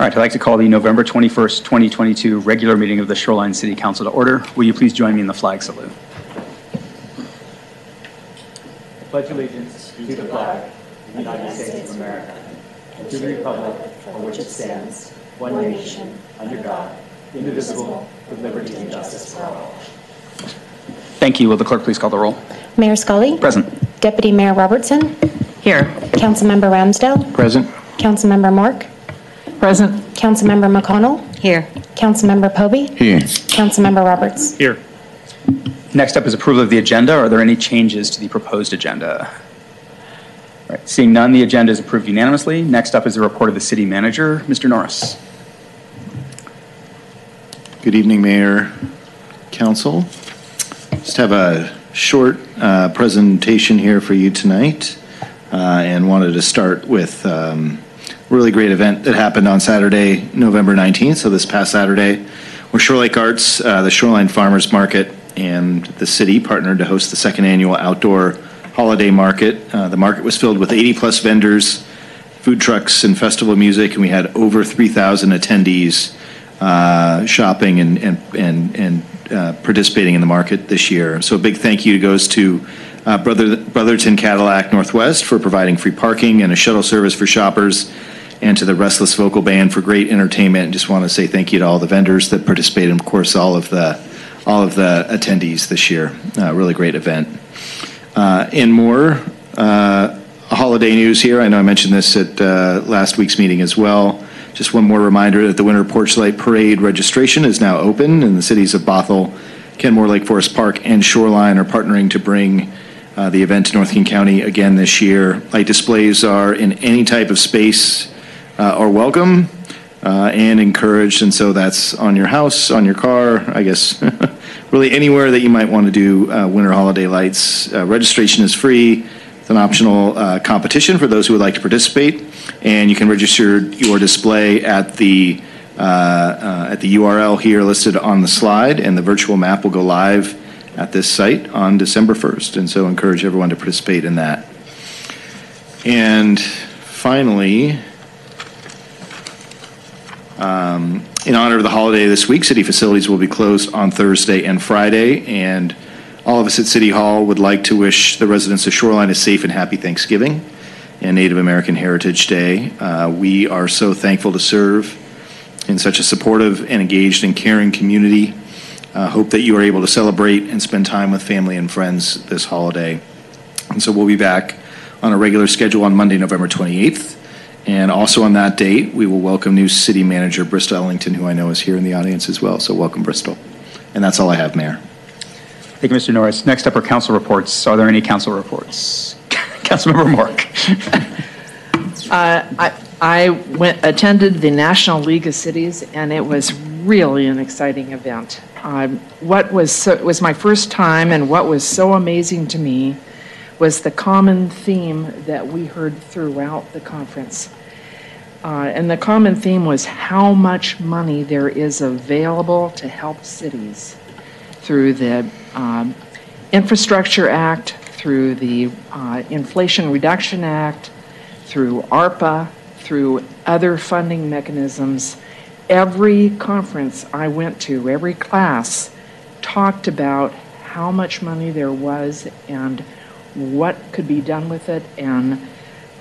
All right, I'd like to call the November 21st, 2022 regular meeting of the Shoreline City Council to order. Will you please join me in the flag salute? I pledge allegiance to the flag of the United States of America and to the republic for which it stands, one nation, under God, indivisible, with liberty and justice for all. Thank you. Will the clerk please call the roll? Mayor Scully. Present. Deputy Mayor Robertson. Here. Councilmember Ramsdell. Present. Councilmember Mork. Present. Councilmember McConnell. Here. Councilmember Pobee. Here. Councilmember Roberts. Here. Next up is approval of the agenda. Are there any changes to the proposed agenda? All right. Seeing none, the agenda is approved unanimously. Next up is the report of the city manager, Mr. Norris. Good evening, Mayor, Council. Just have a short presentation here for you tonight, and wanted to start with really great event that happened on Saturday, November 19th, so this past Saturday, where Shorelake Arts, the Shoreline Farmers Market, and the city partnered to host the second annual outdoor holiday market. The market was filled with 80-plus vendors, food trucks, and festival music, and we had over 3,000 attendees shopping and participating in the market this year. So a big thank you goes to Brother Brotherton Cadillac Northwest for providing free parking and a shuttle service for shoppers, and to the Restless Vocal Band for great entertainment. And just want to say thank you to all the vendors that participated, and of course all of the attendees this year. Really great event. And more holiday news here. I know I mentioned this at last week's meeting as well. Just one more reminder that the Winter Porchlight Parade registration is now open, and the cities of Bothell, Kenmore, Lake Forest Park, and Shoreline are partnering to bring the event to North King County again this year. Light displays are in any type of space are welcome and encouraged, and so that's on your house, on your car, I guess, really anywhere that you might want to do winter holiday lights. Registration is free. It's an optional competition for those who would like to participate, and you can register your display at the URL here listed on the slide, and the virtual map will go live at this site on December 1st, and so encourage everyone to participate in that. And finally, in honor of the holiday this week, city facilities will be closed on Thursday and Friday, and all of us at City Hall would like to wish the residents of Shoreline a safe and happy Thanksgiving and Native American Heritage Day. We are so thankful to serve in such a supportive and engaged and caring community. Hope that you are able to celebrate and spend time with family and friends this holiday. And so we'll be back on a regular schedule on Monday, November 28th. And also on that date, we will welcome new city manager Bristol Ellington, who I know is here in the audience as well. So welcome, Bristol. And that's all I have, Mayor. Thank you, Mr. Norris. Next up are council reports. Are there any council reports? Councilmember Mork. I attended the National League of Cities, and it was really an exciting event. It was my first time, and what was so amazing to me was the common theme that we heard throughout the conference. And the common theme was how much money there is available to help cities through the Infrastructure Act, through the Inflation Reduction Act, through ARPA, through other funding mechanisms. Every conference I went to, every class, talked about how much money there was and what could be done with it, and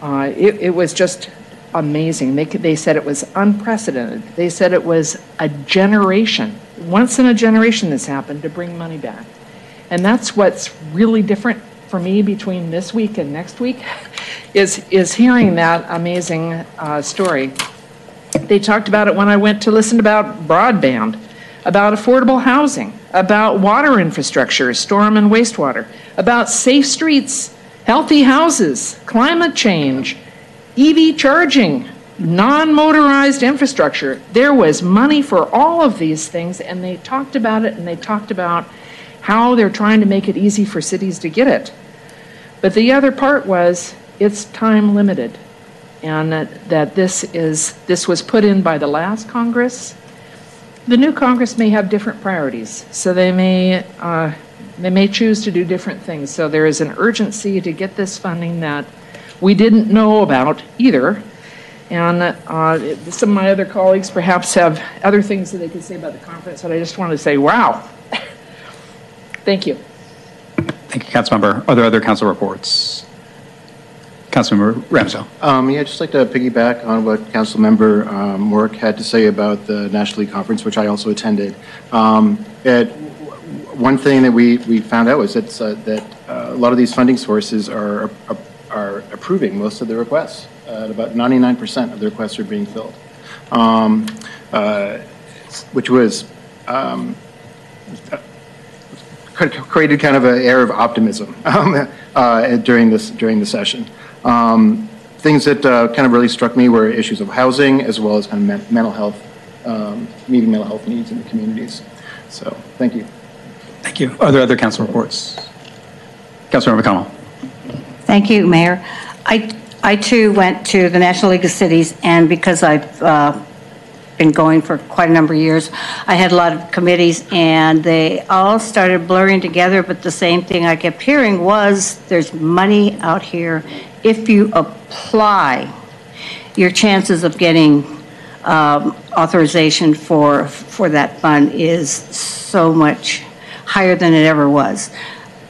it was just amazing. They said it was unprecedented. They said it was a generation. Once in a generation this happened to bring money back. And that's what's really different for me between this week and next week is hearing that amazing story. They talked about it when I went to listen about broadband, about affordable housing, about water infrastructure, storm and wastewater, about safe streets, healthy houses, climate change, EV charging, non-motorized infrastructure. There was money for all of these things, and they talked about it, and they talked about how they're trying to make it easy for cities to get it. But the other part was it's time limited, and that this was put in by the last Congress. The new Congress may have different priorities, so they may choose to do different things. So there is an urgency to get this funding that we didn't know about either. And some of my other colleagues perhaps have other things that they can say about the conference, but I just want to say, wow. Thank you. Thank you, Councilmember. Are there other council reports? Councilmember Ramsdell. Yeah, I'd just like to piggyback on what Councilmember Mork had to say about the National League Conference, which I also attended. One thing that we found out was that a lot of these funding sources are approving most of the requests. About 99% of the requests are being filled, which was created kind of an air of optimism during the session. Things that kind of really struck me were issues of housing as well as kind of mental health, meeting mental health needs in the communities. So thank you. Thank you. Are there other council reports? Councilmember McConnell. Thank you, Mayor. I too went to the National League of Cities, and because I've been going for quite a number of years, I had a lot of committees, and they all started blurring together, but the same thing I kept hearing was there's money out here. If you apply, your chances of getting authorization for that fund is so much higher than it ever was.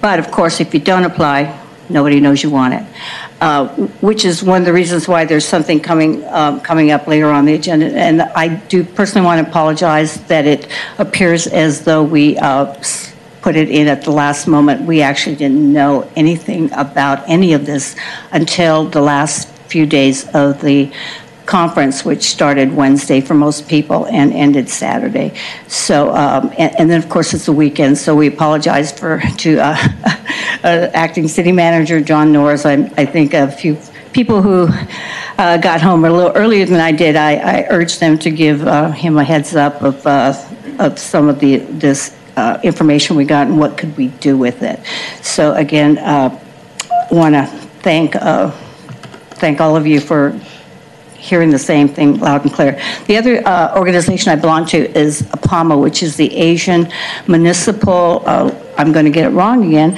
But of course, if you don't apply, nobody knows you want it, which is one of the reasons why there's something coming up later on the agenda. And I do personally want to apologize that it appears as though we put it in at the last moment. We actually didn't know anything about any of this until the last few days of the conference, which started Wednesday for most people and ended Saturday. So, and then of course it's the weekend, so we apologize to acting city manager, John Norris. I think a few people who got home a little earlier than I did, I urged them to give him a heads up of some of this information we got and what could we do with it. So again, want to thank all of you for hearing the same thing loud and clear. The other organization I belong to is APAMA, which is the Asian Municipal, I'm going to get it wrong again,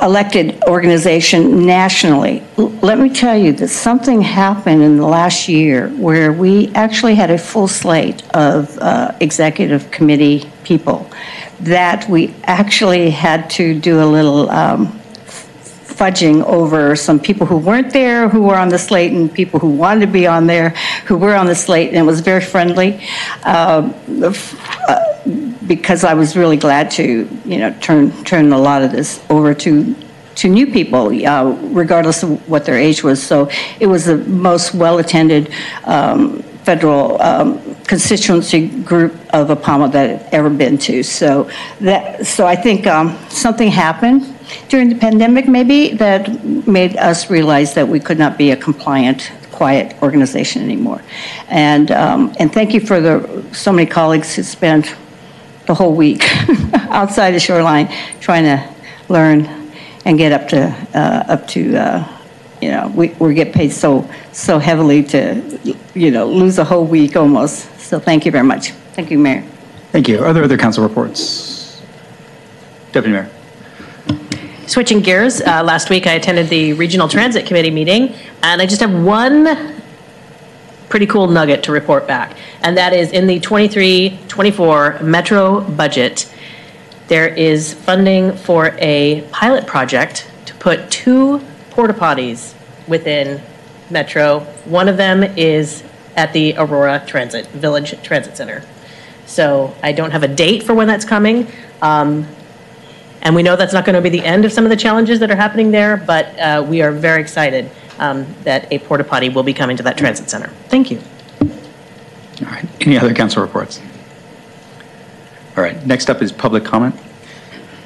elected organization nationally. Let me tell you that something happened in the last year where we actually had a full slate of executive committee people that we actually had to do a little fudging over some people who weren't there, who were on the slate, and people who wanted to be on there, who were on the slate, and it was very friendly because I was really glad to, you know, turn a lot of this over to new people, regardless of what their age was. So it was the most well-attended federal constituency group of APAMA that I've ever been to. So that, so I think something happened during the pandemic, maybe, that made us realize that we could not be a compliant, quiet organization anymore. And thank you for so many colleagues who spent the whole week outside the shoreline trying to learn and get up to you know, we get paid so heavily to, you know, lose a whole week almost. So thank you very much. Thank you, Mayor. Thank you. Are there other council reports? Deputy Mayor. Switching gears, last week I attended the Regional Transit Committee meeting, and I just have one pretty cool nugget to report back, and that is in the 23-24 Metro budget, there is funding for a pilot project to put 2 porta potties within Metro. One of them is at the Aurora Transit Village Transit Center. So I don't have a date for when that's coming. And we know that's not going to be the end of some of the challenges that are happening there, but we are very excited that a porta potty will be coming to that transit center. Thank you. All right. Any other council reports? All right. Next up is public comment.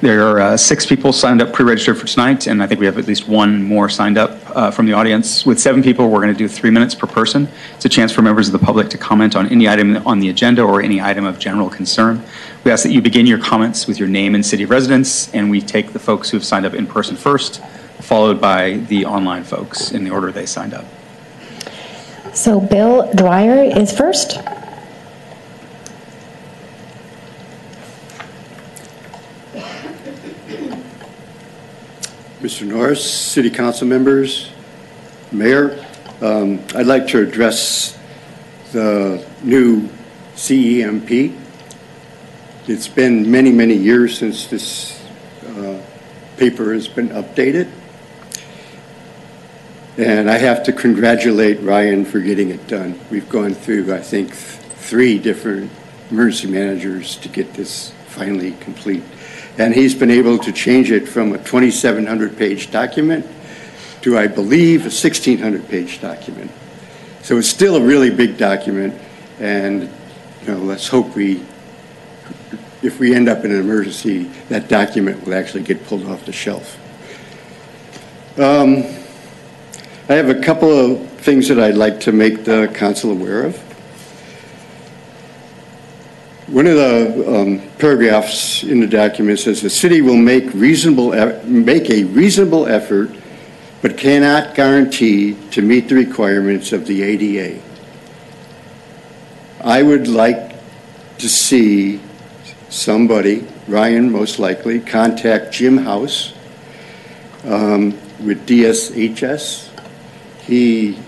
There are 6 people signed up pre-registered for tonight, and I think we have at least one more signed up from the audience. With 7 people, we're going to do 3 minutes per person. It's a chance for members of the public to comment on any item on the agenda or any item of general concern. We ask that you begin your comments with your name and city of residence, and we take the folks who have signed up in person first, followed by the online folks in the order they signed up. So Bill Dwyer is first. Mr. Norris, City Council members, Mayor, I'd like to address the new CEMP. It's been many, many years since this paper has been updated. And I have to congratulate Ryan for getting it done. We've gone through, I think, three different emergency managers to get this finally complete. And he's been able to change it from a 2,700-page document to, I believe, a 1,600-page document. So it's still a really big document. And, you know, let's hope we, if we end up in an emergency, that document will actually get pulled off the shelf. I have a couple of things that I'd like to make the council aware of. One of the paragraphs in the document says the city will make a reasonable effort, but cannot guarantee to meet the requirements of the ADA. I would like to see somebody, Ryan most likely, contact Jim House with DSHS. He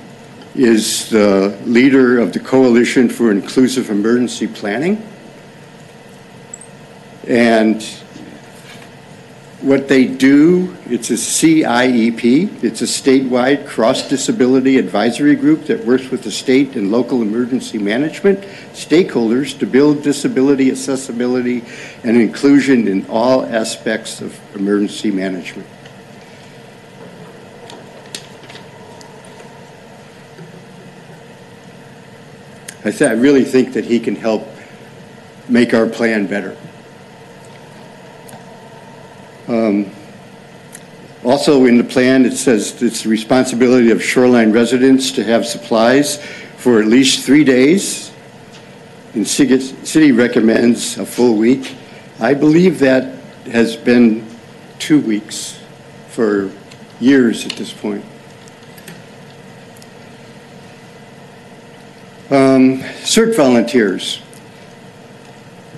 is the leader of the Coalition for Inclusive Emergency Planning. And what they do, it's a CIEP. It's a statewide cross-disability advisory group that works with the state and local emergency management stakeholders to build disability accessibility and inclusion in all aspects of emergency management. I really think that he can help make our plan better. Also in the plan, it says it's the responsibility of shoreline residents to have supplies for at least 3 days. And city recommends a full week. I believe that has been 2 weeks for years at this point. CERT volunteers.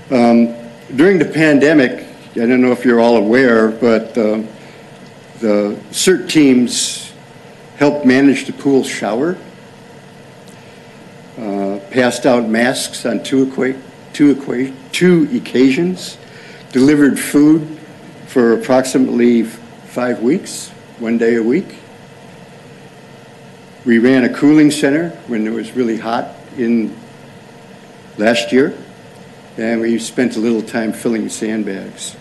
During the pandemic, I don't know if you're all aware, but the CERT teams helped manage the pool shower, passed out masks on two occasions, delivered food for approximately 5 weeks, 1 day a week. We ran a cooling center when it was really hot in last year, and we spent a little time filling sandbags.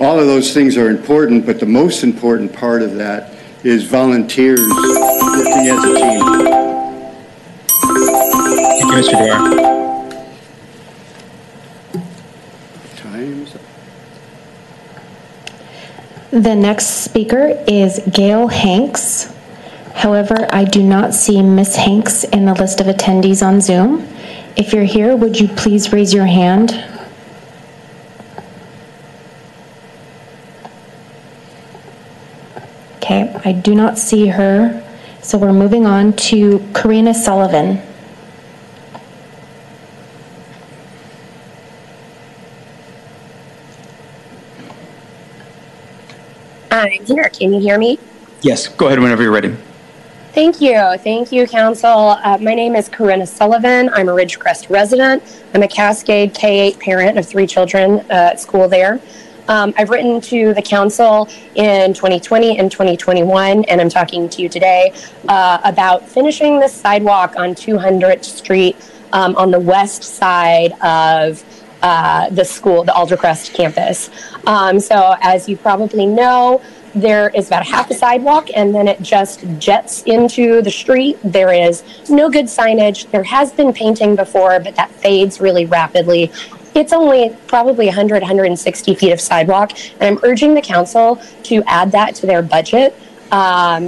All of those things are important, but the most important part of that is volunteers working as a team. Thank you, Mr. Dwyer. Time's up. The next speaker is Gail Hanks. However, I do not see Ms. Hanks in the list of attendees on Zoom. If you're here, would you please raise your hand? Okay, I do not see her. So we're moving on to Karina Sullivan. I'm here. Can you hear me? Yes, go ahead whenever you're ready. Thank you. Thank you, Council. My name is Karina Sullivan. I'm a Ridgecrest resident. I'm a Cascade K-8 parent of 3 children at school there. I've written to the Council in 2020 and 2021, and I'm talking to you today about finishing the sidewalk on 200th Street on the west side of the school, the Aldercrest campus. So as you probably know, there is about half a sidewalk, and then it just jets into the street. There is no good signage. There has been painting before, but that fades really rapidly. It's only probably 100, 160 feet of sidewalk, and I'm urging the council to add that to their budget. I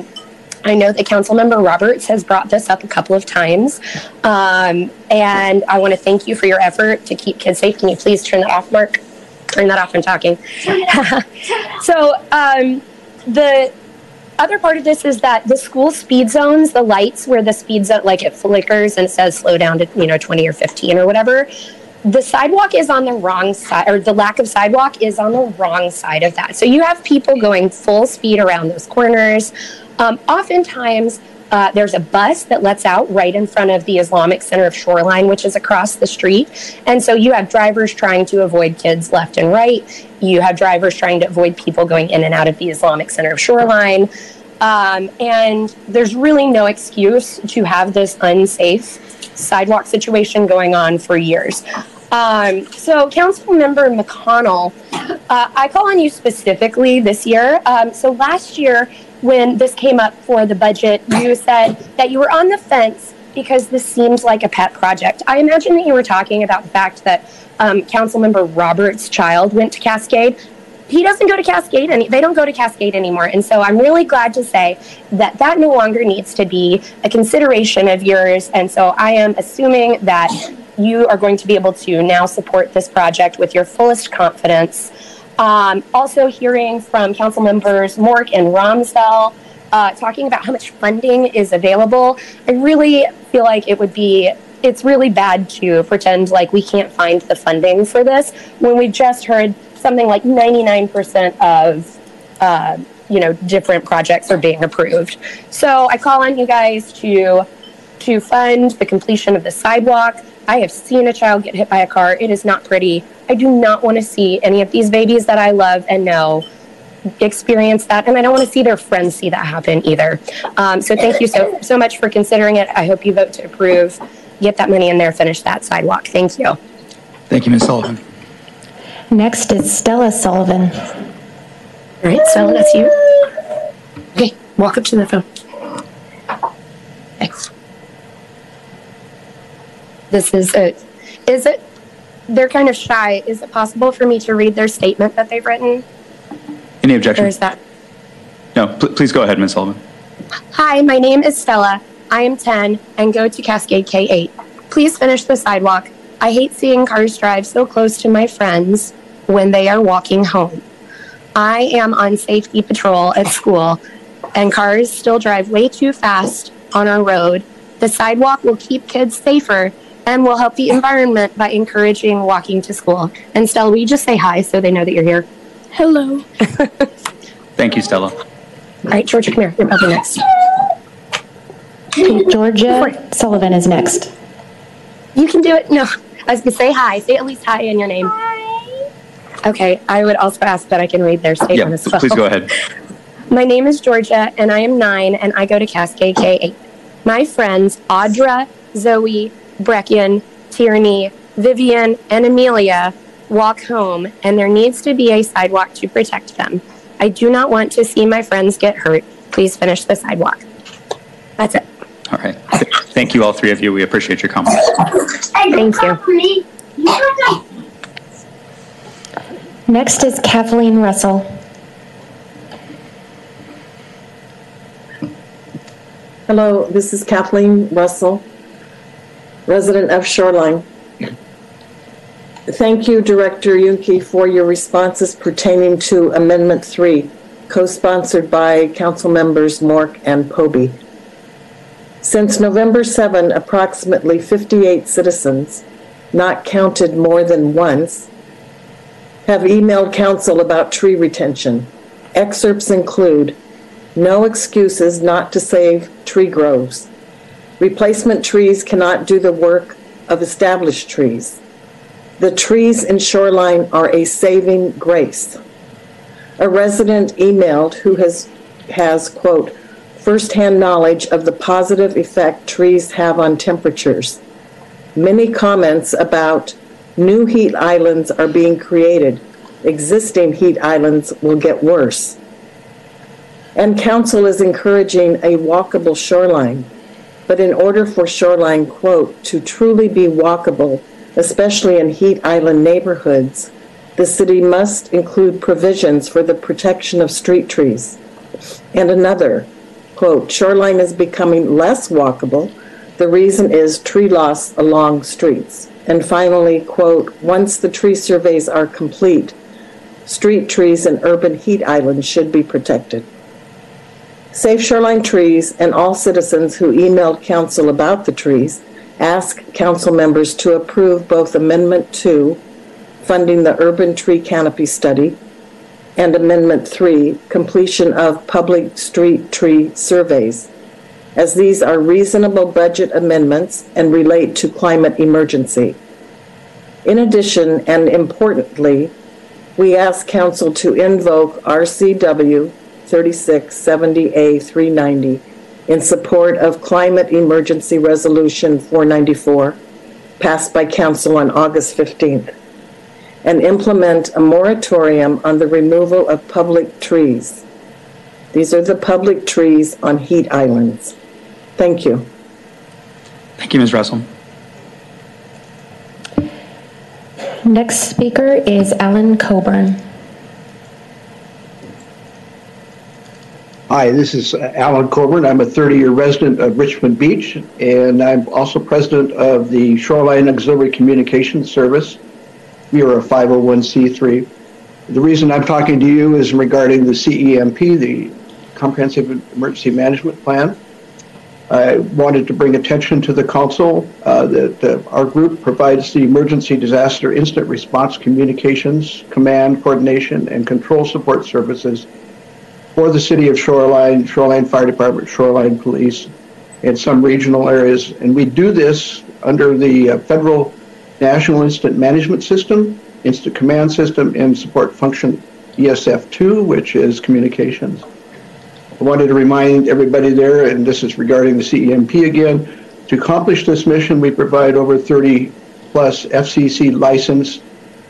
know that Council Member Roberts has brought this up a couple of times, and I want to thank you for your effort to keep kids safe. Can you please turn that off, Mark? Turn that off, I'm talking. So, the other part of this is that the school speed zones, the lights where the speed zone, like it flickers and says slow down to, you know, 20 or 15 or whatever, the sidewalk is on the wrong side, or the lack of sidewalk is on the wrong side of that. So you have people going full speed around those corners. Oftentimes There's a bus that lets out right in front of the Islamic Center of Shoreline, which is across the street. And so you have drivers trying to avoid kids left and right. You have drivers trying to avoid people going in and out of the Islamic Center of Shoreline. And there's really no excuse to have this unsafe sidewalk situation going on for years. So Council Member McConnell, I call on you specifically this year. So last year, when this came up for the budget, you said that you were on the fence because this seems like a pet project. I imagine that you were talking about the fact that Council Member Roberts' child went to Cascade. He doesn't go to Cascade, and they don't go to Cascade anymore. And so I'm really glad to say that that no longer needs to be a consideration of yours. And so I am assuming that you are going to be able to now support this project with your fullest confidence. Also hearing from Council Members Mork and Ramsdell talking about how much funding is available. I really feel like it's really bad to pretend like we can't find the funding for this when we just heard something like 99% of different projects are being approved. So I call on you guys to fund the completion of the sidewalk. I have seen a child get hit by a car. It is not pretty. I do not want to see any of these babies that I love and know experience that. And I don't want to see their friends see that happen either. So thank you so much for considering it. I hope you vote to approve. Get that money in there, finish that sidewalk. Thank you. Thank you, Ms. Sullivan. Next is Stella Sullivan. All right, Stella, that's you. Okay, walk up to the phone. Thanks. This is it. Is it? They're kind of shy. Is it possible for me to read their statement that they've written? Any objection? Or is that? No, please go ahead, Ms. Sullivan. Hi, my name is Stella. I am 10 and go to Cascade K-8. Please finish the sidewalk. I hate seeing cars drive so close to my friends when they are walking home. I am on safety patrol at school, and cars still drive way too fast on our road. The sidewalk will keep kids safer and will help the environment by encouraging walking to school. And Stella, will you just say hi so they know that you're here? Hello. Thank you, Stella. All right, Georgia, come here. You're probably next. Georgia Sullivan is next. You can do it. No, I was going to say hi. Say at least hi in your name. Hi. Okay, I would also ask that I can read their statement as well. Please go ahead. My name is Georgia, and I am 9, and I go to Cascade K-8. My friends Audra, Zoe, Brecken, Tierney, Vivian, and Amelia walk home, and there needs to be a sidewalk to protect them. I do not want to see my friends get hurt. Please finish the sidewalk. That's it. All right. Thank you, all three of you. We appreciate your comments. Thank you. Next is Kathleen Russell. Hello, this is Kathleen Russell, resident of Shoreline. Thank you, Director Yunke, for your responses pertaining to Amendment 3, co-sponsored by Council Members Mork and Pobee. Since November 7, approximately 58 citizens, not counted more than once, have emailed Council about tree retention. Excerpts include: no excuses not to save tree groves. Replacement trees cannot do the work of established trees. The trees in Shoreline are a saving grace. A resident emailed who has quote, firsthand knowledge of the positive effect trees have on temperatures. Many comments about new heat islands are being created. Existing heat islands will get worse. And Council is encouraging a walkable shoreline. But in order for Shoreline, quote, to truly be walkable, especially in heat island neighborhoods, the city must include provisions for the protection of street trees. And another, quote, Shoreline is becoming less walkable. The reason is tree loss along streets. And finally, quote, once the tree surveys are complete, street trees and urban heat islands should be protected. Save Shoreline Trees and all citizens who emailed Council about the trees ask Council members to approve both Amendment 2, funding the Urban Tree Canopy Study, and Amendment 3, completion of public street tree surveys. as these are reasonable budget amendments and relate to climate emergency. In addition, and importantly, we ask Council to invoke RCW 3670A390 in support of Climate Emergency Resolution 494, passed by Council on August 15th, and implement a moratorium on the removal of public trees. These are the public trees on heat islands. Thank you. Thank you, Ms. Russell. Next speaker is Alan Coburn. Hi, this is Alan Coburn. I'm a 30-year resident of Richmond Beach, and I'm also president of the Shoreline Auxiliary Communications Service. We are a 501c3. The reason I'm talking to you is regarding the CEMP, the Comprehensive Emergency Management Plan. I wanted to bring attention to the council that our group provides the emergency disaster instant response communications, command, coordination, and control support services for the city of Shoreline, Shoreline Fire Department, Shoreline Police, and some regional areas. And we do this under the federal National Instant Management System, Instant Command System, and Support Function ESF2, which is communications. I wanted to remind everybody there, and this is regarding the CEMP again, to accomplish this mission, we provide over 30 plus FCC licensed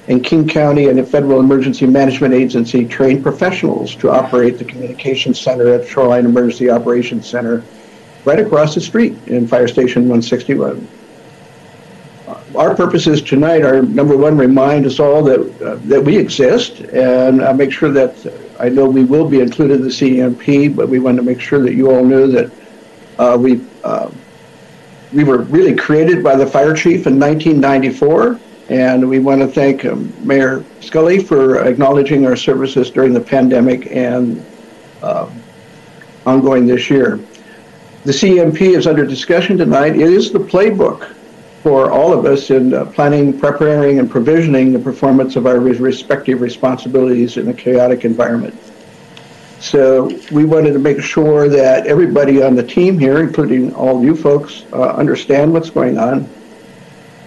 and King County and the Federal Emergency Management Agency trained professionals to operate the communications center at Shoreline Emergency Operations Center right across the street in Fire Station 161. Our purposes tonight are, number one, remind us all that we exist, and make sure that I know we will be included in the CEMP, but we wanted to make sure that you all knew that we were really created by the fire chief in 1994, and we want to thank Mayor Scully for acknowledging our services during the pandemic and ongoing this year. The CEMP is under discussion tonight. It is the playbook for all of us in planning, preparing, and provisioning the performance of our respective responsibilities in a chaotic environment. So we wanted to make sure that everybody on the team here, including all of you folks, understand what's going on.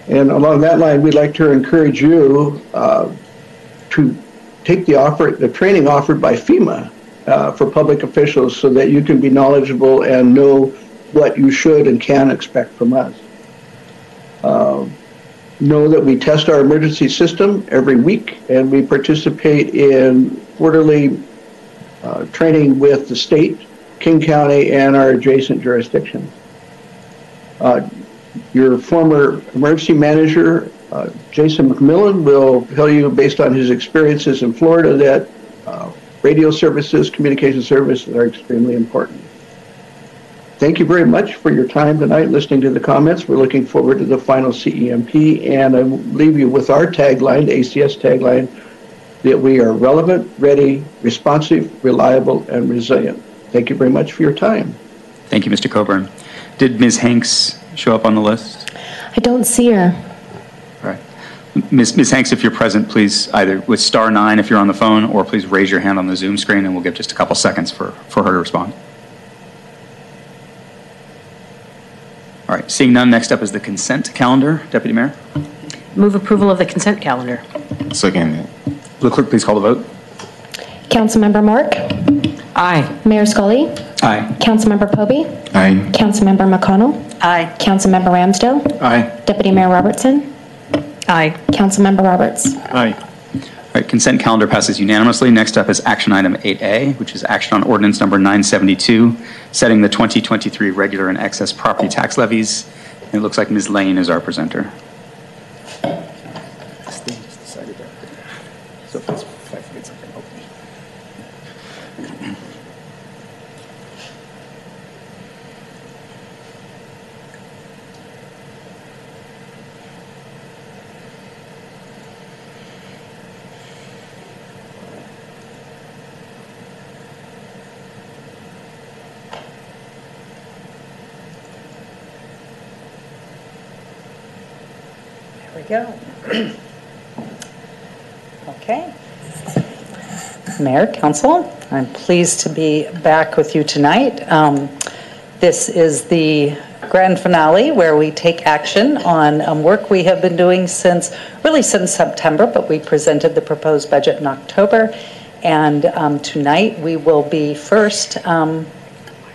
And along that line, we'd like to encourage you to take the training offered by FEMA for public officials so that you can be knowledgeable and know what you should and can expect from us. Know that we test our emergency system every week, and we participate in quarterly training with the state, King County, and our adjacent jurisdictions. Your former emergency manager, Jason McMillan, will tell you, based on his experiences in Florida, that radio services, communication services are extremely important. Thank you very much for your time tonight, listening to the comments. We're looking forward to the final CEMP, and I will leave you with our tagline, ACS tagline, that we are relevant, ready, responsive, reliable, and resilient. Thank you very much for your time. Thank you, Mr. Coburn. Did Ms. Hanks show up on the list? I don't see her. All right. Ms. Hanks, if you're present, please either with *9 if you're on the phone, or please raise your hand on the Zoom screen, and we'll give just a couple seconds for her to respond. All right, seeing none, next up is the consent calendar. Deputy Mayor. Move approval of the consent calendar. Second. Will the clerk please call the vote? Councilmember Mork. Aye. Mayor Scully. Aye. Councilmember Pobee. Aye. Councilmember McConnell. Aye. Councilmember Ramsdell. Aye. Deputy Mayor Robertson. Aye. Councilmember Roberts. Aye. All right, consent calendar passes unanimously. Next up is action item 8A, which is action on ordinance number 972, setting the 2023 regular and excess property tax levies. And it looks like Ms. Lane is our presenter. Go. Okay. Mayor, Council, I'm pleased to be back with you tonight. This is the grand finale where we take action on work we have been doing since September, but we presented the proposed budget in October. And tonight we will be first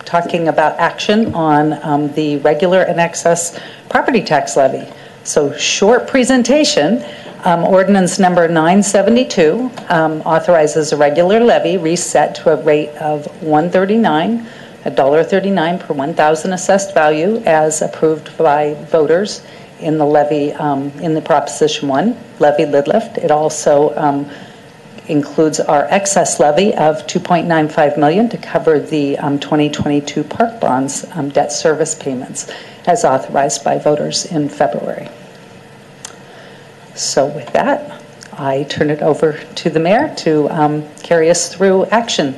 talking about action on the regular and excess property tax levy. So short presentation. Ordinance number 972 authorizes a regular levy reset to a rate of $1.39. $1.39 per 1,000 assessed value as approved by voters in the levy, in the Proposition 1 levy lid lift. It also includes our excess levy of $2.95 million to cover the 2022 park bonds debt service payments as authorized by voters in February. So with that, I turn it over to the mayor to carry us through action.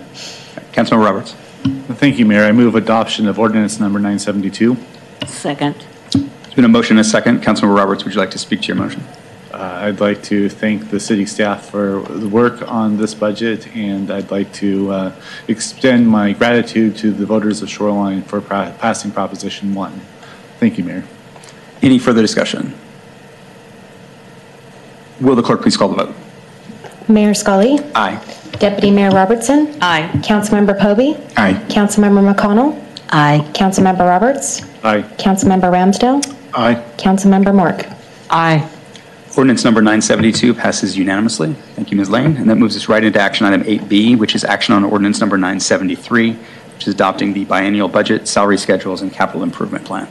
Councilmember Roberts. Thank you, Mayor. I move adoption of ordinance number 972. Second. There's been a motion and a second. Councilmember Roberts, would you like to speak to your motion? I'd like to thank the city staff for the work on this budget, and I'd like to extend my gratitude to the voters of Shoreline for passing Proposition 1. Thank you, Mayor. Any further discussion? Will the clerk please call the vote? Mayor Scully? Aye. Deputy Mayor Robertson? Aye. Councilmember Pobee? Aye. Councilmember McConnell? Aye. Councilmember Roberts? Aye. Councilmember Ramsdell? Aye. Councilmember Mork? Aye. Ordinance number 972 passes unanimously. Thank you, Ms. Lane. And that moves us right into action item 8B, which is action on ordinance number 973, which is adopting the biennial budget, salary schedules, and capital improvement plan.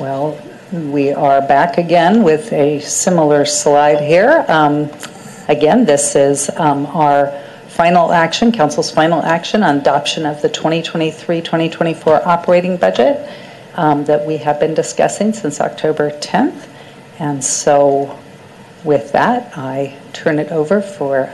Well, we are back again with a similar slide here. Again, this is our final action, Council's final action on adoption of the 2023-2024 operating budget that we have been discussing since October 10th. And so with that, I turn it over for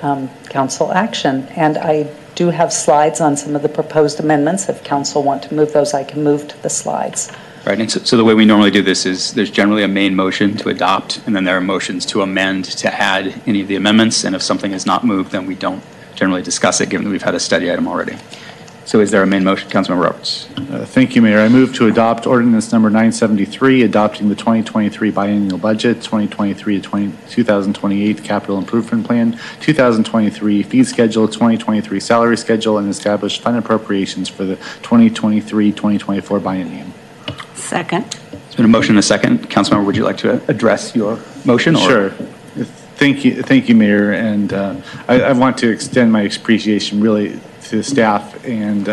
Council action. And I do have slides on some of the proposed amendments. If Council want to move those, I can move to the slides. Right, and so the way we normally do this is there's generally a main motion to adopt, and then there are motions to amend, to add any of the amendments, and if something is not moved, then we don't generally discuss it, given that we've had a study item already. So is there a main motion, Councilmember Roberts? Thank you, Mayor. I move to adopt ordinance number 973, adopting the 2023 biennial budget, 2023 to 2028 capital improvement plan, 2023 fee schedule, 2023 salary schedule, and establish fund appropriations for the 2023-2024 biennium. Second. It's been a motion and a second. Councilmember, would you like to address your motion? Or? Sure. Thank you, Mayor. And I want to extend my appreciation really to the staff and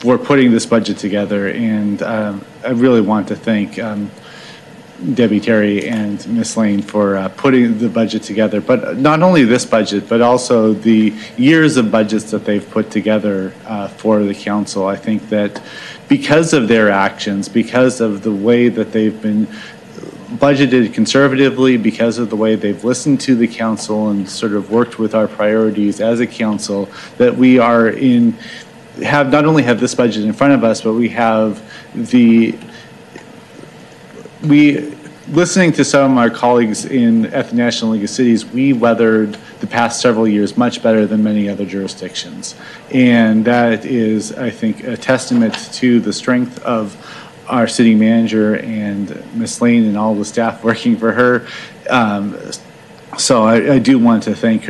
for putting this budget together. And I really want to thank Debbie Terry and Ms. Lane for putting the budget together. But not only this budget, but also the years of budgets that they've put together for the council. I think that because of their actions, because of the way that they've been budgeted conservatively, because of the way they've listened to the council and sort of worked with our priorities as a council, that we are in, have not only have this budget in front of us, but we have the, listening to some of our colleagues at the National League of Cities, we weathered the past several years much better than many other jurisdictions. And that is, I think, a testament to the strength of our city manager and Ms. Lane and all the staff working for her. So I do want to thank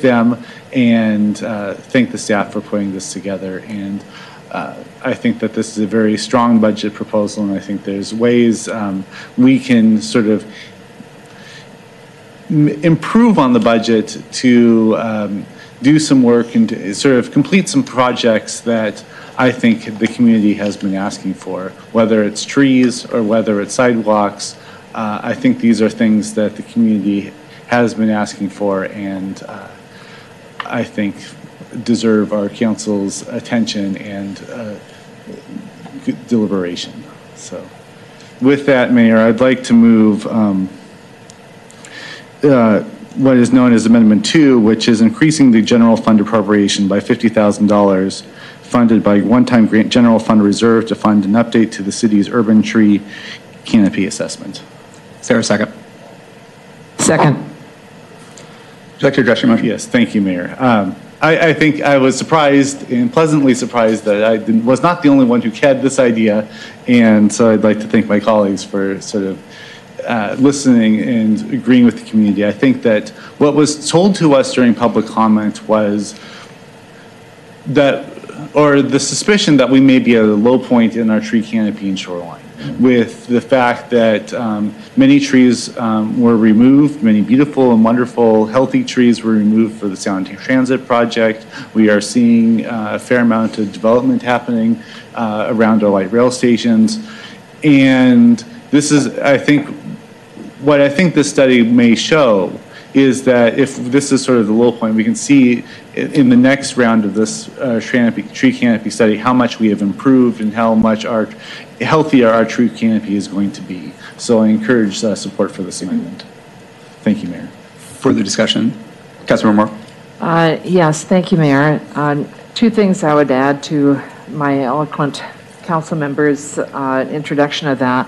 them and thank the staff for putting this together. And I think that this is a very strong budget proposal, and I think there's ways we can sort of improve on the budget to do some work and to sort of complete some projects that I think the community has been asking for, whether it's trees or whether it's sidewalks. I think these are things that the community has been asking for, and I think deserve our council's attention and deliberation. So with that, Mayor, I'd like to move what is known as Amendment 2, which is increasing the general fund appropriation by $50,000 funded by one-time grant general fund reserve to fund an update to the city's urban tree canopy assessment. Is there a second? Second. Would you like to address your motion? Yes, thank you, Mayor. I think I was surprised and pleasantly surprised that I was not the only one who had this idea, and so I'd like to thank my colleagues for sort of listening and agreeing with the community. I think that what was told to us during public comment was that, or the suspicion that we may be at a low point in our tree canopy and shoreline, with the fact that many trees were removed, many beautiful and wonderful, healthy trees were removed for the Sound Transit project. We are seeing a fair amount of development happening around our light rail stations. And this is, I think, what I think this study may show is that if this is sort of the low point, we can see in the next round of this tree canopy study how much we have improved and how much our healthier our tree canopy is going to be. So I encourage support for this amendment. Thank you, Mayor. Further discussion? Councilmember Mork? Yes, thank you, Mayor. Two things I would add to my eloquent council member's introduction of that.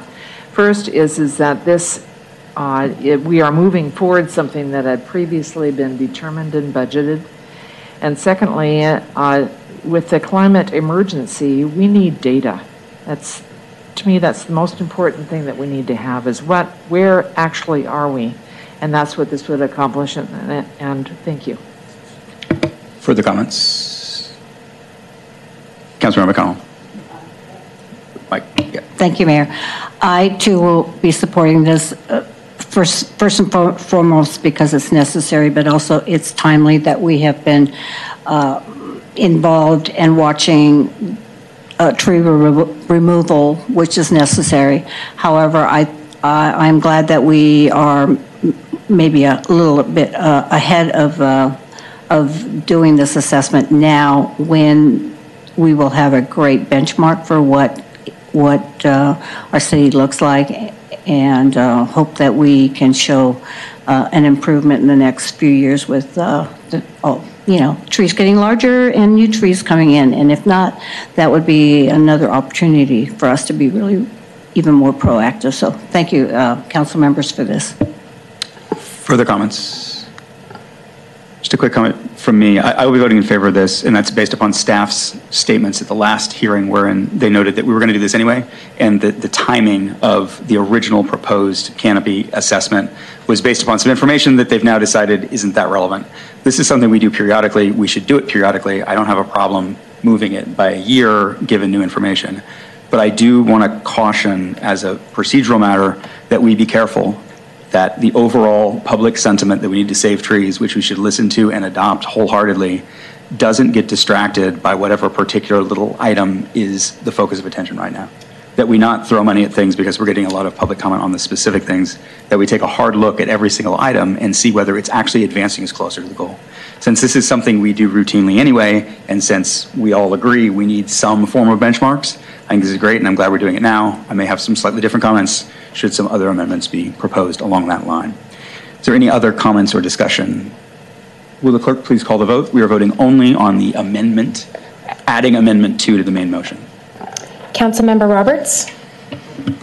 First is that this we are moving forward something that had previously been determined and budgeted. And secondly, with the climate emergency, we need data. That's, to me, that's the most important thing that we need to have, is what, where actually are we? And that's what this would accomplish, and thank you. Further comments? Councilmember McConnell. Mike. Yeah. Thank you, Mayor. I too will be supporting this. First and foremost because it's necessary, but also it's timely that we have been involved and watching tree removal, which is necessary. However, I'm glad that we are maybe a little bit ahead of doing this assessment now, when we will have a great benchmark for what our city looks like, and hope that we can show an improvement in the next few years with trees getting larger and new trees coming in. And if not, that would be another opportunity for us to be really even more proactive. So thank you, council members, for this. Further comments? Just a quick comment from me. I will be voting in favor of this, and that's based upon staff's statements at the last hearing, wherein they noted that we were going to do this anyway, and that the timing of the original proposed canopy assessment was based upon some information that they've now decided isn't that relevant. This is something we do periodically. We should do it periodically. I don't have a problem moving it by a year given new information, but I do want to caution as a procedural matter that we be careful that the overall public sentiment that we need to save trees, which we should listen to and adopt wholeheartedly, doesn't get distracted by whatever particular little item is the focus of attention right now. That we not throw money at things because we're getting a lot of public comment on the specific things, that we take a hard look at every single item and see whether it's actually advancing us closer to the goal. Since this is something we do routinely anyway, and since we all agree we need some form of benchmarks, I think this is great, and I'm glad we're doing it now. I may have some slightly different comments should some other amendments be proposed along that line. Is there any other comments or discussion? Will the clerk please call the vote? We are voting only on the amendment, adding amendment 2 to the main motion. Councilmember Roberts?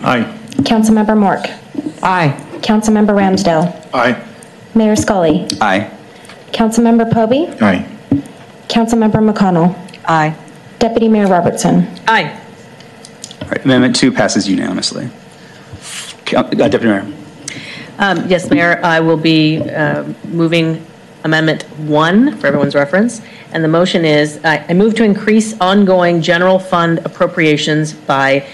Aye. Councilmember Mork? Aye. Councilmember Ramsdell? Aye. Mayor Scully? Aye. Councilmember Pobee? Aye. Councilmember McConnell? Aye. Deputy Mayor Robertson? Aye. All right, amendment 2 passes unanimously. Deputy Mayor. Yes, Mayor, I will be moving Amendment 1 for everyone's reference. And the motion is, I move to increase ongoing general fund appropriations by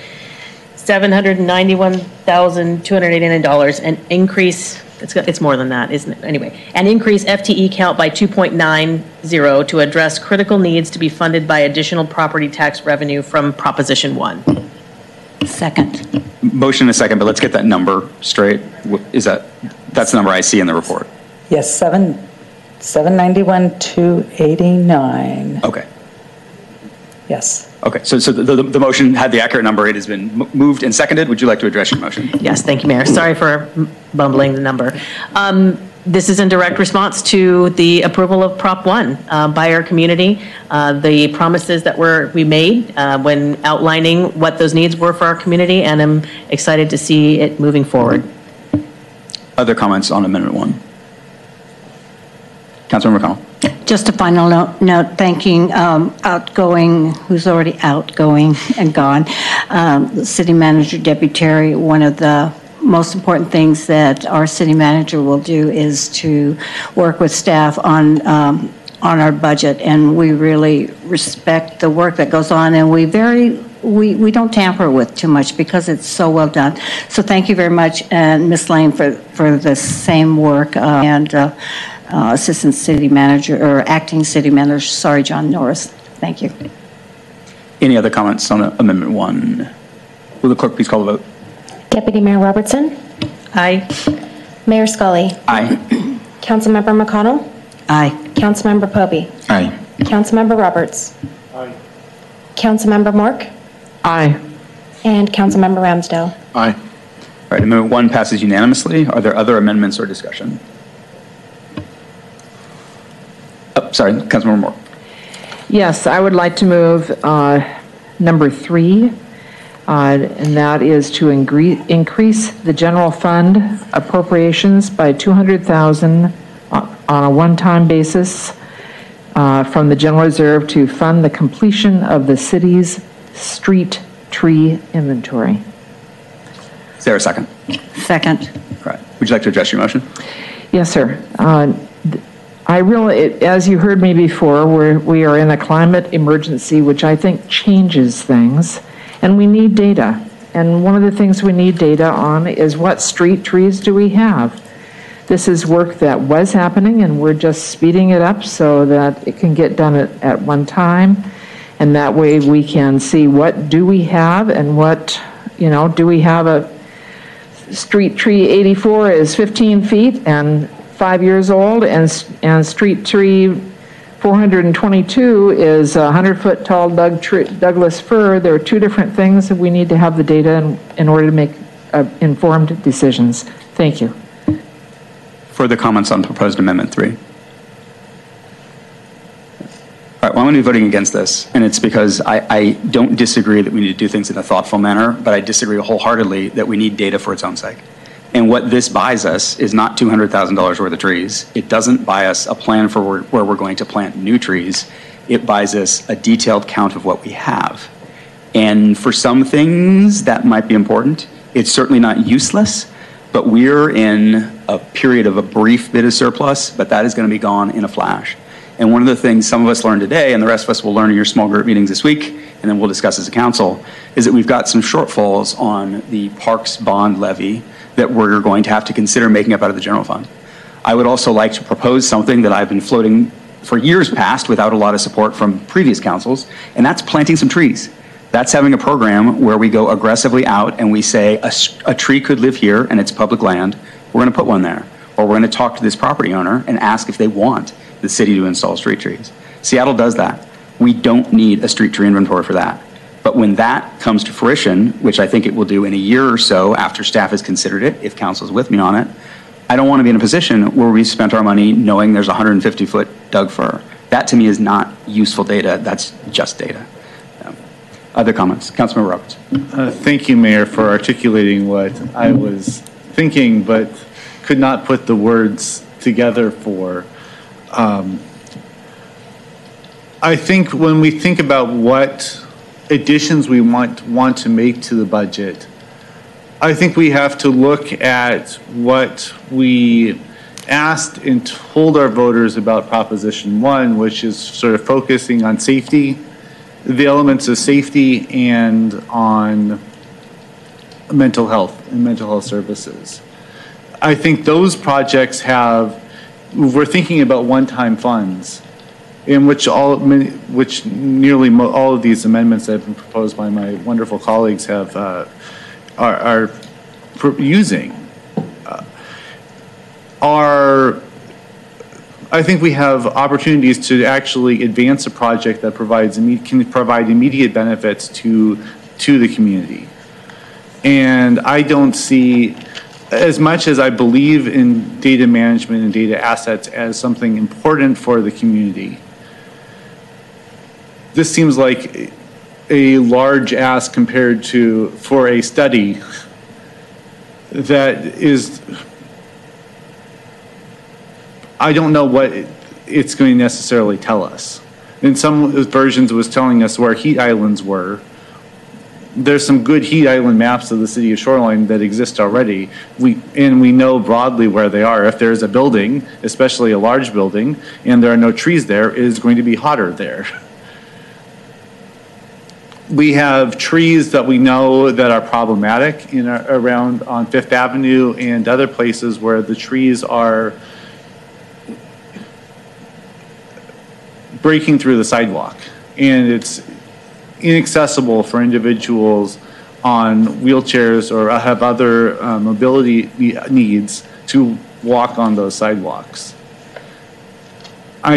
$791,289 and increase It's more than that, isn't it? Anyway, and increase FTE count by 2.90 to address critical needs to be funded by additional property tax revenue from Proposition 1. Second. Motion in a second, but let's get that number straight. Is that's the number I see in the report? Yes, 791,289. Okay. Yes. Okay, so the motion had the accurate number. It has been moved and seconded. Would you like to address your motion? Yes, thank you, Mayor. Sorry for bumbling the number. This is in direct response to the approval of Prop 1 by our community. The promises that we made when outlining what those needs were for our community, and I'm excited to see it moving forward. Other comments on Amendment 1? Councilmember McConnell. Just a final note thanking outgoing, who's already outgoing and gone, City Manager Debbie Terry. One of the most important things that our City Manager will do is to work with staff on our budget, and we really respect the work that goes on, and we don't tamper with too much because it's so well done. So thank you very much, and Ms. Lane for the same work and Assistant City Manager, or Acting City Manager, sorry, John Norris. Thank you. Any other comments on Amendment 1? Will the clerk please call the vote? Deputy Mayor Robertson? Aye. Mayor Scully? Aye. Councilmember McConnell? Aye. Councilmember Pobee? Aye. Councilmember Roberts? Aye. Councilmember Mork? Aye. And Councilmember Ramsdell? Aye. All right, Amendment 1 passes unanimously. Are there other amendments or discussion? Oh, sorry, Councilmember Moore. Yes, I would like to move number 3, and that is to increase the general fund appropriations by $200,000 on a one-time basis from the general reserve to fund the completion of the city's street tree inventory. Is there a second? Second. All right. Would you like to address your motion? Yes, sir. As you heard me before, we are in a climate emergency, which I think changes things, and we need data. And one of the things we need data on is what street trees do we have. This is work that was happening, and we're just speeding it up so that it can get done at one time, and that way we can see what do we have and what, do we have a street tree 84 is 15 feet and 5 years old, and street tree 422 is a 100-foot tall Douglas fir. There are two different things that we need to have the data in order to make informed decisions. Thank you. Further comments on proposed Amendment 3? All right, well, I'm going to be voting against this, and it's because I don't disagree that we need to do things in a thoughtful manner, but I disagree wholeheartedly that we need data for its own sake. And what this buys us is not $200,000 worth of trees. It doesn't buy us a plan for where we're going to plant new trees. It buys us a detailed count of what we have. And for some things, that might be important. It's certainly not useless, but we're in a period of a brief bit of surplus, but that is going to be gone in a flash. And one of the things some of us learned today, and the rest of us will learn in your small group meetings this week, and then we'll discuss as a council, is that we've got some shortfalls on the parks bond levy that we're going to have to consider making up out of the general fund. I would also like to propose something that I've been floating for years past without a lot of support from previous councils, and that's planting some trees. That's having a program where we go aggressively out and we say a tree could live here and it's public land, we're gonna put one there. Or we're gonna talk to this property owner and ask if they want the city to install street trees. Seattle does that. We don't need a street tree inventory for that. But when that comes to fruition, which I think it will do in a year or so after staff has considered it, if council's with me on it, I don't want to be in a position where we spent our money knowing there's 150-foot Doug fir. That to me is not useful data. That's just data. Other comments? Councilmember Roberts. Thank you, Mayor, for articulating what I was thinking but could not put the words together for. I think when we think about what additions we want to make to the budget, I think we have to look at what we asked and told our voters about Proposition 1, which is sort of focusing on safety, the elements of safety, and on mental health and mental health services. I think those projects have, we're thinking about one-time funds, in which nearly all of these amendments that have been proposed by my wonderful colleagues have are using. I think we have opportunities to actually advance a project that can provide immediate benefits to the community. And I don't see, as much as I believe in data management and data assets as something important for the community, this seems like a large ask compared to, for a study that is, I don't know what it's going to necessarily tell us. In some versions it was telling us where heat islands were. There's some good heat island maps of the city of Shoreline that exist already. We know broadly where they are. If there's a building, especially a large building, and there are no trees there, it is going to be hotter there. We have trees that we know that are problematic in our, around on Fifth Avenue and other places where the trees are breaking through the sidewalk, and it's inaccessible for individuals on wheelchairs or have other mobility needs to walk on those sidewalks. These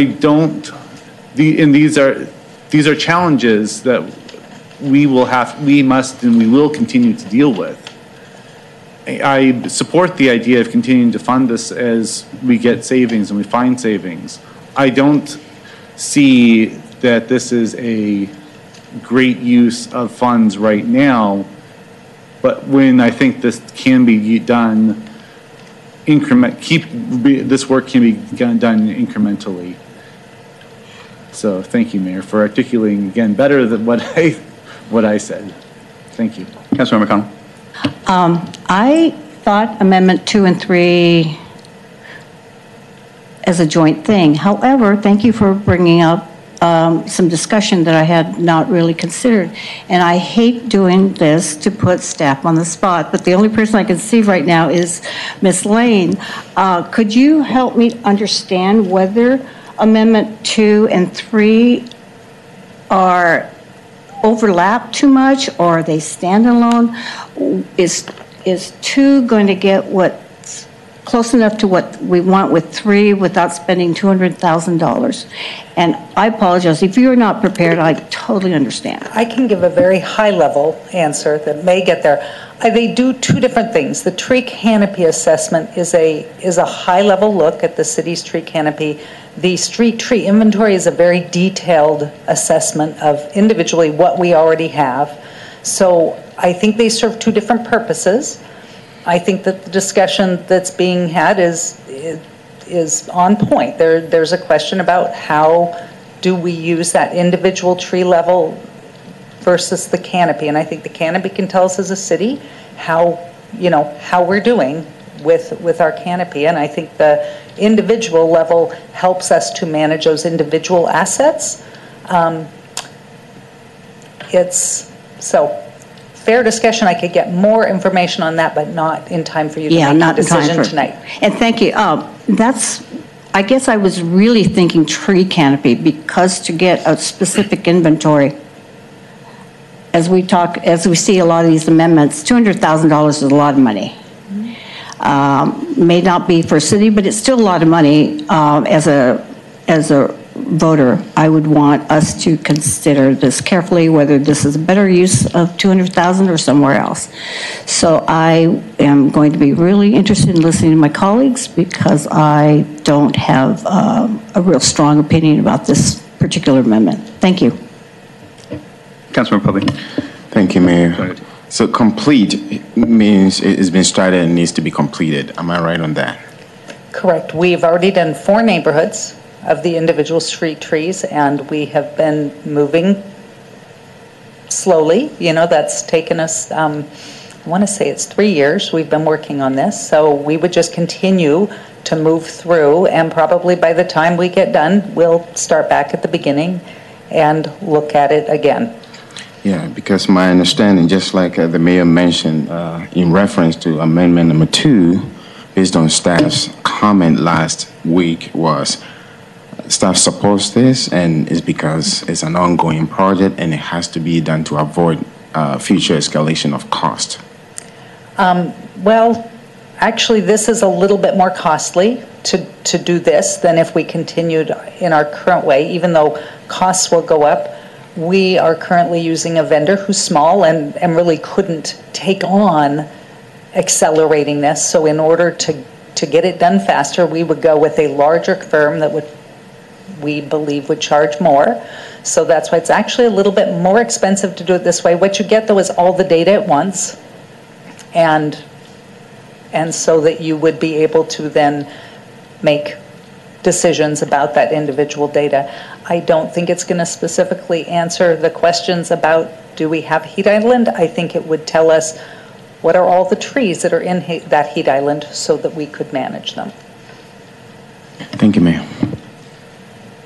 are challenges that we will continue to deal with. I support the idea of continuing to fund this as we get savings and we find savings. I don't see that this is a great use of funds right now, but when I think this can be done, this work can be done incrementally. So thank you, Mayor, for articulating again better than what I said. Thank you. Councilmember McConnell. I thought Amendment 2 and 3 as a joint thing. However, thank you for bringing up some discussion that I had not really considered. And I hate doing this to put staff on the spot, but the only person I can see right now is Ms. Lane. Could you help me understand whether Amendment 2 and 3 are overlap too much, or are they standalone? Is 2 going to get what's close enough to what we want with 3 without spending $200,000? And I apologize, if you're not prepared, I totally understand. I can give a very high level answer that may get there. They do two different things. The tree canopy assessment is a high level look at the city's tree canopy. The street tree inventory is a very detailed assessment of individually what we already have. So I think they serve two different purposes. I think that the discussion that's being had is on point. There's a question about how do we use that individual tree level versus the canopy, and I think the canopy can tell us as a city how we're doing with our canopy, and I think the individual level helps us to manage those individual assets. It's so fair discussion. I could get more information on that, but not in time for you to make a decision tonight. And thank you. That's, I guess I was really thinking tree canopy, because to get a specific inventory, as we see a lot of these amendments, $200,000 is a lot of money. May not be for a city, but it's still a lot of money. As a voter, I would want us to consider this carefully, whether this is a better use of $200,000 or somewhere else. So I am going to be really interested in listening to my colleagues, because I don't have a real strong opinion about this particular amendment. Thank you. Councilmember Pobee. Thank you, Mayor. So complete means it's been started and needs to be completed. Am I right on that? Correct. We've already done 4 neighborhoods of the individual street trees, and we have been moving slowly. That's taken us, I want to say it's 3 years we've been working on this. So we would just continue to move through, and probably by the time we get done, we'll start back at the beginning and look at it again. Yeah, because my understanding, just like the mayor mentioned, in reference to amendment number 2, based on staff's comment last week was staff supports this, and it's because it's an ongoing project and it has to be done to avoid future escalation of cost. Well, actually, this is a little bit more costly to do this than if we continued in our current way, even though costs will go up. We are currently using a vendor who's small and really couldn't take on accelerating this. So in order to get it done faster, we would go with a larger firm that would, we believe, would charge more. So that's why it's actually a little bit more expensive to do it this way. What you get, though, is all the data at once, and so that you would be able to then make decisions about that individual data. I don't think it's going to specifically answer the questions about do we have heat island. I think it would tell us what are all the trees that are in that heat island so that we could manage them. Thank you, Mayor.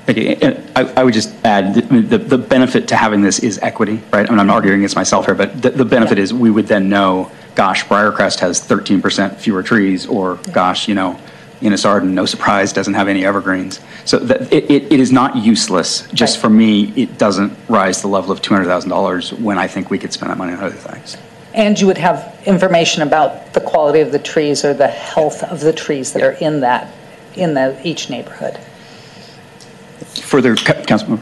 Thank you. And I would just add the benefit to having this is equity, right? I mean, I'm arguing against myself here, but the benefit is we would then know, gosh, Briarcrest has 13% fewer trees, or gosh, you know, Innisarden, no surprise, doesn't have any evergreens. So that it is not useless. Just for me, it doesn't rise to the level of $200,000 when I think we could spend that money on other things. And you would have information about the quality of the trees or the health of the trees that are in that, each neighborhood. Further, Councilmember.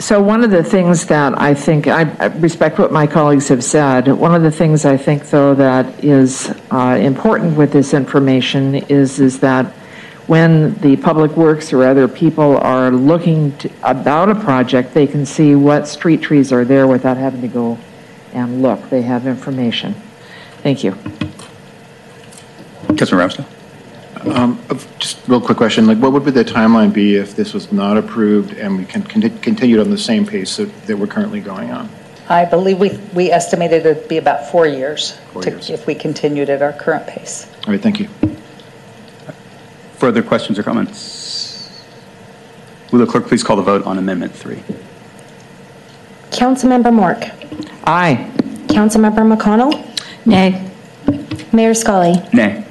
So one of the things that I think, I respect what my colleagues have said, one of the things I think, though, that is important with this information is that when the public works or other people are looking about a project, they can see what street trees are there without having to go and look. They have information. Thank you. Councilmember Ramsdell. Just a real quick question, like what would the timeline be if this was not approved and we can continue on the same pace that we're currently going on? I believe we estimated it would be about 4 years, if we continued at our current pace. All right, thank you. Further questions or comments? Will the clerk please call the vote on Amendment 3? Councilmember Mork. Aye. Councilmember McConnell. Nay. Mayor Scully. Nay.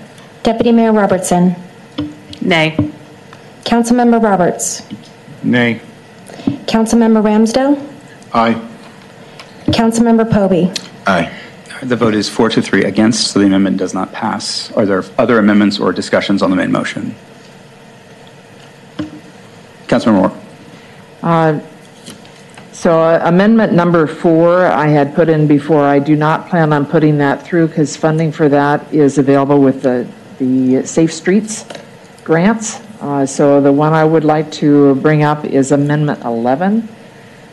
Deputy Mayor Robertson. Nay. Councilmember Roberts. Nay. Councilmember Ramsdell. Aye. Councilmember Pobee. Aye. The vote is 4-3 against, so the amendment does not pass. Are there other amendments or discussions on the main motion? Councilmember Moore. So amendment number 4 I had put in before. I do not plan on putting that through because funding for that is available with the Safe Streets grants. So the one I would like to bring up is Amendment 11,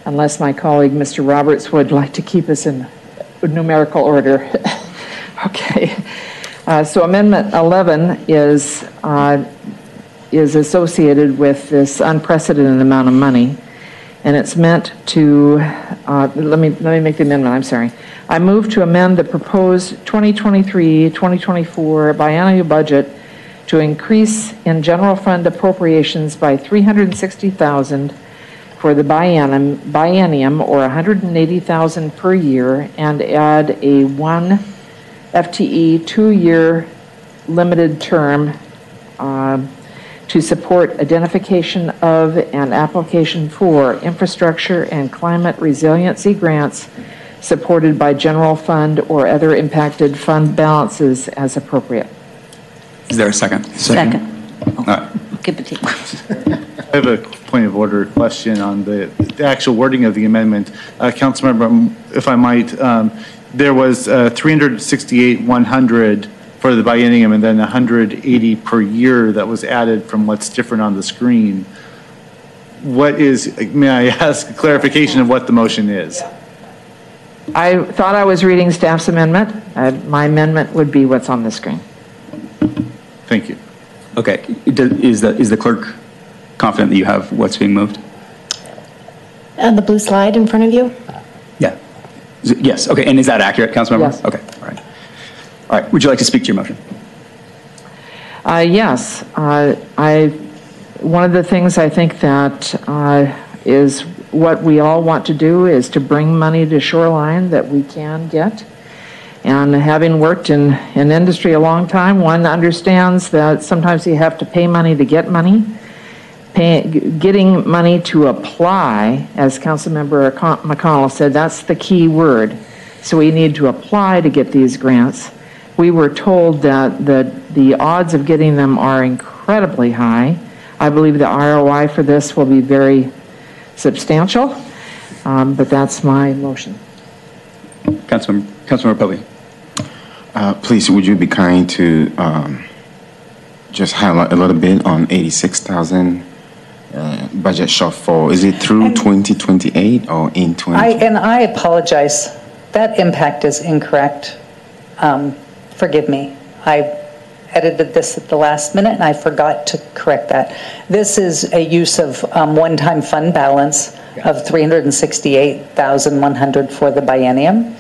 unless my colleague Mr. Roberts would like to keep us in numerical order. Okay. So Amendment 11 is associated with this unprecedented amount of money, and it's meant to, let me make the amendment, I'm sorry. I move to amend the proposed 2023-2024 biennial budget to increase in general fund appropriations by $360,000 for the biennium or $180,000 per year, and add a 1 FTE 2-year limited term to support identification of and application for infrastructure and climate resiliency grants supported by general fund or other impacted fund balances as appropriate. Is there a second? Second. All right. I have a point of order question on the actual wording of the amendment. Councilmember, if I might, there was 368,100 for the biennium, and then 180 per year that was added from what's different on the screen. What is, may I ask a clarification of what the motion is? I thought I was reading staff's amendment. My amendment would be what's on the screen. Thank you. Okay, is the clerk confident that you have what's being moved? And the blue slide in front of you? Yeah, yes, okay, and is that accurate, Councilmember? Yes. Okay, all right. All right, would you like to speak to your motion? Yes. One of the things I think that is what we all want to do is to bring money to Shoreline that we can get. And having worked in an industry a long time, one understands that sometimes you have to pay money to get money. Getting money to apply, as Councilmember McConnell said, that's the key word. So we need to apply to get these grants. We were told that the odds of getting them are incredibly high. I believe the ROI for this will be very substantial, but that's my motion. Councilmember Pobee. Please, would you be kind to just highlight a little bit on 86,000 budget shortfall? Is it through 2028 or in 20? I apologize. That impact is incorrect. Forgive me. I edited this at the last minute and I forgot to correct that. This is a use of one-time fund balance of 368,100 for the biennium.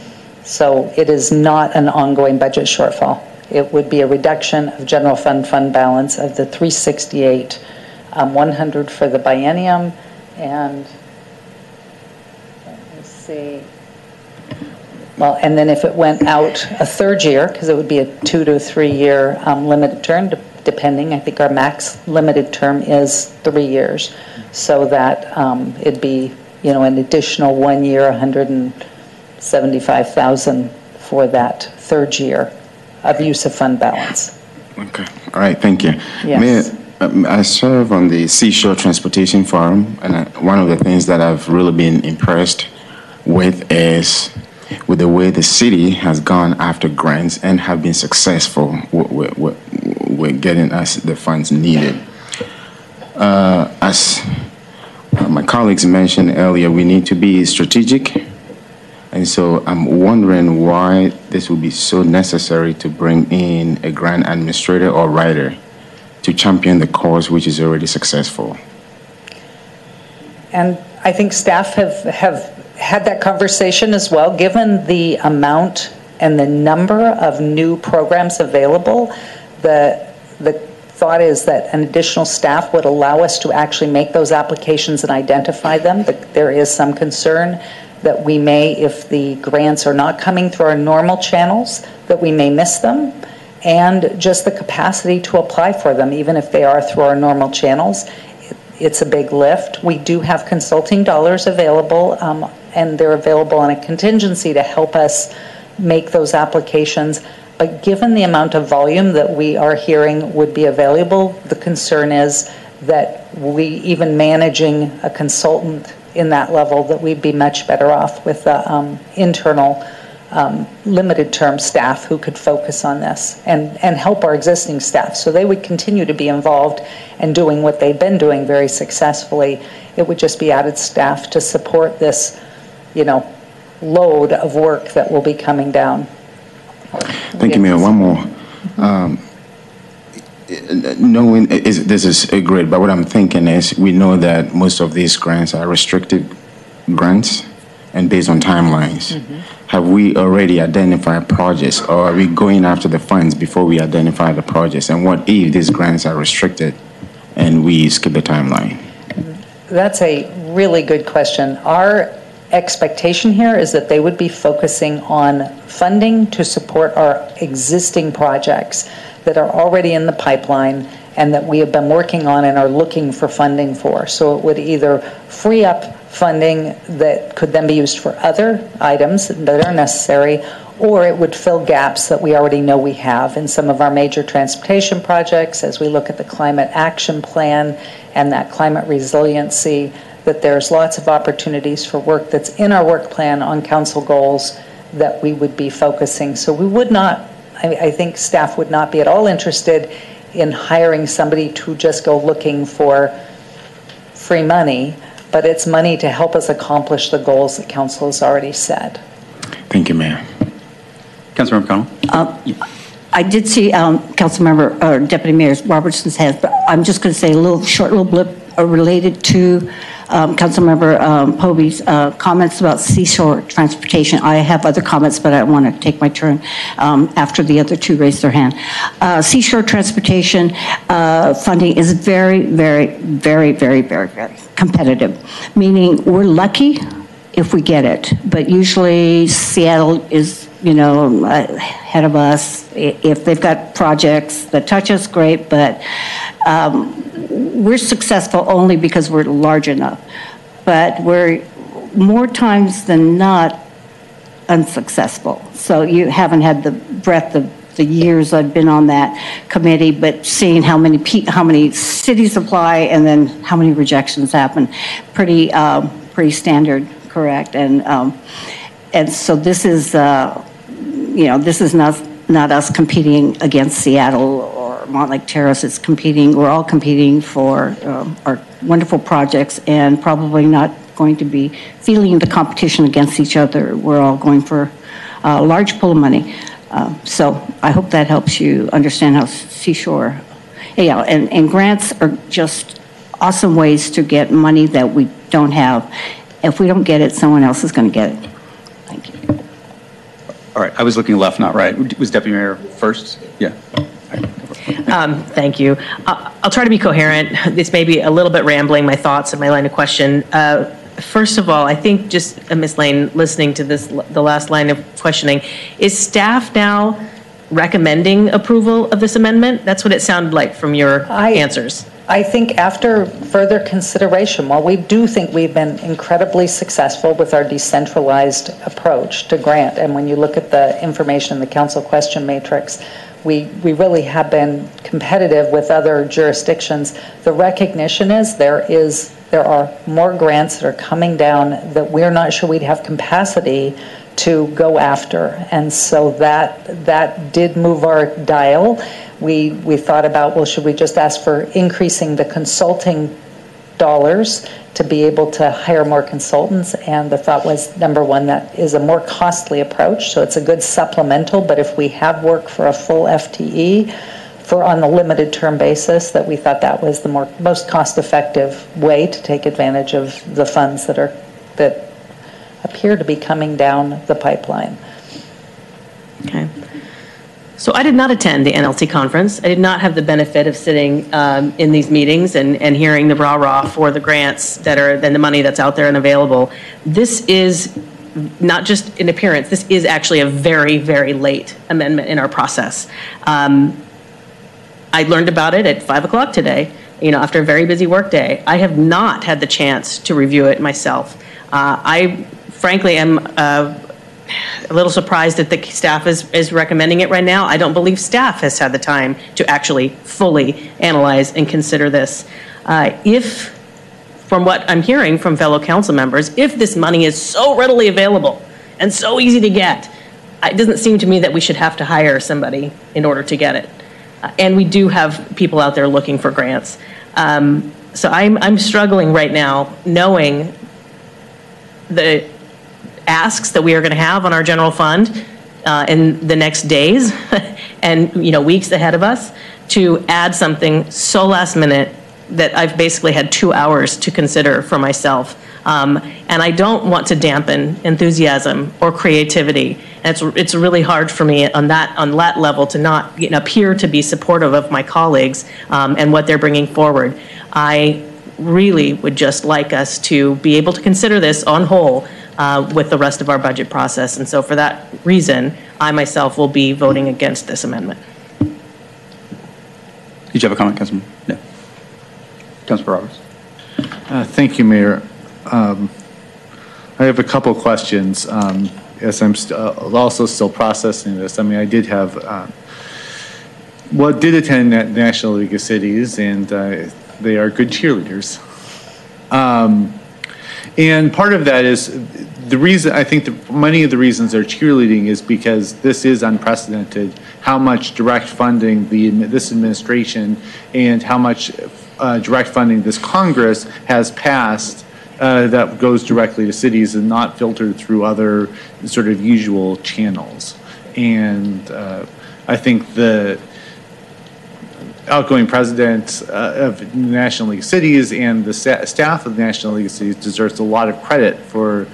So it is not an ongoing budget shortfall. It would be a reduction of general fund balance of the 368,100 for the biennium, and let me see. Well, and then if it went out a third year, because it would be a 2 to 3 year limited term, depending. I think our max limited term is 3 years, so that it'd be, you know, an additional 1 year, 175,000 for that third year of use of fund balance. Okay. All right. Thank you. Yes. Mayor, I serve on the Seashore Transportation Forum, and one of the things that I've really been impressed with is with the way the city has gone after grants and have been successful with getting us the funds needed. As my colleagues mentioned earlier, we need to be strategic. And so I'm wondering why this would be so necessary to bring in a grant administrator or writer to champion the cause which is already successful. And I think staff have had that conversation as well, given the amount and the number of new programs available. The thought is that an additional staff would allow us to actually make those applications and identify them, but there is some concern that we may, if the grants are not coming through our normal channels, that we may miss them, and just the capacity to apply for them, even if they are through our normal channels. It's a big lift. We do have consulting dollars available, and they're available on a contingency to help us make those applications. But given the amount of volume that we are hearing would be available, the concern is that we, even managing a consultant in that level, that we'd be much better off with the internal limited term staff who could focus on this and help our existing staff, so they would continue to be involved and doing what they've been doing very successfully. It would just be added staff to support this, you know, load of work that will be coming down. Thank you, Mayor. One more. Knowing this is great, but what I'm thinking is we know that most of these grants are restricted grants and based on timelines. Mm-hmm. Have we already identified projects, or are we going after the funds before we identify the projects? And what if these grants are restricted and we skip the timeline? That's a really good question. Our expectation here is that they would be focusing on funding to support our existing projects that are already in the pipeline and that we have been working on and are looking for funding for. So it would either free up funding that could then be used for other items that are necessary, or it would fill gaps that we already know we have in some of our major transportation projects. As we look at the climate action plan and that climate resiliency, that there's lots of opportunities for work that's in our work plan on council goals that we would be focusing. So we would not, I think staff would not be at all interested in hiring somebody to just go looking for free money, but it's money to help us accomplish the goals that council has already set. Thank you, Mayor. Councilmember McConnell. I did see Councilmember or Deputy Mayor Robertson's hand, but I'm just going to say a little blip related to Councilmember Pobee's comments about seashore transportation. I have other comments, but I want to take my turn after the other two raise their hand. Seashore transportation funding is very, very, very, very, very, very competitive, meaning we're lucky if we get it, but usually Seattle is you know, ahead of us. If they've got projects that touch us, great, but we're successful only because we're large enough. But we're more times than not unsuccessful. So you haven't had the breadth of the years I've been on that committee, but seeing how many cities apply and then how many rejections happen, pretty standard, correct? And so this is, you know, this is not us competing against Seattle or Montlake Terrace. It's competing. We're all competing for our wonderful projects, and probably not going to be feeling the competition against each other. We're all going for a large pool of money. So I hope that helps you understand how Seashore, yeah, and grants are just awesome ways to get money that we don't have. If we don't get it, someone else is going to get it. Thank you. All right, I was looking left, not right. Was Deputy Mayor first? Yeah. Thank you. I'll try to be coherent. This may be a little bit rambling, my thoughts and my line of question. First of all, I think just Ms. Lane, listening to this, the last line of questioning, is staff now recommending approval of this amendment? That's what it sounded like from your answers. I think after further consideration, while we do think we've been incredibly successful with our decentralized approach to grant, and when you look at the information in the council question matrix, we really have been competitive with other jurisdictions. The recognition is there are more grants that are coming down that we're not sure we'd have capacity to go after. And so that did move our dial. We thought about, well, should we just ask for increasing the consulting dollars to be able to hire more consultants? And the thought was, number one, that is a more costly approach, so it's a good supplemental, but if we have work for a full FTE, for on the limited term basis, that we thought that was the most cost-effective way to take advantage of the funds that appear to be coming down the pipeline. Okay. So I did not attend the NLT conference. I did not have the benefit of sitting in these meetings and hearing the rah-rah for the grants that are, and the money that's out there and available. This is not just in appearance, this is actually a very, very late amendment in our process. I learned about it at 5 o'clock today, you know, after a very busy work day. I have not had the chance to review it myself. I frankly am a little surprised that the staff is recommending it right now. I don't believe staff has had the time to actually fully analyze and consider this. If, from what I'm hearing from fellow council members, if this money is so readily available and so easy to get, it doesn't seem to me that we should have to hire somebody in order to get it. And we do have people out there looking for grants. So I'm struggling right now, knowing the asks that we are going to have on our general fund in the next days and, you know, weeks ahead of us, to add something so last minute that I've basically had 2 hours to consider for myself. And I don't want to dampen enthusiasm or creativity. And it's really hard for me on that level to not, you know, appear to be supportive of my colleagues and what they're bringing forward. I really would just like us to be able to consider this on whole with the rest of our budget process. And so for that reason, I myself will be voting against this amendment. Did you have a comment, Councilman? No. Councilman Roberts. Thank you, Mayor. I have a couple questions. As I'm also still processing this, I mean, I did have, did attend at National League of Cities, and they are good cheerleaders. And part of that is the reason, I think many of the reasons they're cheerleading is because this is unprecedented, how much direct funding this administration and how much direct funding this Congress has passed that goes directly to cities and not filtered through other sort of usual channels. And I think the outgoing president of National League of Cities and the staff of the National League of Cities deserves a lot of credit for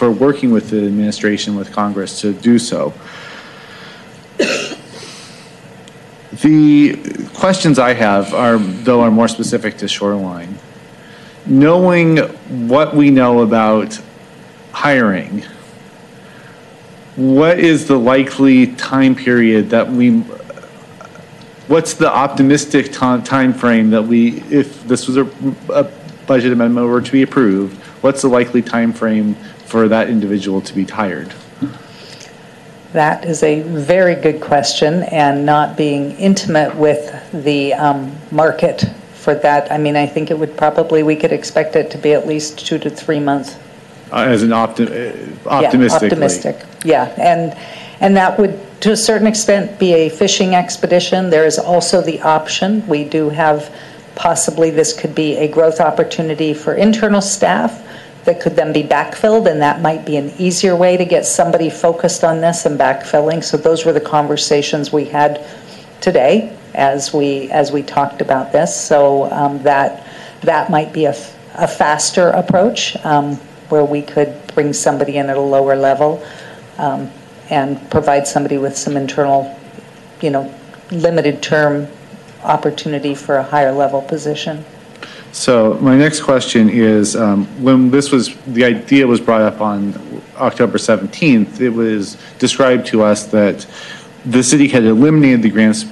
working with the administration, with Congress to do so. The questions I have are more specific to Shoreline. Knowing what we know about hiring, what is the likely time period that we, what's the optimistic time frame that we, if this was a budget amendment were to be approved, what's the likely time frame for that individual to be hired? That is a very good question, and not being intimate with the market for that, I mean, I think it would probably, we could expect it to be at least 2 to 3 months. As an optimistic. Yeah, and that would, to a certain extent, be a fishing expedition. There is also the option, we do have, possibly this could be a growth opportunity for internal staff that could then be backfilled, and that might be an easier way to get somebody focused on this and backfilling. So those were the conversations we had today as we talked about this. So that might be a faster approach where we could bring somebody in at a lower level and provide somebody with some internal, limited term opportunity for a higher level position. So my next question is, when this was, the idea was brought up on October 17th, it was described to us that the city had eliminated the grants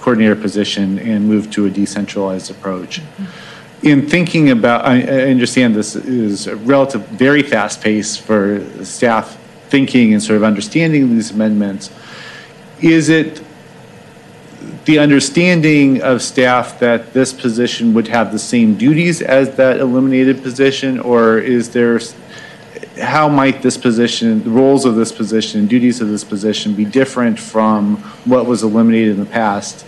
coordinator position and moved to a decentralized approach. Mm-hmm. In thinking about, I understand this is a relative, very fast pace for staff thinking and sort of understanding these amendments. Is it the understanding of staff that this position would have the same duties as that eliminated position, or is there, how might this position, the roles of this position and duties of this position be different from what was eliminated in the past?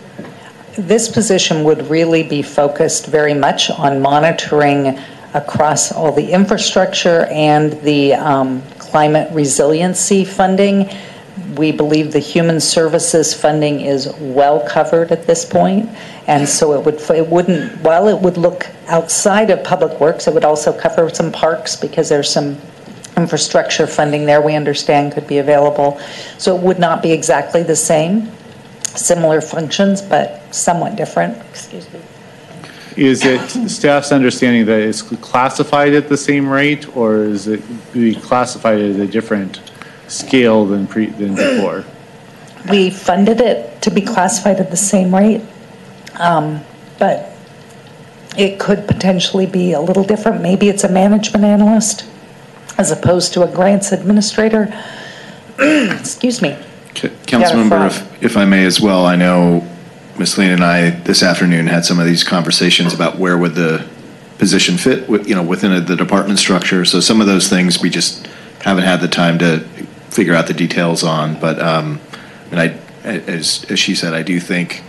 This position would really be focused very much on monitoring across all the infrastructure and the climate resiliency funding. We believe the human services funding is well covered at this point, and so it wouldn't, while it would look outside of public works, it would also cover some parks because there's some infrastructure funding there we understand could be available. So it would not be exactly the same, similar functions, but somewhat different. Excuse me. Is it staff's understanding that it's classified at the same rate, or is it be classified at a different scale than before? We funded it to be classified at the same rate, but it could potentially be a little different. Maybe it's a management analyst as opposed to a grants administrator. Excuse me. Councilmember, if I may as well, I know Ms. Lane and I this afternoon had some of these conversations about where would the position fit, within the department structure. So some of those things we just haven't had the time to figure out the details on, but as she said, I do think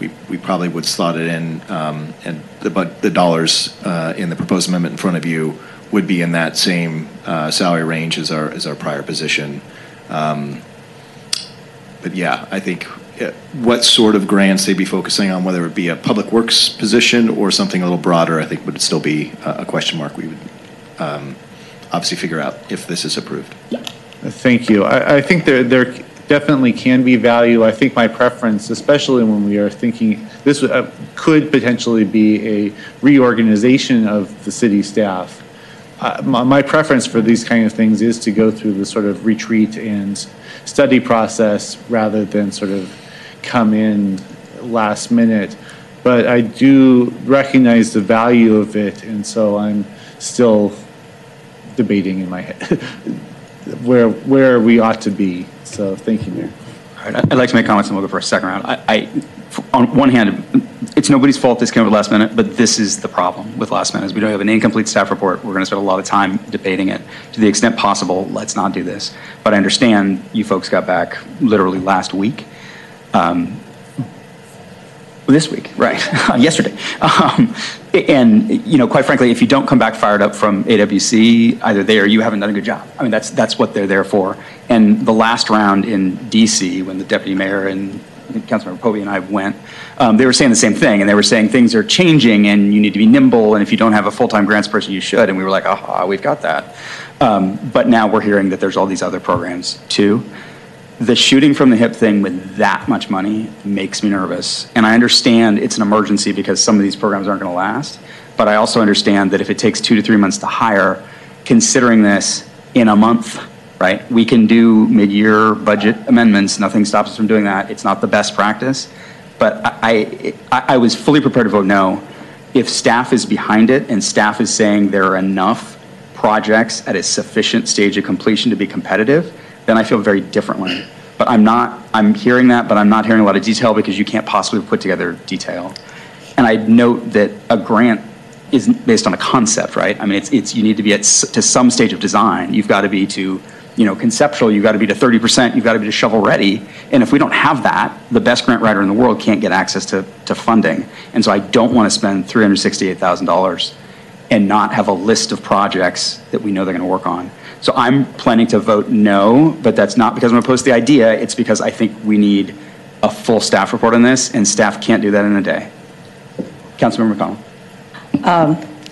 we probably would slot it in, and the dollars in the proposed amendment in front of you would be in that same salary range as our prior position. But yeah, I think what sort of grants they'd be focusing on, whether it be a public works position or something a little broader, I think would still be a question mark. We would obviously figure out if this is approved. Thank you. I think there definitely can be value. I think my preference, especially when we are thinking, this could potentially be a reorganization of the city staff. My preference for these kind of things is to go through the sort of retreat and study process rather than sort of come in last minute. But I do recognize the value of it, and so I'm still debating in my head where we ought to be. So thank you, Mayor. All right, I'd like to make comments and we'll go for a second round. On one hand, it's nobody's fault this came up last minute, but this is the problem with last minute is we don't have an incomplete staff report. We're going to spend a lot of time debating it. To the extent possible, let's not do this. But I understand you folks got back literally last week. This week, right? Yesterday. And, quite frankly, if you don't come back fired up from AWC, either they or you haven't done a good job. I mean, that's what they're there for. And the last round in DC, when the deputy mayor and Councilmember Pobee and I went, they were saying the same thing. And they were saying things are changing and you need to be nimble. And if you don't have a full-time grants person, you should. And we were like, aha, we've got that. But now we're hearing that there's all these other programs too. The shooting from the hip thing with that much money makes me nervous. And I understand it's an emergency because some of these programs aren't going to last. But I also understand that if it takes 2 to 3 months to hire, considering this in a month right? We can do mid-year budget amendments. Nothing stops us from doing that. It's not the best practice. But I was fully prepared to vote no. If staff is behind it and staff is saying there are enough projects at a sufficient stage of completion to be competitive, then I feel very differently. But I'm hearing that, but I'm not hearing a lot of detail because you can't possibly put together detail. And I'd note that a grant isn't based on a concept, right? I mean, it's you need to be to some stage of design. You've got to be to, you know, conceptual, you've got to be to 30%, you've got to be to shovel ready. And if we don't have that, the best grant writer in the world can't get access to funding. And so I don't want to spend $368,000 and not have a list of projects that we know they're going to work on. So I'm planning to vote no, but that's not because I'm opposed to the idea. It's because I think we need a full staff report on this, and staff can't do that in a day. Councilmember McConnell.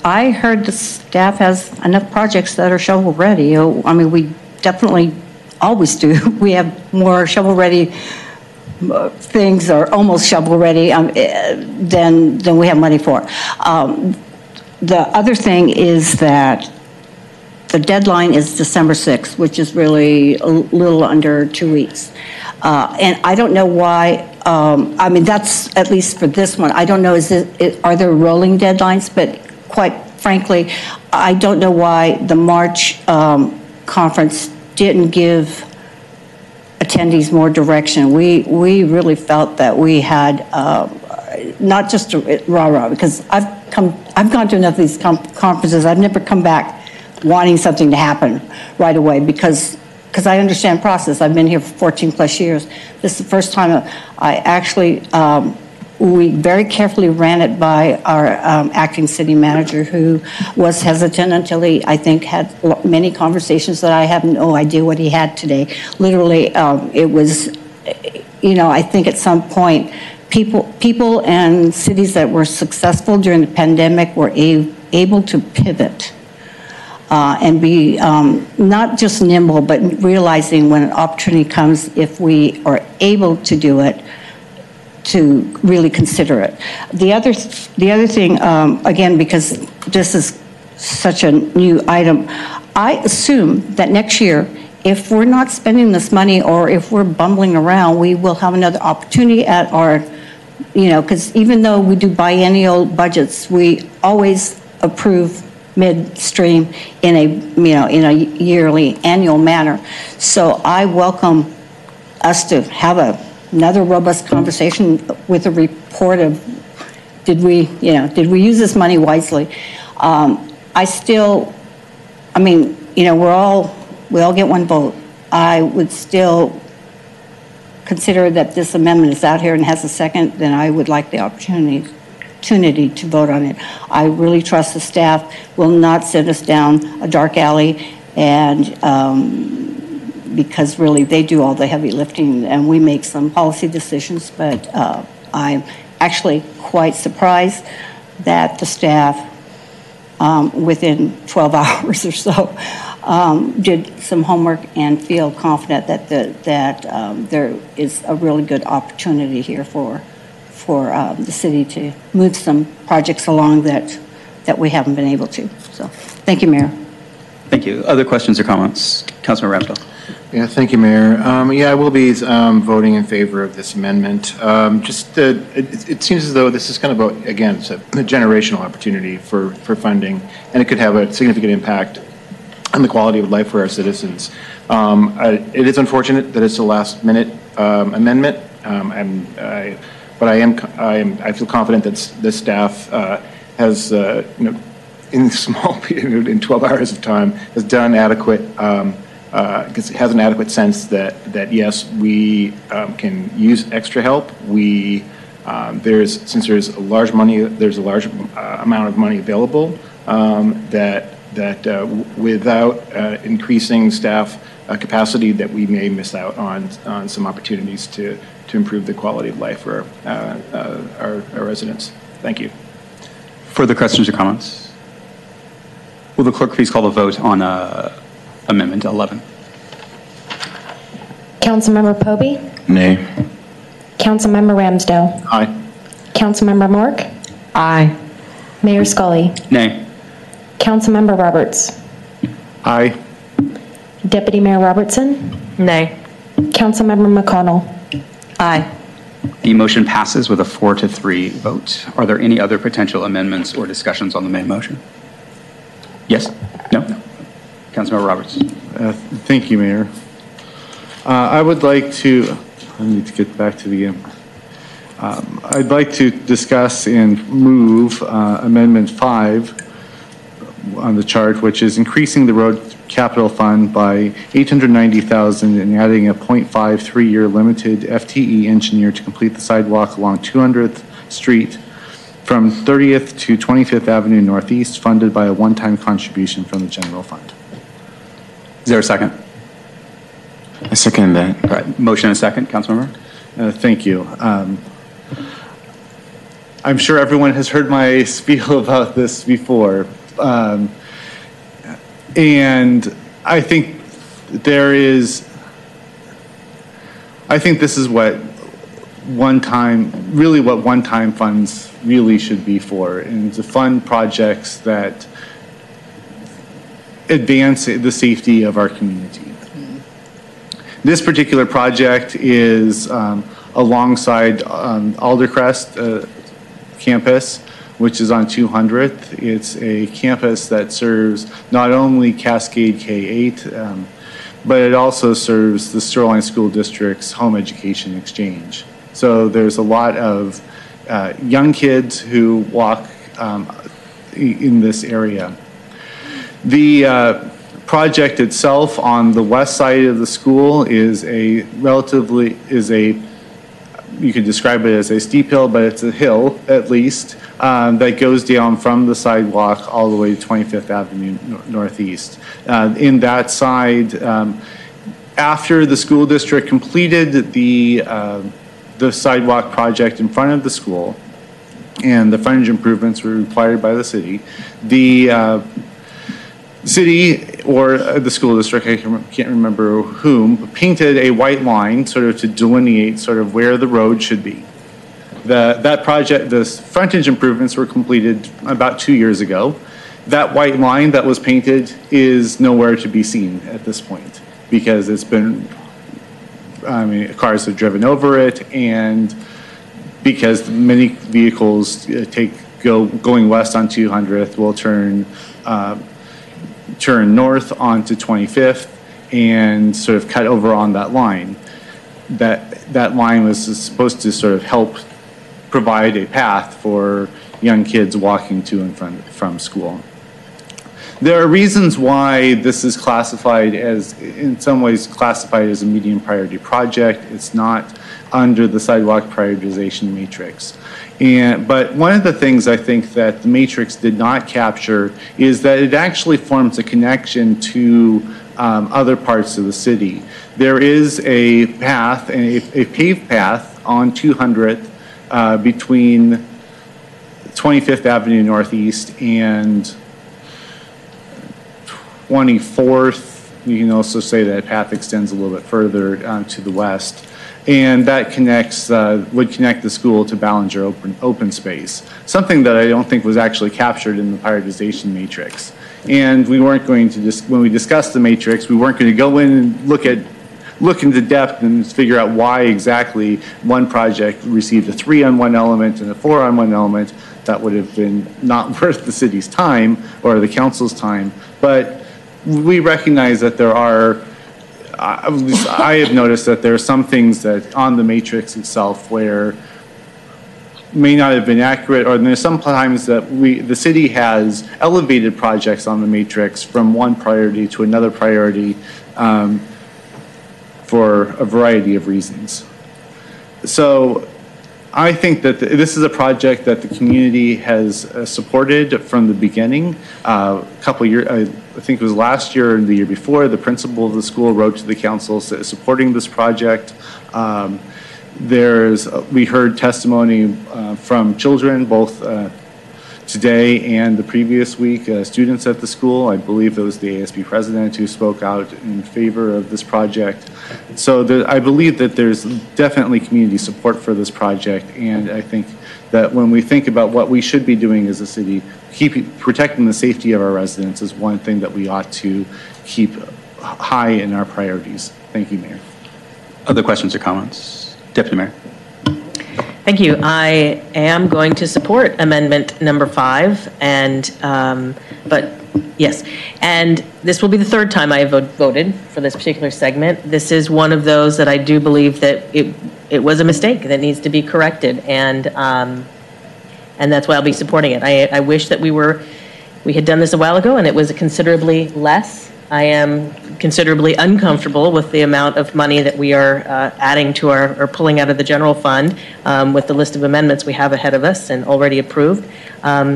I heard the staff has enough projects that are shovel ready. I mean, we definitely always do. We have more shovel ready things, or almost shovel ready, than we have money for. The other thing is that the deadline is December 6th, which is really a little under 2 weeks. And I don't know why, I mean, that's at least for this one. I don't know, are there rolling deadlines? But quite frankly, I don't know why the March conference didn't give attendees more direction. We really felt that we had not just a rah-rah, because I've gone to enough of these conferences. I've never come back wanting something to happen right away, because I understand process. I've been here for 14 plus years. This is the first time I actually, we very carefully ran it by our acting city manager, who was hesitant until he, I think, had many conversations that I have no idea what he had today. Literally, it was, you know, I think at some point, people and cities that were successful during the pandemic were able to pivot and be not just nimble, but realizing when an opportunity comes, if we are able to do it, to really consider it. The other thing, again, because this is such a new item, I assume that next year, if we're not spending this money, or if we're bumbling around, we will have another opportunity at our, you know, because even though we do biennial budgets, we always approve midstream in a, you know, in a yearly annual manner. So I welcome us to have another robust conversation with a report of, did we use this money wisely? I mean, you know, we all get one vote. I would still consider that this amendment is out here and has a second, then I would like the opportunity to vote on it. I really trust the staff will not send us down a dark alley, and because really they do all the heavy lifting, and we make some policy decisions, but I'm actually quite surprised that the staff within 12 hours or so did some homework and feel confident that there is a really good opportunity here for the city to move some projects along that we haven't been able to. So, thank you, Mayor. Thank you. Other questions or comments? Councilmember Ramsdell. Yeah, thank you, Mayor. Yeah, I will be voting in favor of this amendment. It seems as though this is kind of, it's a generational opportunity for funding, and it could have a significant impact and the quality of life for our citizens. It is unfortunate that it's a last-minute amendment, but I feel confident that the staff has, in 12 hours of time, has done adequate, has an adequate sense that yes, we can use extra help. There's a large amount of money available that without increasing staff capacity, that we may miss out on some opportunities to improve the quality of life for our residents. Thank you. Further questions or comments? Will the clerk please call the vote on Amendment 11? Councilmember Pobee? Nay. Councilmember Ramsdell? Aye. Councilmember Mork? Aye. Mayor Scully? Nay. Councilmember Roberts? Aye. Deputy Mayor Robertson? Nay. Councilmember McConnell? Aye. The motion passes with a 4-3 vote. Are there any other potential amendments or discussions on the main motion? Yes? No? No. Councilmember Roberts. Thank you, Mayor. I would like to, I need to get back to the end. I'd like to discuss and move Amendment 5 on the chart, which is increasing the road capital fund by $890,000 and adding a 0.53 year limited FTE engineer to complete the sidewalk along 200th Street from 30th to 25th Avenue Northeast, funded by a one-time contribution from the general fund. Is there a second? I second that. All right, motion and a second, Councilmember. Thank you. I'm sure everyone has heard my spiel about this before. And I think there is, I think this is what one-time funds really should be for, and to fund projects that advance the safety of our community. This particular project is alongside Aldercrest campus, which is on 200th. It's a campus that serves not only Cascade K-8, but it also serves the Shoreline School District's Home Education Exchange. So there's a lot of young kids who walk in this area. The project itself on the west side of the school is a you could describe it as a steep hill, but it's a hill at least, that goes down from the sidewalk all the way to 25th Avenue Northeast. In that side, after the school district completed the sidewalk project in front of the school, and the frontage improvements were required by the city, the city or the school district, I can't remember whom, painted a white line sort of to delineate sort of where the road should be. That project, the frontage improvements were completed about 2 years ago. That white line that was painted is nowhere to be seen at this point because it's been, I mean, cars have driven over it, and because many vehicles going west on 200th will turn north onto 25th and sort of cut over on that line. That line was supposed to sort of help provide a path for young kids walking to and from school. There are reasons why this is classified as, in some ways, classified as a medium priority project. It's not under the sidewalk prioritization matrix. But one of the things I think that the matrix did not capture is that it actually forms a connection to other parts of the city. There is a path, a paved path on 200th between 25th Avenue Northeast and 24th. You can also say that path extends a little bit further to the west, and that would connect the school to Ballinger open space, something that I don't think was actually captured in the prioritization matrix. And we weren't going to just, when we discussed the matrix, we weren't going to go in and look into depth and figure out why exactly one project received a 3-on-1 element and a 4-on-1 element. That would have been not worth the city's time or the council's time. But we recognize that there are, I have noticed that there are some things that on the matrix itself where may not have been accurate, or there's some times that the city has elevated projects on the matrix from one priority to another priority for a variety of reasons. So I think that this is a project that the community has supported from the beginning. A couple of years, I think it was last year and the year before, the principal of the school wrote to the council supporting this project. We heard testimony from children, both today and the previous week, students at the school. I believe it was the ASB president who spoke out in favor of this project. So I believe that there's definitely community support for this project, and I think that when we think about what we should be doing as a city, protecting the safety of our residents is one thing that we ought to keep high in our priorities. Thank you, Mayor. Other questions or comments? Deputy Mayor. Thank you. I am going to support amendment number 5, and yes, and this will be the third time I have voted for this particular segment. This is one of those that I do believe that it was a mistake that needs to be corrected, and that's why I'll be supporting it. I wish that we had done this a while ago, and it was considerably less. I am considerably uncomfortable with the amount of money that we are adding to our, or pulling out of the general fund with the list of amendments we have ahead of us and already approved.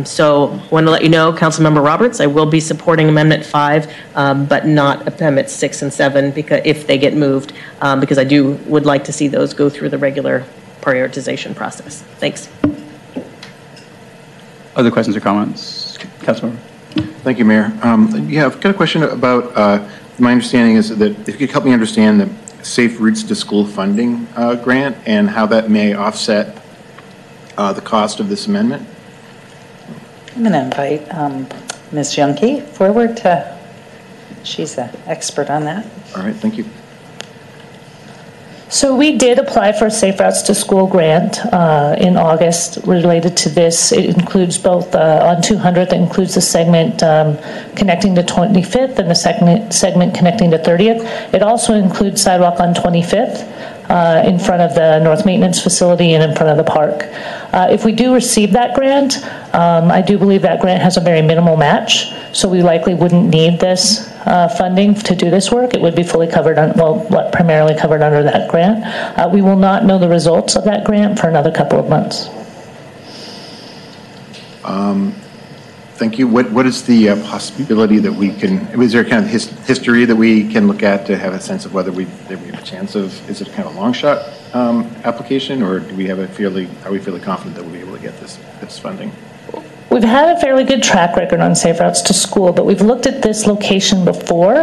So I want to let you know, Councilmember Roberts, I will be supporting Amendment 5, but not Amendment 6 and 7 because if they get moved, because I would like to see those go through the regular prioritization process. Thanks. Other questions or comments? Councilmember. Thank you, Mayor. Yeah, I've got a question about, my understanding is that if you could help me understand the Safe Routes to School funding grant and how that may offset the cost of this amendment. I'm going to invite Ms. Junke forward to, she's an expert on that. All right, thank you. So we did apply for a Safe Routes to School grant in August related to this. It includes both on 200, that includes the segment connecting to 25th and the segment connecting to 30th. It also includes sidewalk on 25th in front of the North Maintenance Facility and in front of the park. If we do receive that grant, I do believe that grant has a very minimal match, so we likely wouldn't need this funding to do this work. It would be fully covered, primarily covered under that grant. We will not know the results of that grant for another couple of months. Thank you. What is the possibility that we can, is there kind of history that we can look at to have a sense of whether we have a chance of, is it kind of a long shot application, or do we have are we fairly confident that we'll be able to get this funding? We've had a fairly good track record on Safe Routes to School, but we've looked at this location before,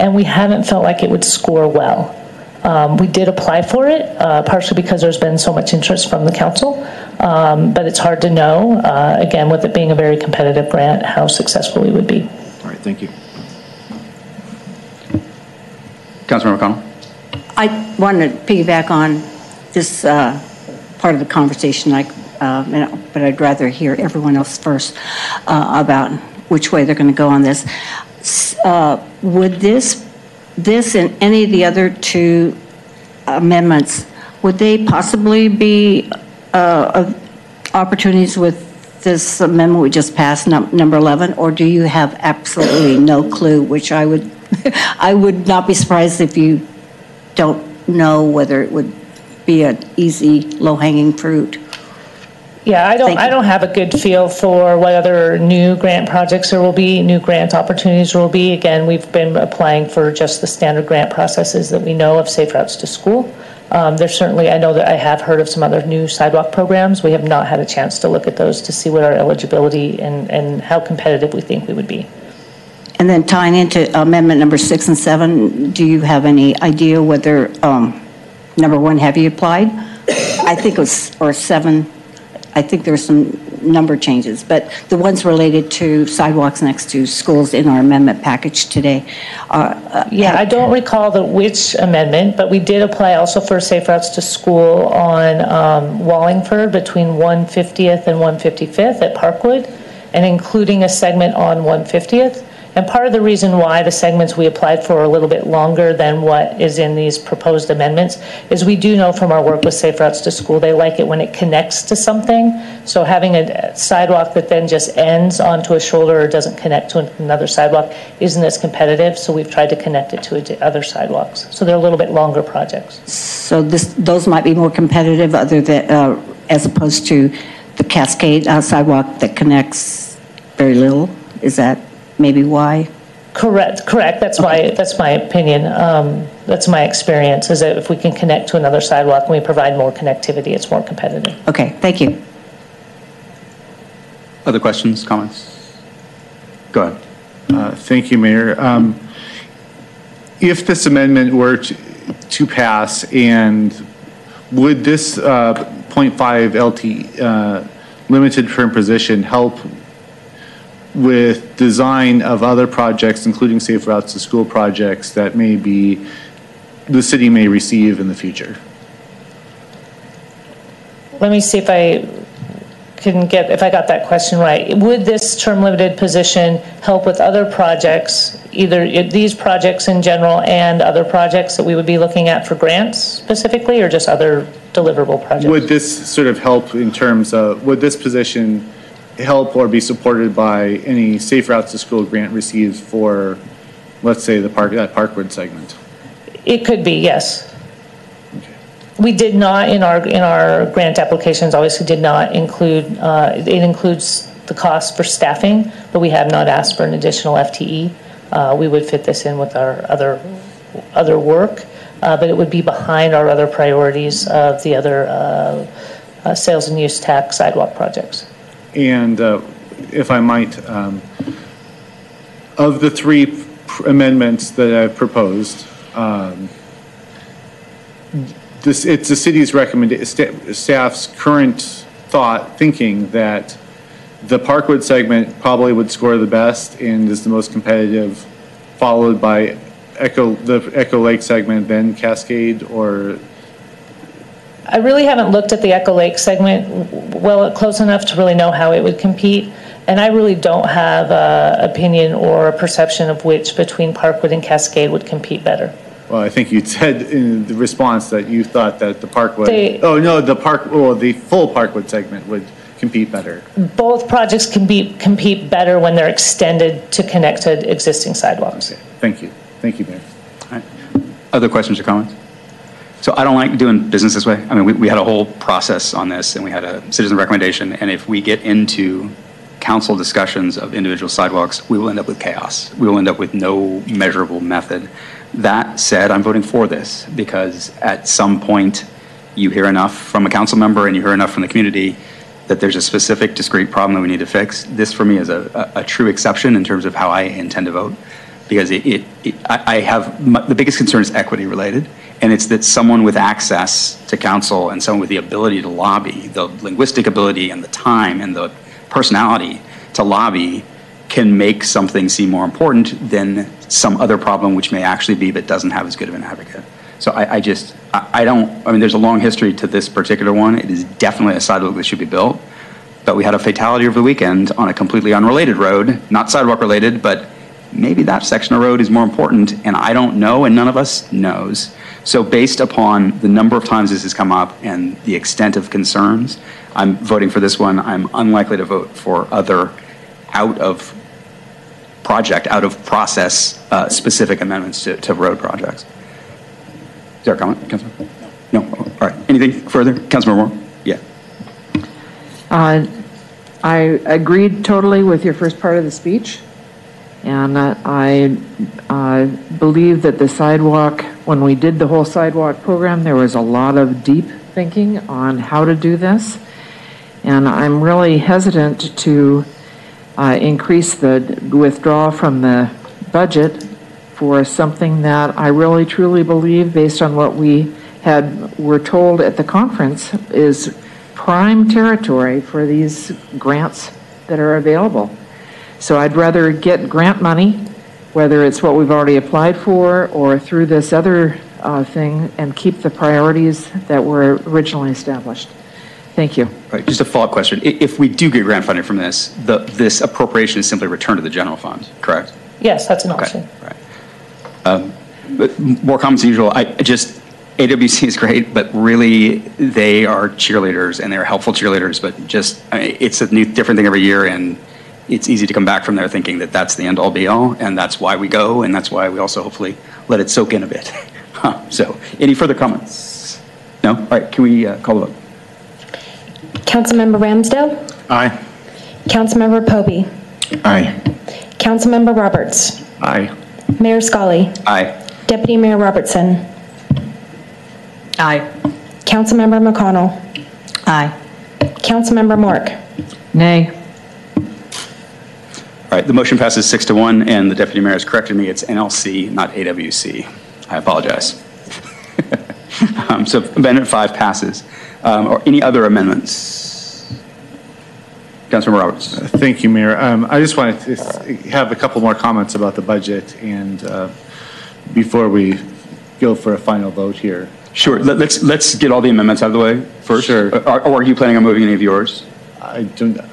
and we haven't felt like it would score well. We did apply for it, partially because there's been so much interest from the council, but it's hard to know, again, with it being a very competitive grant, how successful we would be. All right, thank you. Councilmember McConnell. I wanted to piggyback on this part of the conversation, but I'd rather hear everyone else first about which way they're going to go on this. Would this and any of the other two amendments, would they possibly be opportunities with this amendment we just passed, number 11, or do you have absolutely no clue? Which I would, I would not be surprised if you don't know whether it would be an easy, low-hanging fruit. Yeah, I don't have a good feel for what other new grant projects there will be, new grant opportunities there will be. Again, we've been applying for just the standard grant processes that we know of, Safe Routes to School. There's certainly, I know that I have heard of some other new sidewalk programs. We have not had a chance to look at those to see what our eligibility and how competitive we think we would be. And then tying into amendment number 6 and 7, do you have any idea whether, number 1, have you applied? I think it was, or 7. I think there's some number changes, but the ones related to sidewalks next to schools in our amendment package today. Yeah, I don't recall which amendment, but we did apply also for Safe Routes to School on Wallingford between 150th and 155th at Parkwood, and including a segment on 150th. And part of the reason why the segments we applied for are a little bit longer than what is in these proposed amendments is we do know from our work with Safe Routes to School, they like it when it connects to something. So having a sidewalk that then just ends onto a shoulder or doesn't connect to another sidewalk isn't as competitive, so we've tried to connect it to other sidewalks. So they're a little bit longer projects. So those might be more competitive other than, as opposed to the Cascade sidewalk that connects very little, is that? Maybe why? Correct. That's okay. That's my opinion. That's my experience, is that if we can connect to another sidewalk and we provide more connectivity, it's more competitive. Okay, thank you. Other questions, comments? Go ahead. Thank you, Mayor. If this amendment were to pass, and would this 0.5 LT limited term position help with design of other projects, including Safe Routes to School projects that may be, the city may receive in the future. Let me see if I can get, if I got that question right. Would this term limited position help with other projects, either these projects in general and other projects that we would be looking at for grants specifically, or just other deliverable projects? Would this sort of help in terms of, would this position help or be supported by any Safe Routes to School grant received for, let's say, the park, that Parkwood segment? It could be, yes. Okay. We did not in our grant applications, obviously did not include, it includes the cost for staffing, but we have not asked for an additional FTE. We would fit this in with our other work, but it would be behind our other priorities of the other sales and use tax sidewalk projects. And if I might, of the three amendments that I've proposed, it's the city's staff's current thinking that the Parkwood segment probably would score the best and is the most competitive, followed by the Echo Lake segment, then Cascade, or I really haven't looked at the Echo Lake segment well close enough to really know how it would compete, and I really don't have an opinion or a perception of which between Parkwood and Cascade would compete better. Well, I think you said in the response that you thought that the Parkwood, the full Parkwood segment would compete better. Both projects can compete better when they're extended to connect to existing sidewalks. Okay. Thank you. Thank you, Mayor. All right. Other questions or comments? So I don't like doing business this way. I mean, we had a whole process on this, and we had a citizen recommendation, and if we get into council discussions of individual sidewalks, we will end up with chaos. We will end up with no measurable method. That said, I'm voting for this because at some point you hear enough from a council member and you hear enough from the community that there's a specific discrete problem that we need to fix. This for me is a true exception in terms of how I intend to vote, because the biggest concern is equity related. And it's that someone with access to council and someone with the ability to lobby, the linguistic ability and the time and the personality to lobby, can make something seem more important than some other problem which may actually be but doesn't have as good of an advocate. So I mean, there's a long history to this particular one. It is definitely a sidewalk that should be built, but we had a fatality over the weekend on a completely unrelated road, not sidewalk related, but maybe that section of road is more important, and I don't know, and none of us knows. So based upon the number of times this has come up and the extent of concerns, I'm voting for this one. I'm unlikely to vote for other out of process specific amendments to road projects. Is there a comment, Councilman? No. All right. Anything further? Councilmember Moore? Yeah. I agreed totally with your first part of the speech. And I believe that the sidewalk, when we did the whole sidewalk program, there was a lot of deep thinking on how to do this. And I'm really hesitant to withdraw from the budget for something that I really truly believe, based on what we were told at the conference, is prime territory for these grants that are available. So I'd rather get grant money, whether it's what we've already applied for or through this other thing, and keep the priorities that were originally established. Thank you. Right, just a follow-up question. If we do get grant funding from this, this appropriation is simply returned to the general fund, correct? Yes, that's an option. Okay. Right. But more comments than usual. AWC is great, but really they are cheerleaders, and they're helpful cheerleaders, but it's a different thing every year, and it's easy to come back from there thinking that that's the end-all be-all, and that's why we go, and that's why we also hopefully let it soak in a bit. So, any further comments? No? All right, can we call the vote? Councilmember Ramsdell? Aye. Councilmember Pobee? Aye. Councilmember Roberts? Aye. Mayor Scully? Aye. Deputy Mayor Robertson? Aye. Councilmember McConnell? Aye. Councilmember Mork? Nay. All right, the motion passes 6-1, and the Deputy Mayor has corrected me. It's NLC, not AWC. I apologize. So Amendment 5 passes. Or any other amendments? Councilmember Roberts. Thank you, Mayor. I just wanted to have a couple more comments about the budget and before we go for a final vote here. Sure. Let's get all the amendments out of the way first. Sure. Or are you planning on moving any of yours? I don't know.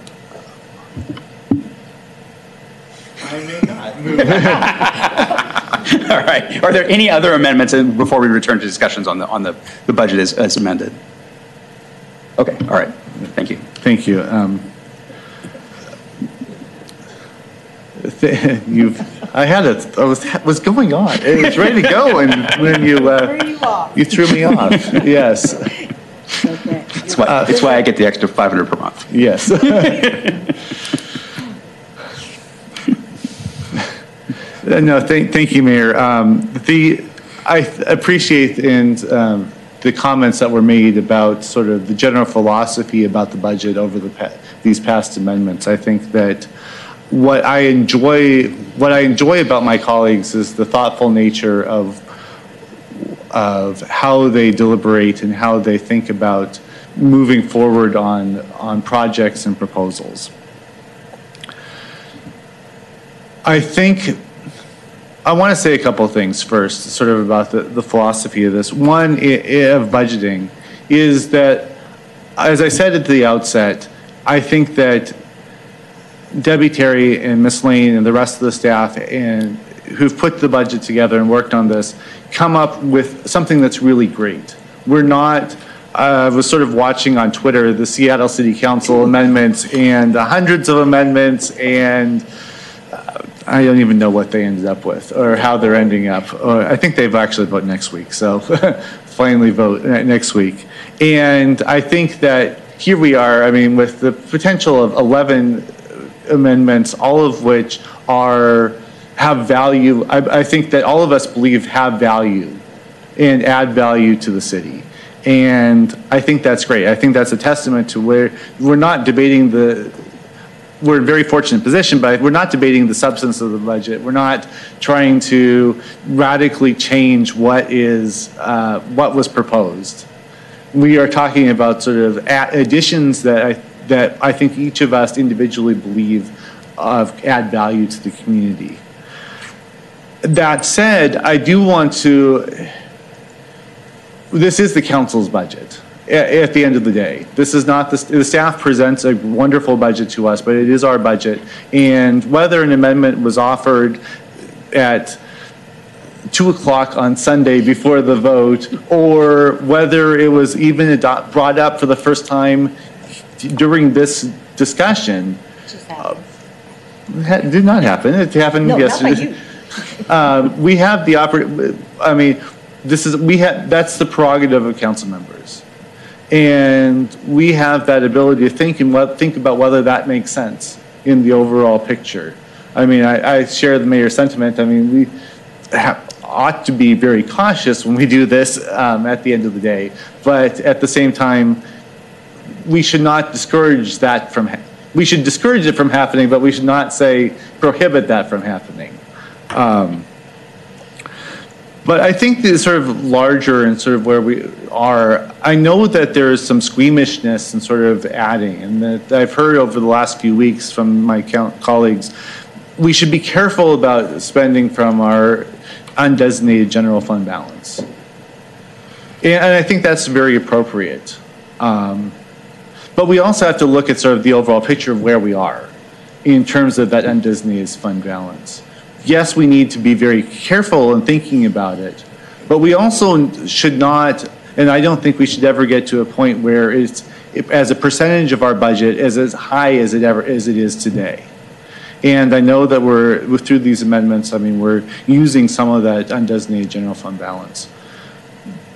I may not move. All right. Are there any other amendments before we return to discussions on the budget as amended? Okay. All right. Thank you. Thank you. I was going on. It was ready to go, and when you threw me off. Yes. Okay. It's why I get the extra $500 per month. Yes. No, thank you, Mayor. I appreciate and the comments that were made about sort of the general philosophy about the budget over these past amendments. I think that what I enjoy about my colleagues is the thoughtful nature of how they deliberate and how they think about moving forward on projects and proposals. I think I want to say a couple of things first, sort of about the philosophy of this. One of budgeting is that, as I said at the outset, I think that Debbie Terry and Ms. Lane and the rest of the staff and who've put the budget together and worked on this come up with something that's really great. We're not, I was sort of watching on Twitter the Seattle City Council amendments and the hundreds of amendments, and I don't even know what they ended up with or how they're ending up. Or I think they've actually voted next week, so finally vote next week. And I think that here we are, I mean, with the potential of 11 amendments, all of which have value. I think that all of us believe have value and add value to the city. And I think that's great. I think that's a testament to where we're not debating we're in a very fortunate position, but we're not debating the substance of the budget. We're not trying to radically change what was proposed. We are talking about sort of additions that I think each of us individually believe add value to the community. That said, I do want to, this is the council's budget at the end of the day. This is not, the staff presents a wonderful budget to us, but it is our budget. And whether an amendment was offered at 2 o'clock on Sunday before the vote, or whether it was even brought up for the first time during this discussion, did not happen. It happened yesterday. We have the I mean, this is that's the prerogative of council members, and we have that ability to think about whether that makes sense in the overall picture. I mean, I share the mayor's sentiment. I mean, we ought to be very cautious when we do this at the end of the day, but at the same time, we should not discourage that from. We should discourage it from happening, but we should not say prohibit that from happening. But I think the sort of larger and sort of where we are, I know that there is some squeamishness and sort of adding, and that I've heard over the last few weeks from my colleagues, we should be careful about spending from our undesignated general fund balance. And I think that's very appropriate. But we also have to look at sort of the overall picture of where we are in terms of that undesignated fund balance. Yes, we need to be very careful in thinking about it, but we also should not, and I don't think we should ever get to a point where it's, as a percentage of our budget, is as high as it is today. And I know that through these amendments, I mean, we're using some of that undesignated general fund balance.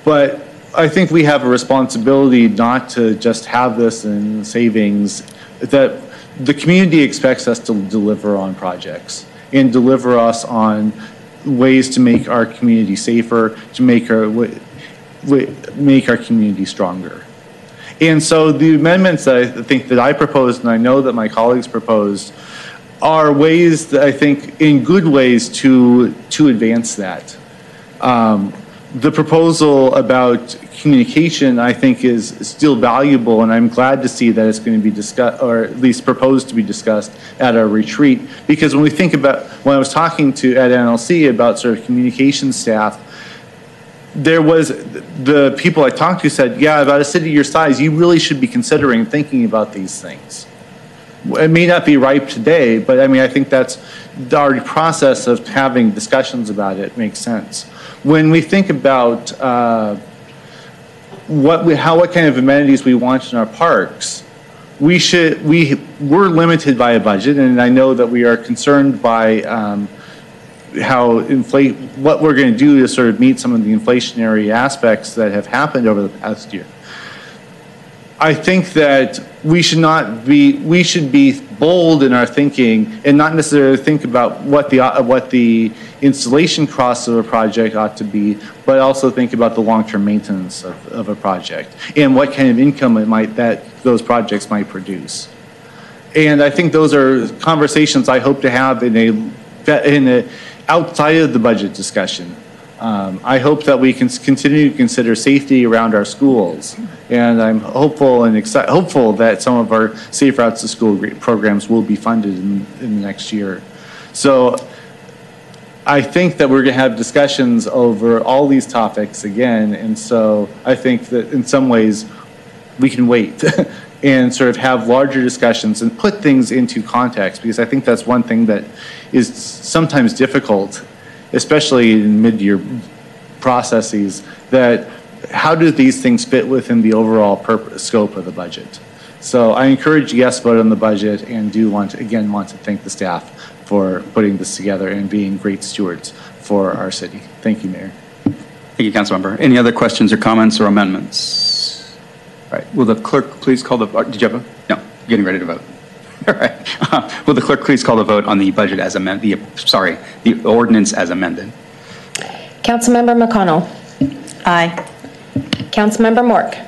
But I think we have a responsibility not to just have this in savings, that the community expects us to deliver on projects and deliver us on ways to make our community safer, to make our community stronger. And so the amendments that I think that I proposed, and I know that my colleagues proposed, are ways that I think in good ways to advance that. The proposal about communication, I think, is still valuable, and I'm glad to see that it's going to be discussed, or at least proposed to be discussed, at our retreat. Because when we think about, when I was talking to at NLC about sort of communication staff, there was, the people I talked to said, yeah, about a city your size, you really should be considering thinking about these things. It may not be ripe today, but I mean, I think that's our process of having discussions about it makes sense. When we think about what kind of amenities we want in our parks, we're limited by a budget, and I know that we are concerned by what we're going to do to sort of meet some of the inflationary aspects that have happened over the past year. I think that we should be bold in our thinking and not necessarily think about what the installation costs of a project ought to be, but also think about the long-term maintenance of a project and what kind of income those projects might produce. And I think those are conversations I hope to have in a outside of the budget discussion. I hope that we can continue to consider safety around our schools, and I'm hopeful and hopeful that some of our Safe Routes to School programs will be funded in the next year. So I think that we're going to have discussions over all these topics again, and so I think that in some ways we can wait and sort of have larger discussions and put things into context, because I think that's one thing that is sometimes difficult, especially in mid-year processes, that how do these things fit within the overall scope of the budget? So I encourage yes vote on the budget, and do want to thank the staff for putting this together and being great stewards for our city. Thank you, Mayor. Thank you, Councilmember. Any other questions or comments or amendments? All right, will the clerk please call the, did you have a, no, getting ready to vote. All right. Will the clerk please call the vote on the budget as amended? The ordinance as amended. Councilmember McConnell. Aye. Councilmember Mork.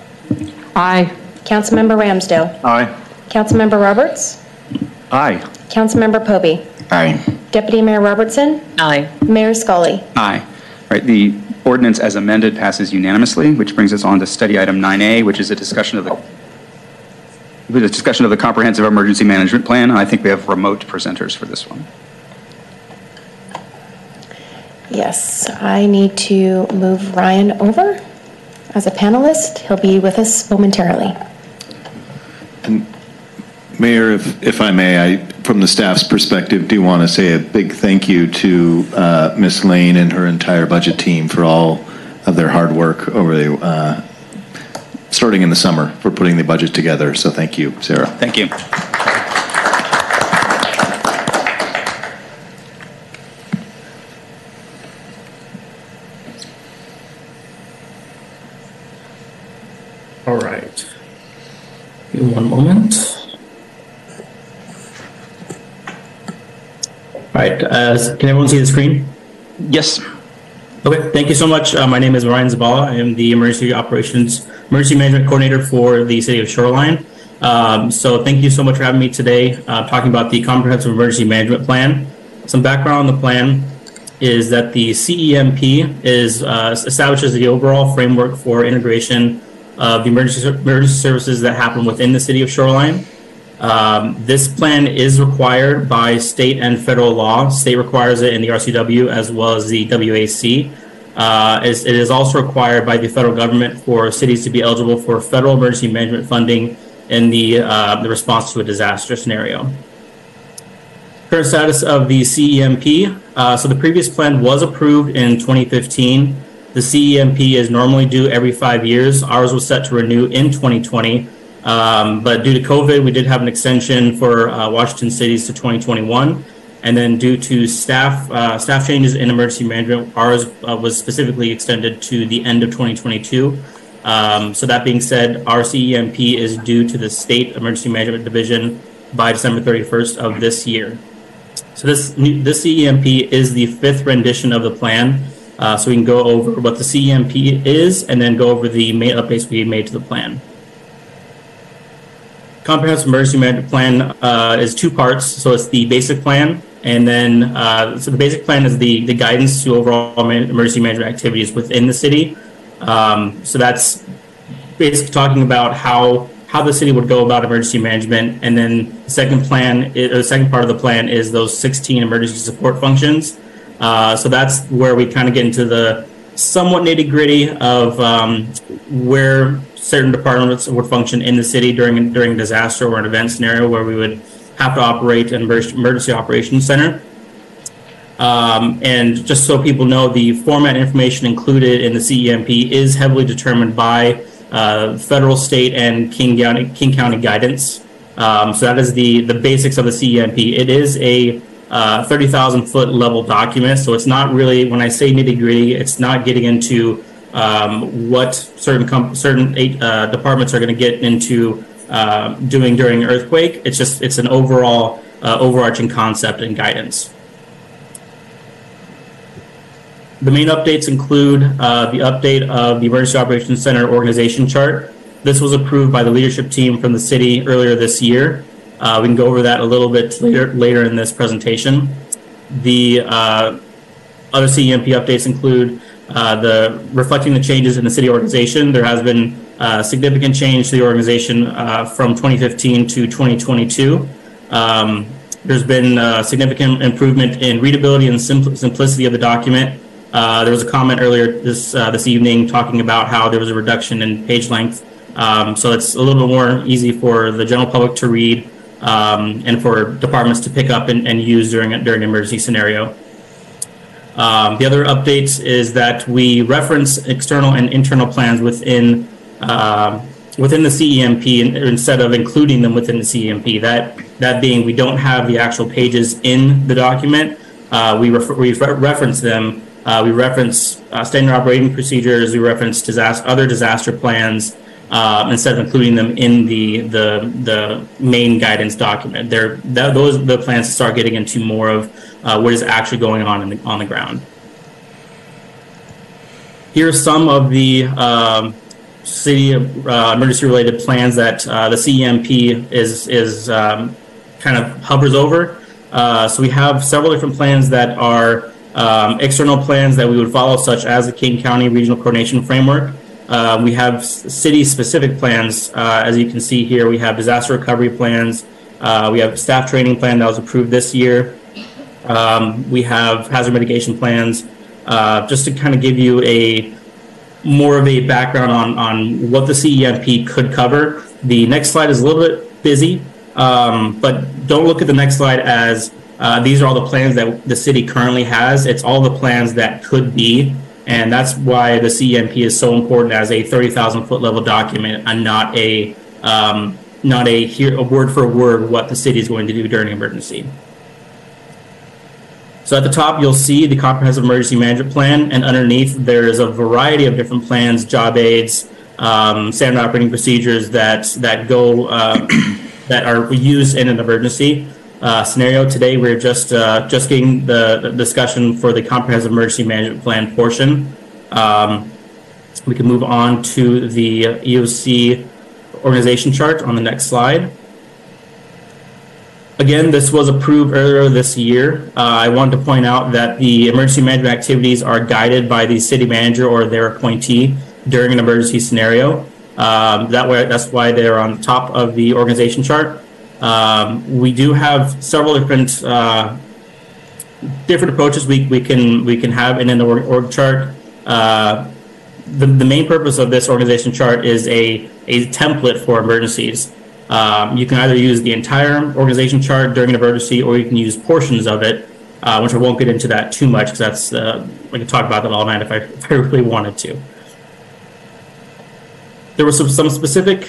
Aye. Councilmember Ramsdell. Aye. Councilmember Roberts. Aye. Councilmember Pobee. Aye. Deputy Mayor Robertson. Aye. Mayor Scully. Aye. All right. The ordinance as amended passes unanimously, which brings us on to study item 9A, which is a discussion of the Comprehensive Emergency Management Plan. I think we have remote presenters for this one. Yes, I need to move Ryan over as a panelist. He'll be with us momentarily. And Mayor, if I may, from the staff's perspective, do want to say a big thank you to Ms. Lane and her entire budget team for all of their hard work over the starting in the summer for putting the budget together. So thank you, Sarah. Thank you. All right. Give me one moment. All right. Can everyone see the screen? Yes. Okay, thank you so much. My name is Ryan Zavala. I am the Emergency Management Coordinator for the City of Shoreline. So thank you so much for having me today, talking about the Comprehensive Emergency Management Plan. Some background on the plan is that the CEMP establishes the overall framework for integration of the emergency services that happen within the City of Shoreline. This plan is required by state and federal law. State requires it in the RCW as well as the WAC. It is also required by the federal government for cities to be eligible for federal emergency management funding in the response to a disaster scenario. Current status of the CEMP. So the previous plan was approved in 2015. The CEMP is normally due every 5 years. Ours was set to renew in 2020. But due to COVID, we did have an extension for Washington cities to 2021. And then due to staff changes in emergency management, ours was specifically extended to the end of 2022. So that being said, our CEMP is due to the State Emergency Management Division by December 31st of this year. So this CEMP is the fifth rendition of the plan. So we can go over what the CEMP is and then go over the main updates we made to the plan. Comprehensive Emergency Management Plan is two parts. So it's the basic plan, and then so the basic plan is the guidance to overall emergency management activities within the city. So that's basically talking about how the city would go about emergency management. And then the second plan, the second part of the plan is those 16 emergency support functions. So that's where we kind of get into the somewhat nitty gritty of where certain departments would function in the city during a disaster or an event scenario, where we would have to operate an emergency operations center. And just so people know, the format information included in the CEMP is heavily determined by federal, state, and King County guidance. So that is the basics of the CEMP. It is a 30,000-foot level document, so it's not really, when I say nitty-gritty, it's not getting into what certain departments are going to get into doing during an earthquake. It's just, it's an overall overarching concept and guidance. The main updates include the update of the Emergency Operations Center organization chart. This was approved by the leadership team from the city earlier this year. We can go over that a little bit later in this presentation. The other CEMP updates include reflecting the changes in the city organization. There has been significant change to the organization from 2015 to 2022. There's been significant improvement in readability and simplicity of the document. There was a comment earlier this evening talking about how there was a reduction in page length. So it's a little bit more easy for the general public to read and for departments to pick up and use during an emergency scenario. The other updates is that we reference external and internal plans within the CEMP instead of including them within the CEMP. That being, we don't have the actual pages in the document. We reference them. We reference standard operating procedures. We reference other disaster plans instead of including them in the main guidance document. Those are the plans to start getting into more of what is actually going on on the ground. Here are some of the city emergency related plans that the CEMP is kind of hovers over. So we have several different plans that are external plans that we would follow, such as the King County Regional Coordination Framework. We have city-specific plans. As you can see here, we have disaster recovery plans. We have a staff training plan that was approved this year. We have hazard mitigation plans. Just to kind of give you more of a background on what the CEMP could cover. The next slide is a little bit busy, but don't look at the next slide as these are all the plans that the city currently has. It's all the plans that could be, and that's why the CEMP is so important as a 30,000-foot level document and not a a word for word what the city is going to do during an emergency. So at the top, you'll see the Comprehensive Emergency Management Plan, and underneath there is a variety of different plans, job aids, standard operating procedures that go that are used in an emergency scenario. Today, we're just getting the discussion for the Comprehensive Emergency Management Plan portion. We can move on to the EOC organization chart on the next slide. Again, this was approved earlier this year. I wanted to point out that the emergency management activities are guided by the city manager or their appointee during an emergency scenario. That's why they're on top of the organization chart. We do have several different approaches we can have in the org chart. The main purpose of this organization chart is a template for emergencies. You can either use the entire organization chart during an emergency, or you can use portions of it, which I won't get into that too much because that's I could talk about that all night if I really wanted to. There were some specific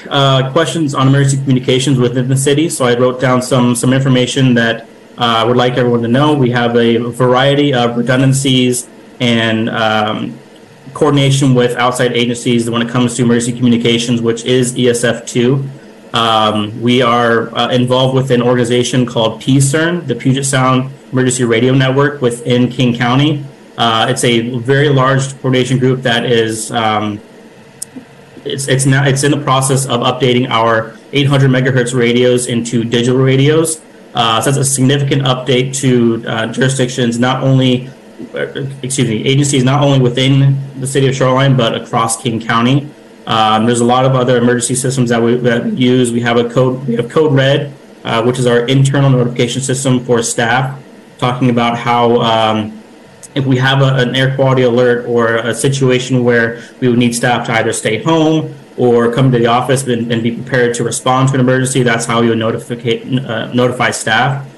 questions on emergency communications within the city, so I wrote down some information that I would like everyone to know. We have a variety of redundancies and coordination with outside agencies when it comes to emergency communications, which is ESF2. We are involved with an organization called PCERN, the Puget Sound Emergency Radio Network within King County. It's a very large coordination group that is... It's in the process of updating our 800 megahertz radios into digital radios. So that's a significant update to jurisdictions, not only agencies not only within the city of Shoreline, but across King County. There's a lot of other emergency systems that we use. We have Code Red, which is our internal notification system for staff, talking about how if we have an air quality alert or a situation where we would need staff to either stay home or come to the office and be prepared to respond to an emergency, that's how we would notify staff.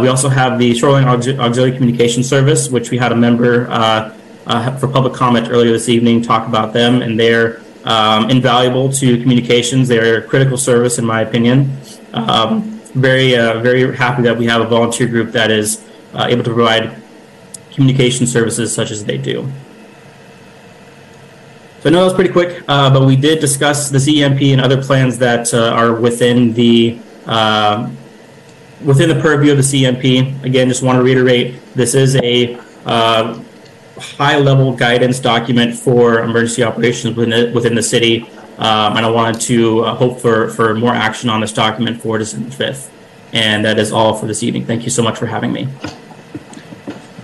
We also have the Shoreline Auxiliary Communication Service, which we had a member for public comment earlier this evening talk about them, and they're invaluable to communications. They're a critical service, in my opinion. Very happy that we have a volunteer group that is able to provide communication services such as they do. So I know that was pretty quick, but we did discuss the CEMP and other plans that are within the purview of the CEMP. Again, just want to reiterate, this is a high-level guidance document for emergency operations within the city, and I wanted to hope for more action on this document for December 5th. And that is all for this evening. Thank you so much for having me.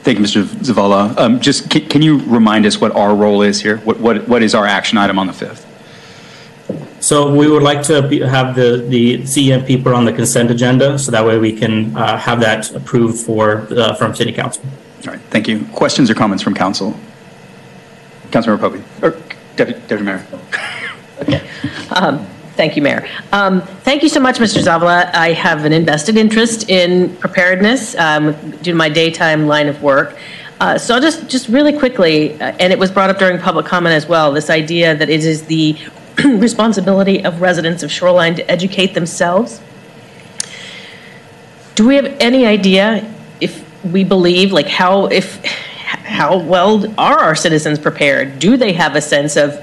Thank you, Mr. Zavala. Just can you remind us what our role is here? What is our action item on the 5th? So we would like to have the CEMP put on the consent agenda, so that way we can have that approved from City Council. All right, thank you. Questions or comments from Council? Councilmember Pobee, or Deputy Mayor. Okay. Thank you, Mayor. Thank you so much, Mr. Zavala. I have an invested interest in preparedness due to my daytime line of work. So I'll just really quickly, and it was brought up during public comment as well, this idea that it is the responsibility of residents of Shoreline to educate themselves. Do we have any idea if we believe, like, how well are our citizens prepared? Do they have a sense of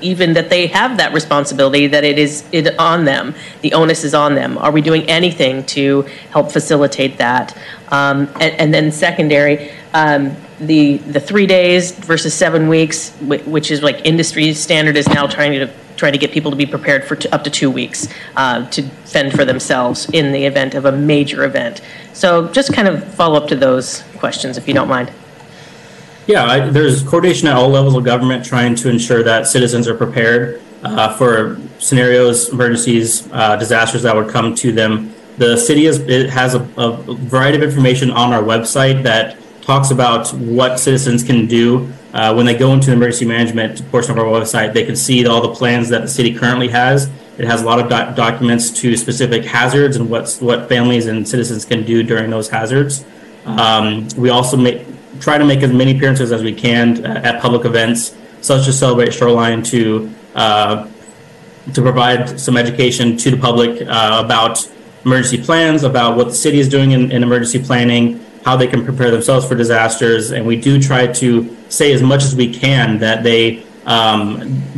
even that they have that responsibility, that it is on them, the onus is on them? Are we doing anything to help facilitate that? And then secondary, the 3 days versus 7 weeks, which is like industry standard, is now trying to get people to be prepared for up to 2 weeks to fend for themselves in the event of a major event. So just kind of follow up to those questions, if you don't mind. Yeah, there's coordination at all levels of government trying to ensure that citizens are prepared for scenarios, emergencies, disasters that would come to them. The city has a variety of information on our website that talks about what citizens can do when they go into the emergency management portion of our website. They can see all the plans that the city currently has. It has a lot of documents to specific hazards and what families and citizens can do during those hazards. We also try to make as many appearances as we can at public events, such as Celebrate Shoreline, to provide some education to the public about emergency plans, about what the city is doing in emergency planning, how they can prepare themselves for disasters. And we do try to say as much as we can that they,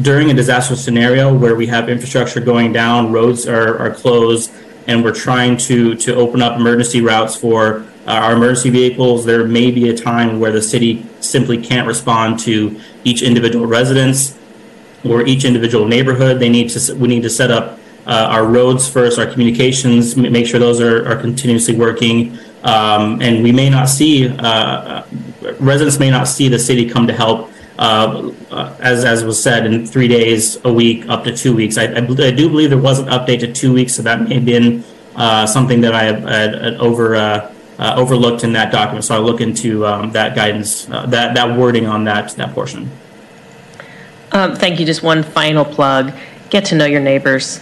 during a disaster scenario where we have infrastructure going down, roads are closed, and we're trying to open up emergency routes for our emergency vehicles, there may be a time where the city simply can't respond to each individual residence or each individual neighborhood. We need to set up our roads first, our communications, make sure those are continuously working. And we may not see, residents may not see the city come to help, as was said, in 3 days, a week, up to 2 weeks. I do believe there was an update to 2 weeks, so that may have been something that I had overlooked in that document. So I'll look into that guidance, that wording on that portion. Thank you. Just one final plug. Get to know your neighbors.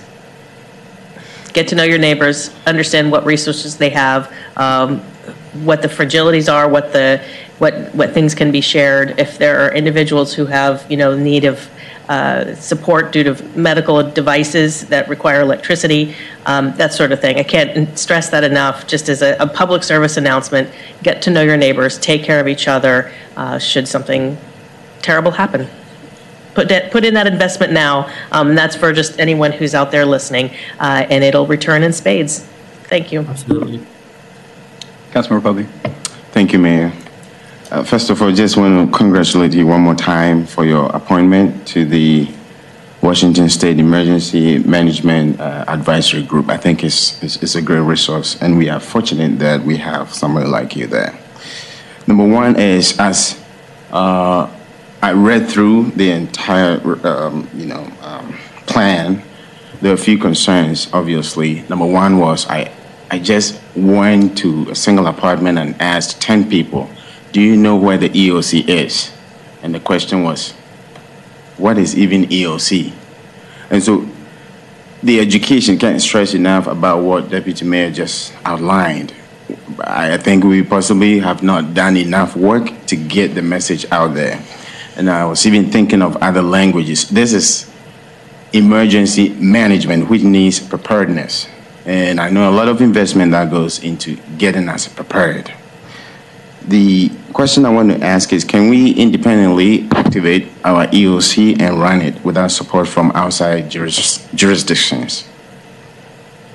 Get to know your neighbors, understand what resources they have, what the fragilities are, what things can be shared. If there are individuals who have, need of support due to medical devices that require electricity, that sort of thing. I can't stress that enough. Just as a public service announcement, get to know your neighbors, take care of each other. Should something terrible happen, put in that investment now. And that's for just anyone who's out there listening, and it'll return in spades. Thank you. Absolutely. Councilmember Pobee. Thank you, Mayor. First of all, just want to congratulate you one more time for your appointment to the Washington State Emergency Management Advisory Group. I think it's a great resource, and we are fortunate that we have somebody like you there. Number one is, as I read through the entire plan, there are a few concerns, obviously. Number one was I just went to a single apartment and asked 10 people, do you know where the EOC is? And the question was, what is even EOC? And so the education, can't stress enough about what Deputy Mayor just outlined. I think we possibly have not done enough work to get the message out there. And I was even thinking of other languages. This is emergency management, which needs preparedness. And I know a lot of investment that goes into getting us prepared. The question I want to ask is, can we independently activate our EOC and run it without support from outside jurisdictions?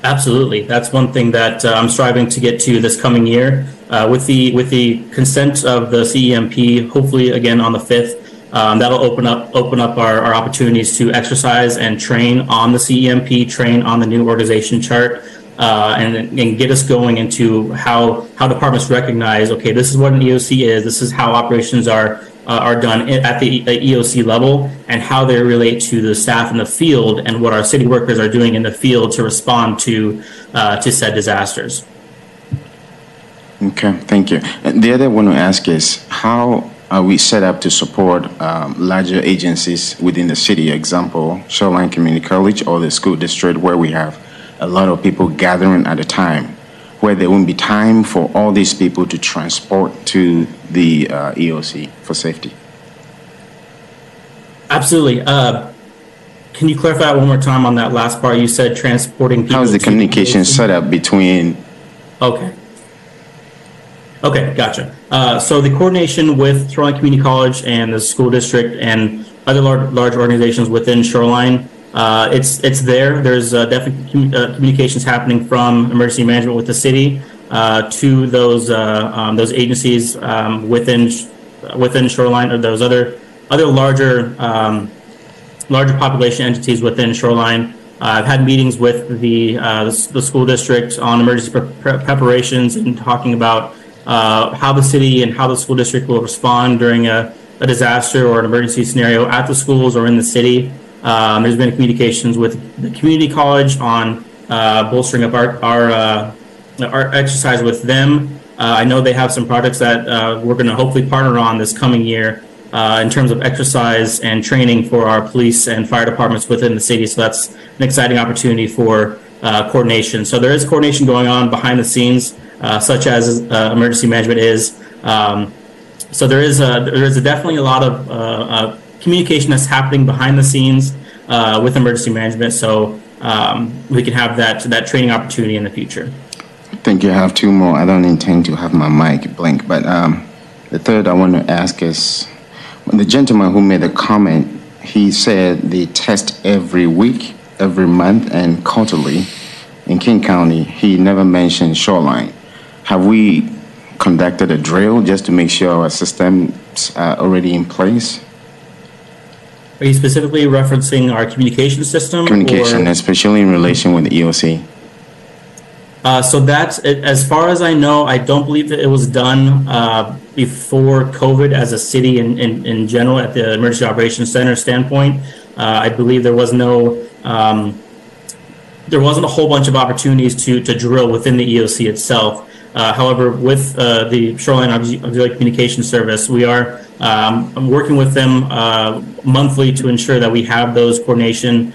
Absolutely. That's one thing that I'm striving to get to this coming year. With the consent of the CEMP, hopefully again on the 5th, that'll open up our opportunities to exercise and train on the CEMP, train on the new organization chart, and get us going into how departments recognize, okay, this is what an EOC is, this is how operations are done at the EOC level, and how they relate to the staff in the field and what our city workers are doing in the field to respond to said disasters. Okay, thank you. And the other one I want to ask is, how are we set up to support larger agencies within the city, example, Shoreline Community College or the school district, where we have a lot of people gathering at a time, where there won't be time for all these people to transport to the EOC for safety? Absolutely. Can you clarify one more time on that last part? You said transporting people. How is the communication set up between? Okay, gotcha. So the coordination with Shoreline Community College and the school district and other large organizations within Shoreline, it's there. There's definitely communications happening from emergency management with the city to those agencies within Shoreline, or those other larger population entities within Shoreline. I've had meetings with the school district on emergency preparations and talking about how the city and how the school district will respond during a disaster or an emergency scenario at the schools or in the city. There's been communications with the community college on bolstering up our exercise with them. I know they have some projects that we're going to hopefully partner on this coming year in terms of exercise and training for our police and fire departments within the city. So that's an exciting opportunity for coordination. So there is coordination going on behind the scenes, such as emergency management is. So there is definitely a lot of communication that's happening behind the scenes with emergency management. So we can have that training opportunity in the future. I think you have two more. I don't intend to have my mic blink, but the third I want to ask is, when the gentleman who made the comment, he said they test every week, every month, and quarterly in King County. He never mentioned Shoreline. Have we conducted a drill just to make sure our systems are already in place? Are you specifically referencing our communication system? Communication, especially in relation with the EOC. So that's, as far as I know, I don't believe that it was done before COVID as a city in general at the Emergency Operations Center standpoint. I believe there was no... there wasn't a whole bunch of opportunities to drill within the EOC itself. However, with the Shoreline Auxiliary Communication Service, we are working with them monthly to ensure that we have those coordination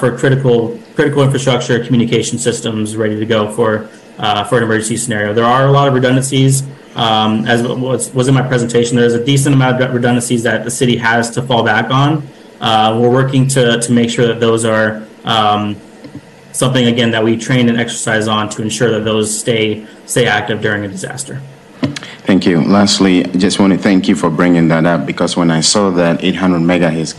for critical infrastructure communication systems ready to go for an emergency scenario. There are a lot of redundancies. As was in my presentation, there's a decent amount of redundancies that the city has to fall back on. We're working to make sure that those are something again that we train and exercise on to ensure that those stay active during a disaster. Thank you. Lastly, I just want to thank you for bringing that up, because when I saw that 800 megahertz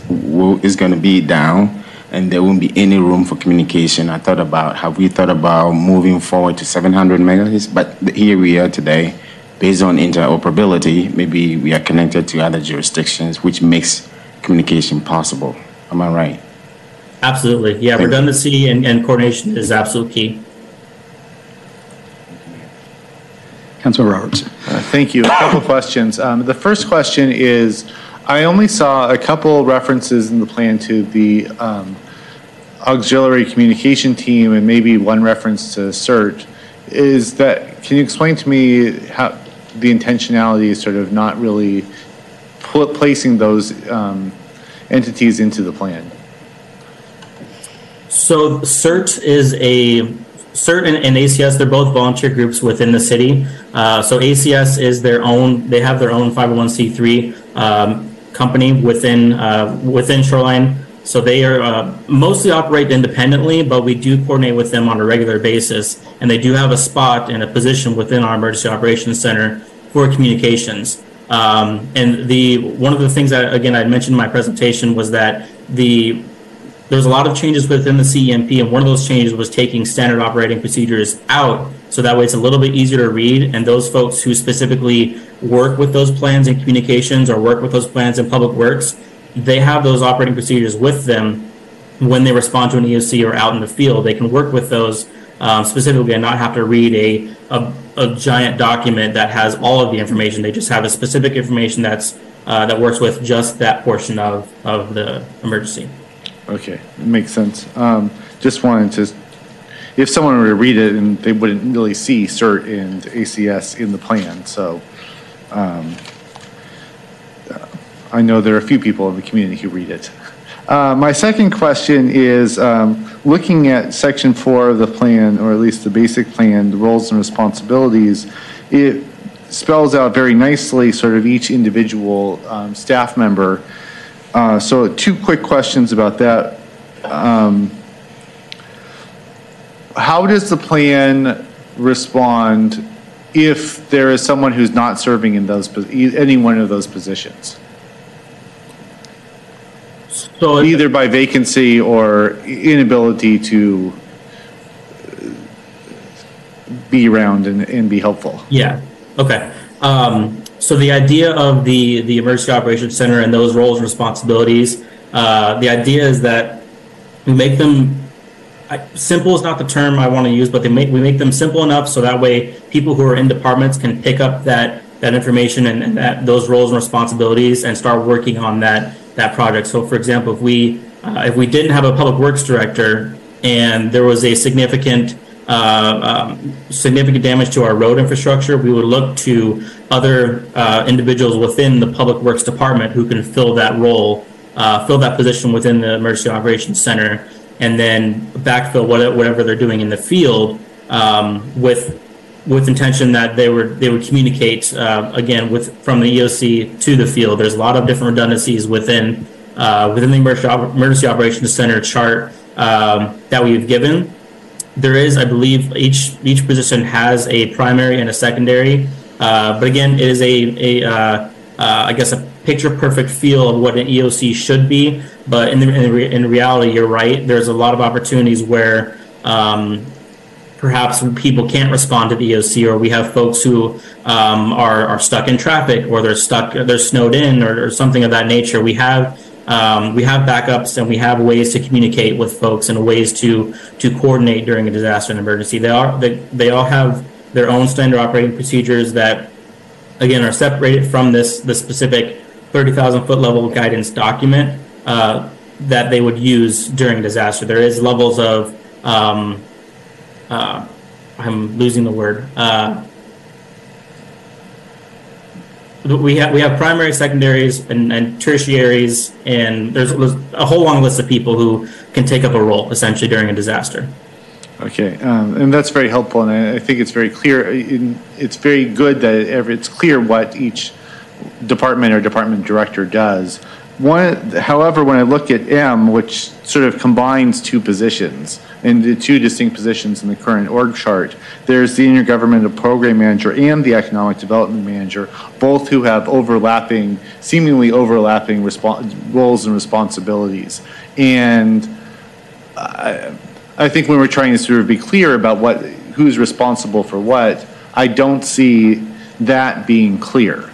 is going to be down and there won't be any room for communication, I thought about, have we thought about moving forward to 700 megahertz? But here we are today, based on interoperability, maybe we are connected to other jurisdictions, which makes communication possible. Am I right? Absolutely. Yeah, redundancy and coordination is absolute key. Councilmember Roberts. Thank you. A couple questions. The first question is, I only saw a couple references in the plan to the auxiliary communication team and maybe one reference to CERT. Is that, can you explain to me how the intentionality is sort of not really placing those entities into the plan? So CERT is a, CERT and ACS, they're both volunteer groups within the city. So ACS is their own, they have their own 501c3 company within, within Shoreline. So they are mostly operate independently, but we do coordinate with them on a regular basis. And they do have a spot and a position within our Emergency Operations Center for communications. And the one of the things that, again, I mentioned in my presentation was that there's a lot of changes within the CEMP, and one of those changes was taking standard operating procedures out. So that way it's a little bit easier to read, and those folks who specifically work with those plans in communications or work with those plans in public works, they have those operating procedures with them. When they respond to an EOC or out in the field, they can work with those specifically and not have to read a giant document that has all of the information. They just have a specific information that's that works with just that portion of the emergency. Okay, it makes sense. Just wanted to, if someone were to read it, and they wouldn't really see CERT and ACS in the plan, so. I know there are a few people in the community who read it. My second question is, looking at section 4 of the plan, or at least the basic plan, the roles and responsibilities, it spells out very nicely sort of each individual staff member. So two quick questions about that. How does the plan respond if there is someone who's not serving in those, any one of those positions? So either by vacancy or inability to be around and be helpful. Yeah. Okay. So the idea of the Emergency Operations Center and those roles and responsibilities, the idea is that we make them simple is not the term I want to use, but we make them simple enough so that way people who are in departments can pick up that information and that those roles and responsibilities and start working on that project. So, for example, if we didn't have a public works director and there was a significant damage to our road infrastructure, we would look to other individuals within the public works department who can fill that role, fill that position within the Emergency Operations Center, and then backfill whatever they're doing in the field with intention that they would communicate again from the EOC to the field. There's a lot of different redundancies within the Emergency Operations Center chart that we've given. There is, I believe, each position has a primary and a secondary, but again, it is I guess a picture perfect feel of what an EOC should be. But in reality, you're right. There's a lot of opportunities where perhaps people can't respond to the EOC, or we have folks who are stuck in traffic, or they're snowed in, or something of that nature. We have backups, and we have ways to communicate with folks and ways to coordinate during a disaster and emergency. They all have their own standard operating procedures that, again, are separated from the specific 30,000 foot level guidance document that they would use during a disaster. There is levels of I'm losing the word. We have primary, secondaries, and tertiaries, and there's a whole long list of people who can take up a role essentially during a disaster. Okay, and that's very helpful, and I think it's very clear. It's very good that it's clear what each department or department director does. However, when I look at M, which sort of combines two positions and the two distinct positions in the current org chart, there's the Intergovernmental Program Manager and the Economic Development Manager, both who have seemingly overlapping roles and responsibilities. And I think when we're trying to sort of be clear about who's responsible for what, I don't see that being clear.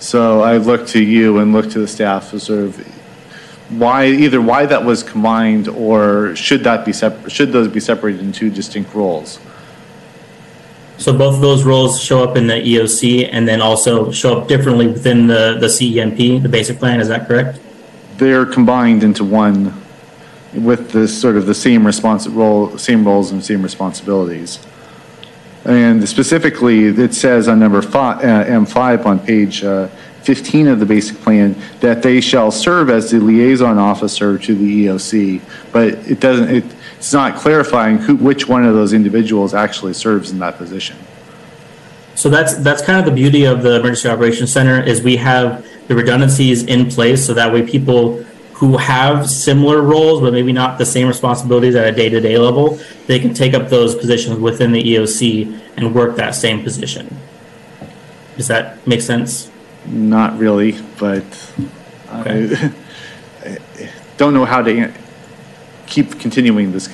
So I look to you and look to the staff to sort of either why that was combined, or should those be separated in two distinct roles? So both of those roles show up in the EOC and then also show up differently within the CEMP, the basic plan, is that correct? They're combined into one with the sort of the same roles and same responsibilities. And specifically, it says on number five, M5 on page 15 of the basic plan, that they shall serve as the liaison officer to the EOC, but it doesn't, it's not clarifying who, which one of those individuals actually serves in that position. So that's kind of the beauty of the Emergency Operations Center, is we have the redundancies in place so that way people who have similar roles but maybe not the same responsibilities at a day-to-day level, they can take up those positions within the EOC and work that same position. Does that make sense? Not really, but okay. I don't know how to keep continuing this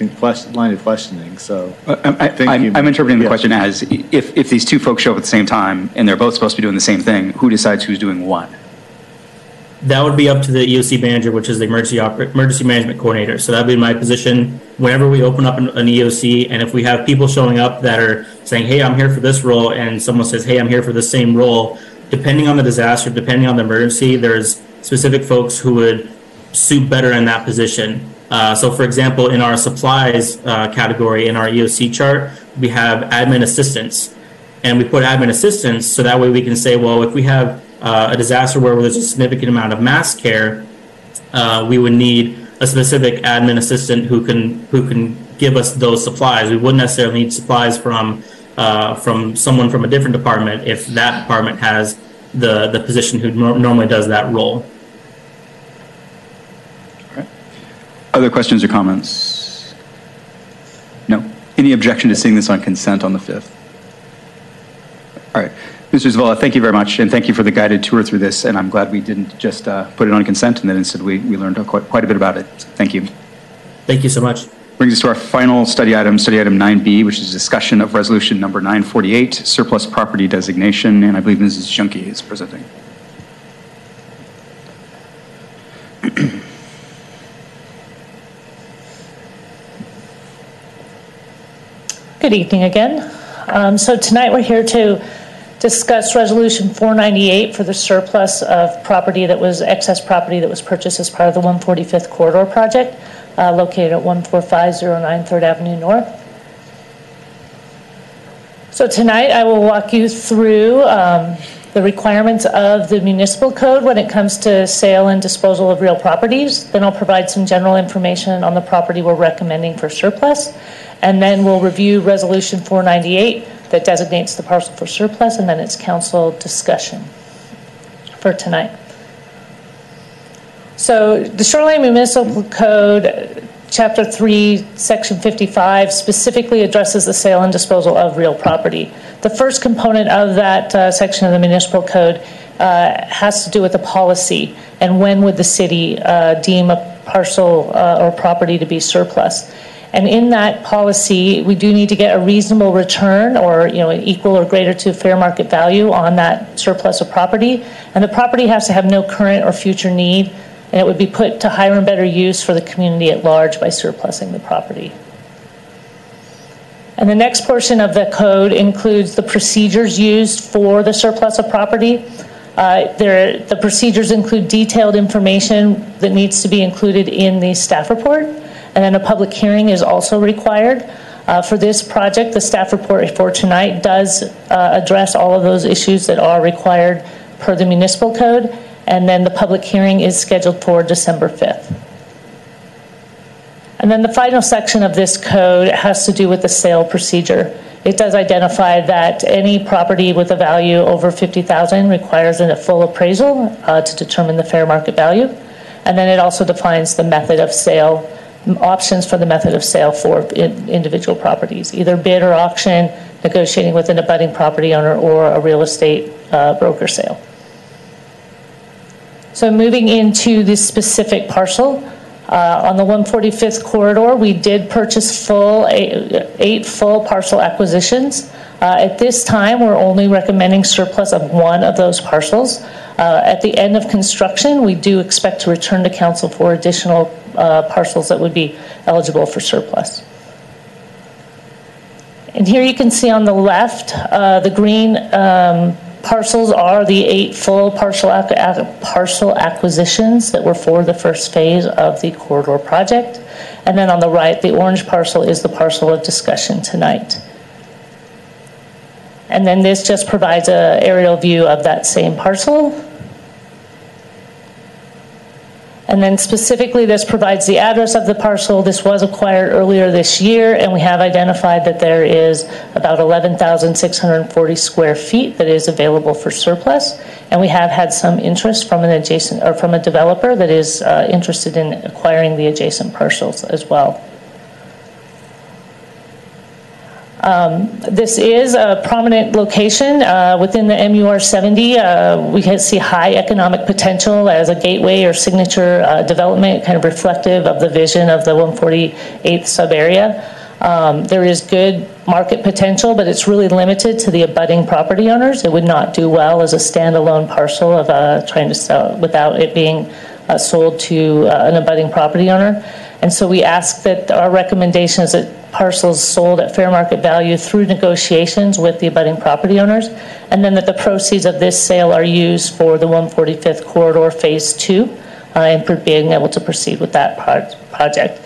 line of questioning, so I'm interpreting the question as if these two folks show up at the same time and they're both supposed to be doing the same thing, who decides who's doing what? That would be up to the EOC manager, which is the emergency management coordinator. So that'd be my position. Whenever we open up an EOC, and if we have people showing up that are saying, hey, I'm here for this role, and someone says, hey, I'm here for the same role, depending on the disaster, depending on the emergency, there's specific folks who would suit better in that position. So for example, in our supplies category, in our EOC chart, we have admin assistants, and we put admin assistants so that way we can say, well, if we have a disaster where there's a significant amount of mass care, we would need a specific admin assistant who can give us those supplies. We wouldn't necessarily need supplies from someone from a different department if that department has the position who normally does that role. All right. Other questions or comments? No. Any objection to seeing this on consent on the 5th? All right. Mr. Zavala, thank you very much, and thank you for the guided tour through this, and I'm glad we didn't just put it on consent, and then instead we learned quite a bit about it. So thank you. Thank you so much. Brings us to our final study item 9B, which is discussion of resolution number 948, surplus property designation, and I believe Mrs. Junkie is presenting. Good evening again. So tonight we're here to discuss resolution 498 for the surplus of property that was excess property that was purchased as part of the 145th corridor project. Located at 14509 3rd Avenue North. So tonight I will walk you through the requirements of the municipal code when it comes to sale and disposal of real properties. Then I'll provide some general information on the property we're recommending for surplus. And then we'll review resolution 498 that designates the parcel for surplus, and then it's council discussion for tonight. So the Shoreline Municipal Code, Chapter 3, Section 55, specifically addresses the sale and disposal of real property. The first component of that section of the municipal code has to do with the policy and when would the city deem a parcel or property to be surplus. And in that policy, we do need to get a reasonable return, or an equal or greater to fair market value on that surplus of property. And the property has to have no current or future need, and it would be put to higher and better use for the community at large by surplusing the property. And the next portion of the code includes the procedures used for the surplus of property. The procedures include detailed information that needs to be included in the staff report, and then a public hearing is also required. For this project, the staff report for tonight does address all of those issues that are required per the municipal code. And then the public hearing is scheduled for December 5th. And then the final section of this code has to do with the sale procedure. It does identify that any property with a value over $50,000 requires a full appraisal to determine the fair market value. And then it also defines the method of sale, options for the method of sale for individual properties, either bid or auction, negotiating with an abutting property owner, or a real estate broker sale. So moving into this specific parcel, on the 145th corridor, we did purchase eight full parcel acquisitions. At this time, we're only recommending surplus of one of those parcels. At the end of construction, we do expect to return to council for additional parcels that would be eligible for surplus. And here you can see on the left, the green parcels are the 8 full parcel acquisitions that were for the first phase of the corridor project. And then on the right, the orange parcel is the parcel of discussion tonight. And then this just provides an aerial view of that same parcel. And then specifically, this provides the address of the parcel. This was acquired earlier this year, and we have identified that there is about 11,640 square feet that is available for surplus. And we have had some interest from an adjacent, or from a developer that is interested in acquiring the adjacent parcels as well. This is a prominent location within the MUR 70. We can see high economic potential as a gateway or signature development, kind of reflective of the vision of the 148th sub-area. There is good market potential, but it's really limited to the abutting property owners. It would not do well as a standalone parcel of trying to sell without it being sold to an abutting property owner. And so we ask that our recommendation is that parcels sold at fair market value through negotiations with the abutting property owners, and then that the proceeds of this sale are used for the 145th Corridor Phase 2 and for being able to proceed with that project.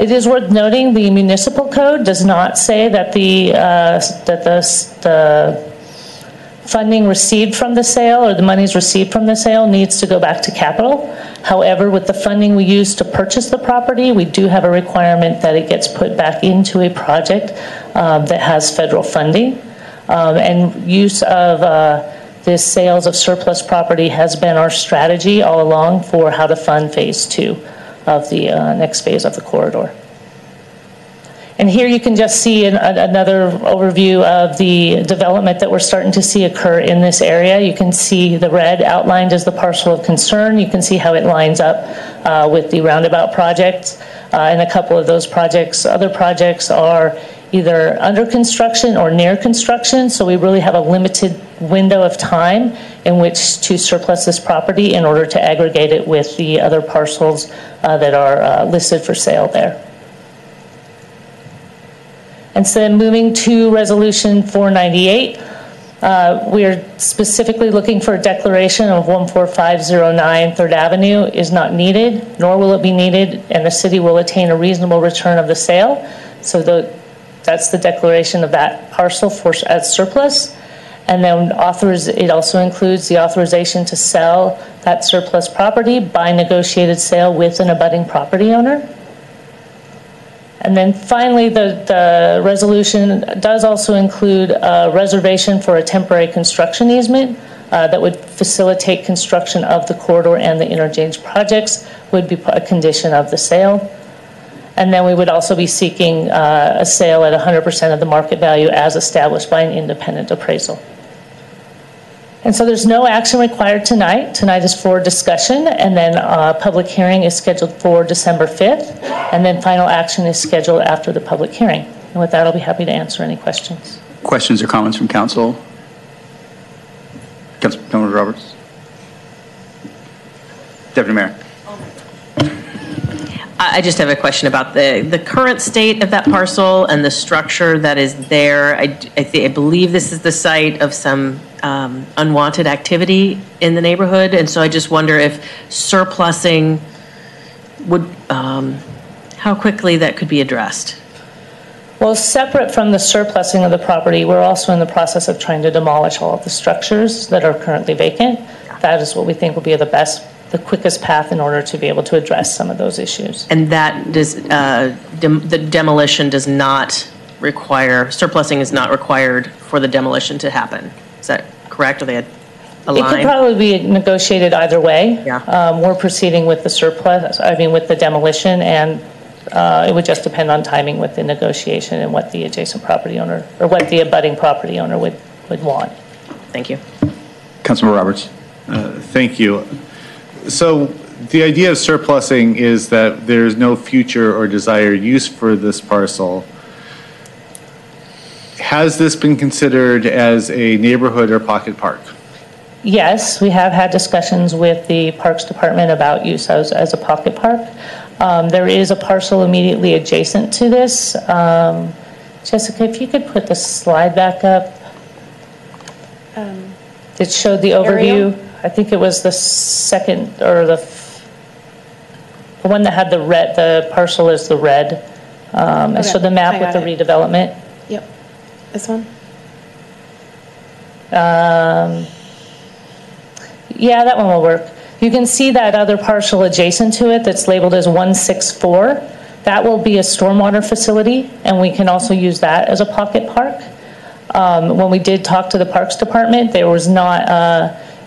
It is worth noting the municipal code does not say that the funding received from the sale or the monies received from the sale needs to go back to capital. However, with the funding we use to purchase the property, we do have a requirement that it gets put back into a project that has federal funding. And use of this sales of surplus property has been our strategy all along for how to fund phase 2 of the next phase of the corridor. And here you can just see another overview of the development that we're starting to see occur in this area. You can see the red outlined as the parcel of concern. You can see how it lines up with the roundabout project. And a couple of those projects, other projects are either under construction or near construction. So we really have a limited window of time in which to surplus this property in order to aggregate it with the other parcels that are listed for sale there. And so then moving to Resolution 498, we are specifically looking for a declaration of 14509 3rd Avenue is not needed, nor will it be needed, and the city will attain a reasonable return of the sale. So that's the declaration of that parcel as surplus. And then it also includes the authorization to sell that surplus property by negotiated sale with an abutting property owner. And then finally, the resolution does also include a reservation for a temporary construction easement that would facilitate construction of the corridor, and the interchange projects would be a condition of the sale. And then we would also be seeking a sale at 100% of the market value as established by an independent appraisal. And so there's no action required tonight. Tonight is for discussion, and then public hearing is scheduled for December 5th, and then final action is scheduled after the public hearing. And with that, I'll be happy to answer any questions. Questions or comments from council? Councilmember Roberts. Deputy Mayor. I just have a question about the current state of that parcel and the structure that is there. I believe this is the site of some unwanted activity in the neighborhood, and so I just wonder if surplusing would, how quickly that could be addressed. Well, separate from the surplusing of the property, we're also in the process of trying to demolish all of the structures that are currently vacant. That is what we think will be the quickest path in order to be able to address some of those issues. And that does, the demolition does not require, surplusing is not required for the demolition to happen. Is that correct? Or they had a line? It could probably be negotiated either way. Yeah. We're proceeding with the with the demolition, and it would just depend on timing with the negotiation and what the adjacent property owner, or what the abutting property owner would want. Thank you. Councilmember Roberts. Thank you. So the idea of surplusing is that there's no future or desired use for this parcel. Has this been considered as a neighborhood or pocket park? Yes, we have had discussions with the Parks Department about use as a pocket park. There is a parcel immediately adjacent to this Jessica, if you could put the slide back up that showed the overview. I think it was the second or the one that had the red, the parcel is the red. It showed the map with the redevelopment. Yep, this one. Yeah, that one will work. You can see that other parcel adjacent to it that's labeled as 164. That will be a stormwater facility, and we can also use that as a pocket park. When we did talk to the Parks Department, there was not,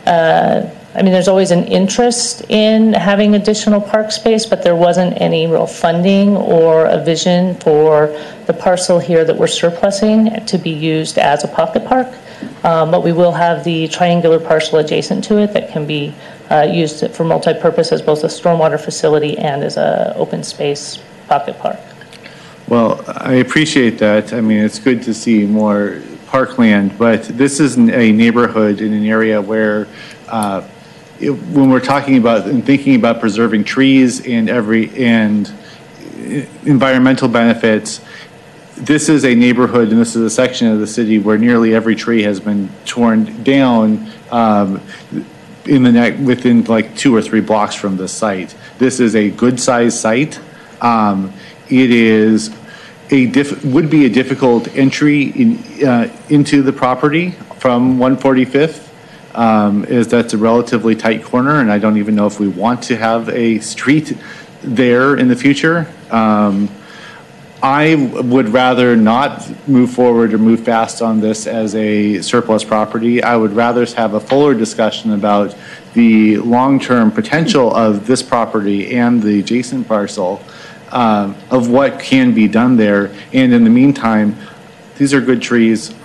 I mean, there's always an interest in having additional park space, but there wasn't any real funding or a vision for the parcel here that we're surplusing to be used as a pocket park. But we will have the triangular parcel adjacent to it that can be used for multi-purpose as both a stormwater facility and as an open space pocket park. Well, I appreciate that. I mean, it's good to see more parkland, but this is a neighborhood in an area where when we're talking about and thinking about preserving trees and environmental benefits, this is a neighborhood and this is a section of the city where nearly every tree has been torn down within like 2 or 3 blocks from the site. This is a good sized site. It is would be a difficult entry into the property from 145th, as that's a relatively tight corner, and I don't even know if we want to have a street there in the future. I would rather not move forward or move fast on this as a surplus property. I would rather have a fuller discussion about the long-term potential of this property and the adjacent parcel, of what can be done there. And in the meantime, these are good trees.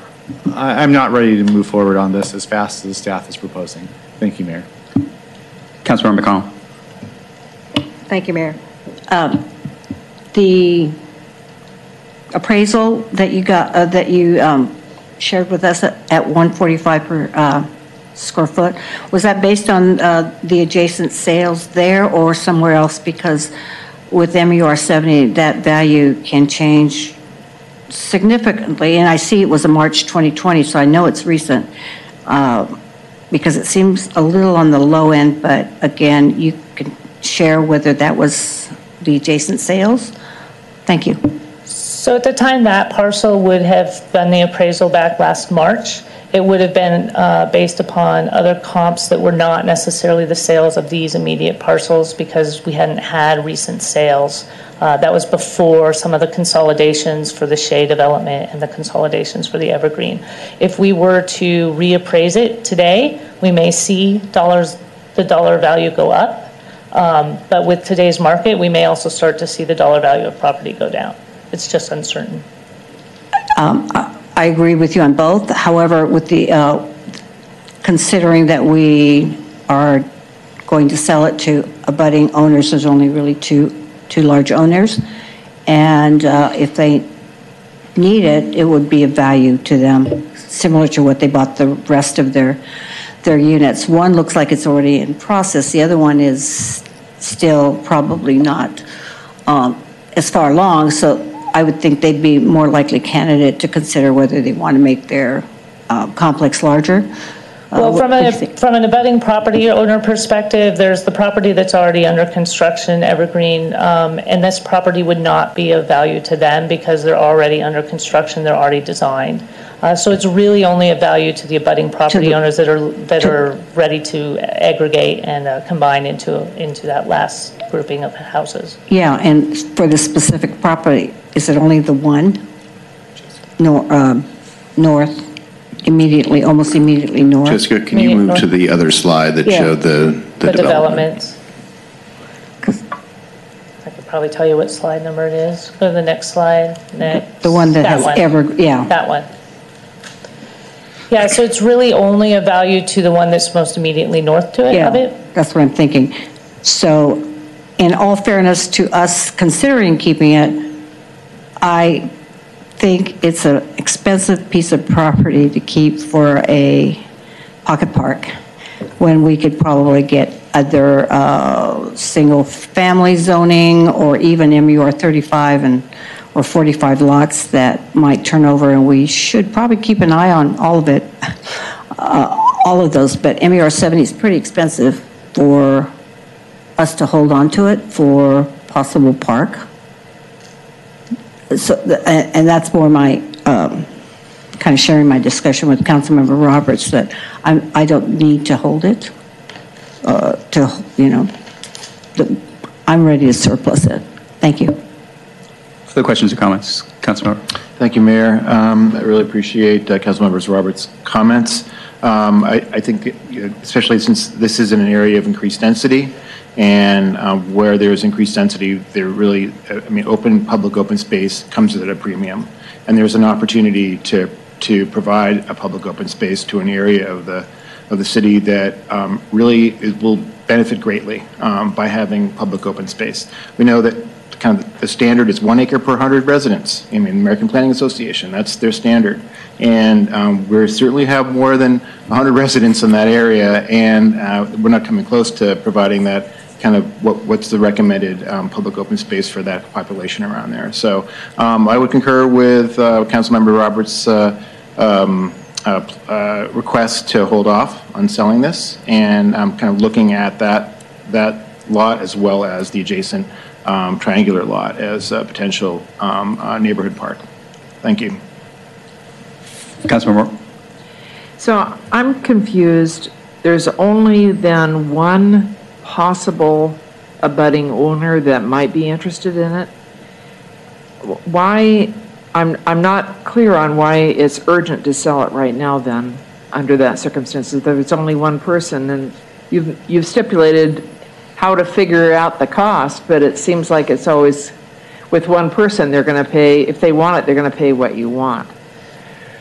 I'm not ready to move forward on this as fast as the staff is proposing. Thank you, Mayor. Councilmember McConnell. Thank you, Mayor. The appraisal that you got shared with us at 145 per square foot, was that based on the adjacent sales there or somewhere else? Because with MUR 70 that value can change significantly, and I see it was a March 2020, so I know it's recent, because it seems a little on the low end. But again, you can share whether that was the adjacent sales. Thank you. So at the time that parcel would have done the appraisal back last March, it would have been based upon other comps that were not necessarily the sales of these immediate parcels, because we hadn't had recent sales. That was before some of the consolidations for the Shea development and the consolidations for the Evergreen. If we were to reappraise it today, we may see the dollar value go up. But with today's market, we may also start to see the dollar value of property go down. It's just uncertain. I agree with you on both. However, with the considering that we are going to sell it to abutting owners, there's only really two large owners, and if they need it, it would be of value to them, similar to what they bought the rest of their units. One looks like it's already in process. The other one is still probably not as far along, so I would think they'd be more likely candidate to consider whether they want to make their complex larger. Well, from an abutting property owner perspective, there's the property that's already under construction, Evergreen, and this property would not be of value to them because they're already under construction, they're already designed. So it's really only of value to the abutting property owners that are ready to aggregate and combine into that last grouping of houses. Yeah, and for the specific property, is it only the one? No, north, immediately, almost immediately north. Jessica, can you move to the other slide that showed the developments? I could probably tell you what slide number it is. Go to the next slide. Next. The one that has Evergreen. Yeah, that one. Yeah, so it's really only of value to the one that's most immediately north to it, of it? That's what I'm thinking. So in all fairness to us considering keeping it, I think it's an expensive piece of property to keep for a pocket park when we could probably get other single family zoning or even MUR 35 and or 45 lots that might turn over, and we should probably keep an eye on all of it, all of those. But MER 70 is pretty expensive for us to hold on to it for possible park. So, and that's more my kind of sharing my discussion with Councilmember Roberts, that I don't need to hold it. To you know, I'm ready to surplus it. Thank you. Other questions or comments, Councilmember? Thank you, Mayor. I really appreciate Councilmember Roberts' comments. I think, especially since this is in an area of increased density, and where there's increased density, there really, I mean, public open space comes at a premium, and there's an opportunity to provide a public open space to an area of the city that really will benefit greatly by having public open space. We know that kind of the standard is 1 acre per 100 residents. I mean, American Planning Association, that's their standard. And we certainly have more than 100 residents in that area, and we're not coming close to providing that kind of what's the recommended public open space for that population around there. So I would concur with Councilmember Roberts' request to hold off on selling this, and kind of looking at that lot as well as the adjacent triangular lot as a potential neighborhood park. Thank you. Councilmember Mork. So I'm confused. There's only then one possible abutting owner that might be interested in it. Why? I'm not clear on why it's urgent to sell it right now. Then, under that circumstances, that it's only one person, and you've stipulated how to figure out the cost, but it seems like it's always with one person. They're going to pay, if they want it, they're going to pay what you want.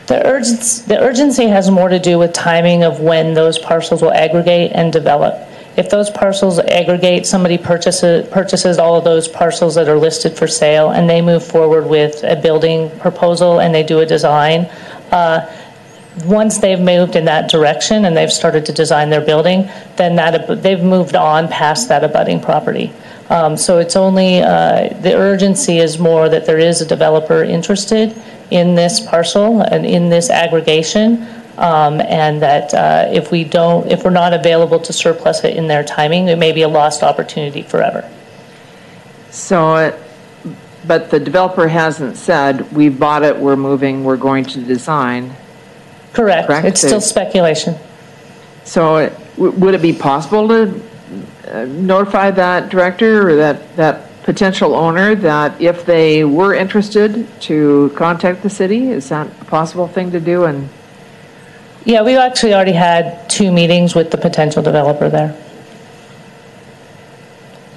The urgency has more to do with timing of when those parcels will aggregate and develop. If those parcels aggregate, somebody purchases all of those parcels that are listed for sale, and they move forward with a building proposal and they do a design. Once they've moved in that direction and they've started to design their building, then that they've moved on past that abutting property. So it's only the urgency is more that there is a developer interested in this parcel and in this aggregation, and that if we're not available to surplus it in their timing, it may be a lost opportunity forever. So. But the developer hasn't said, we bought it, we're moving, we're going to design. Correct. It's still speculation. So would it be possible to notify that director or that potential owner that if they were interested to contact the city? Is that a possible thing to do? And yeah, we've actually already had 2 meetings with the potential developer there.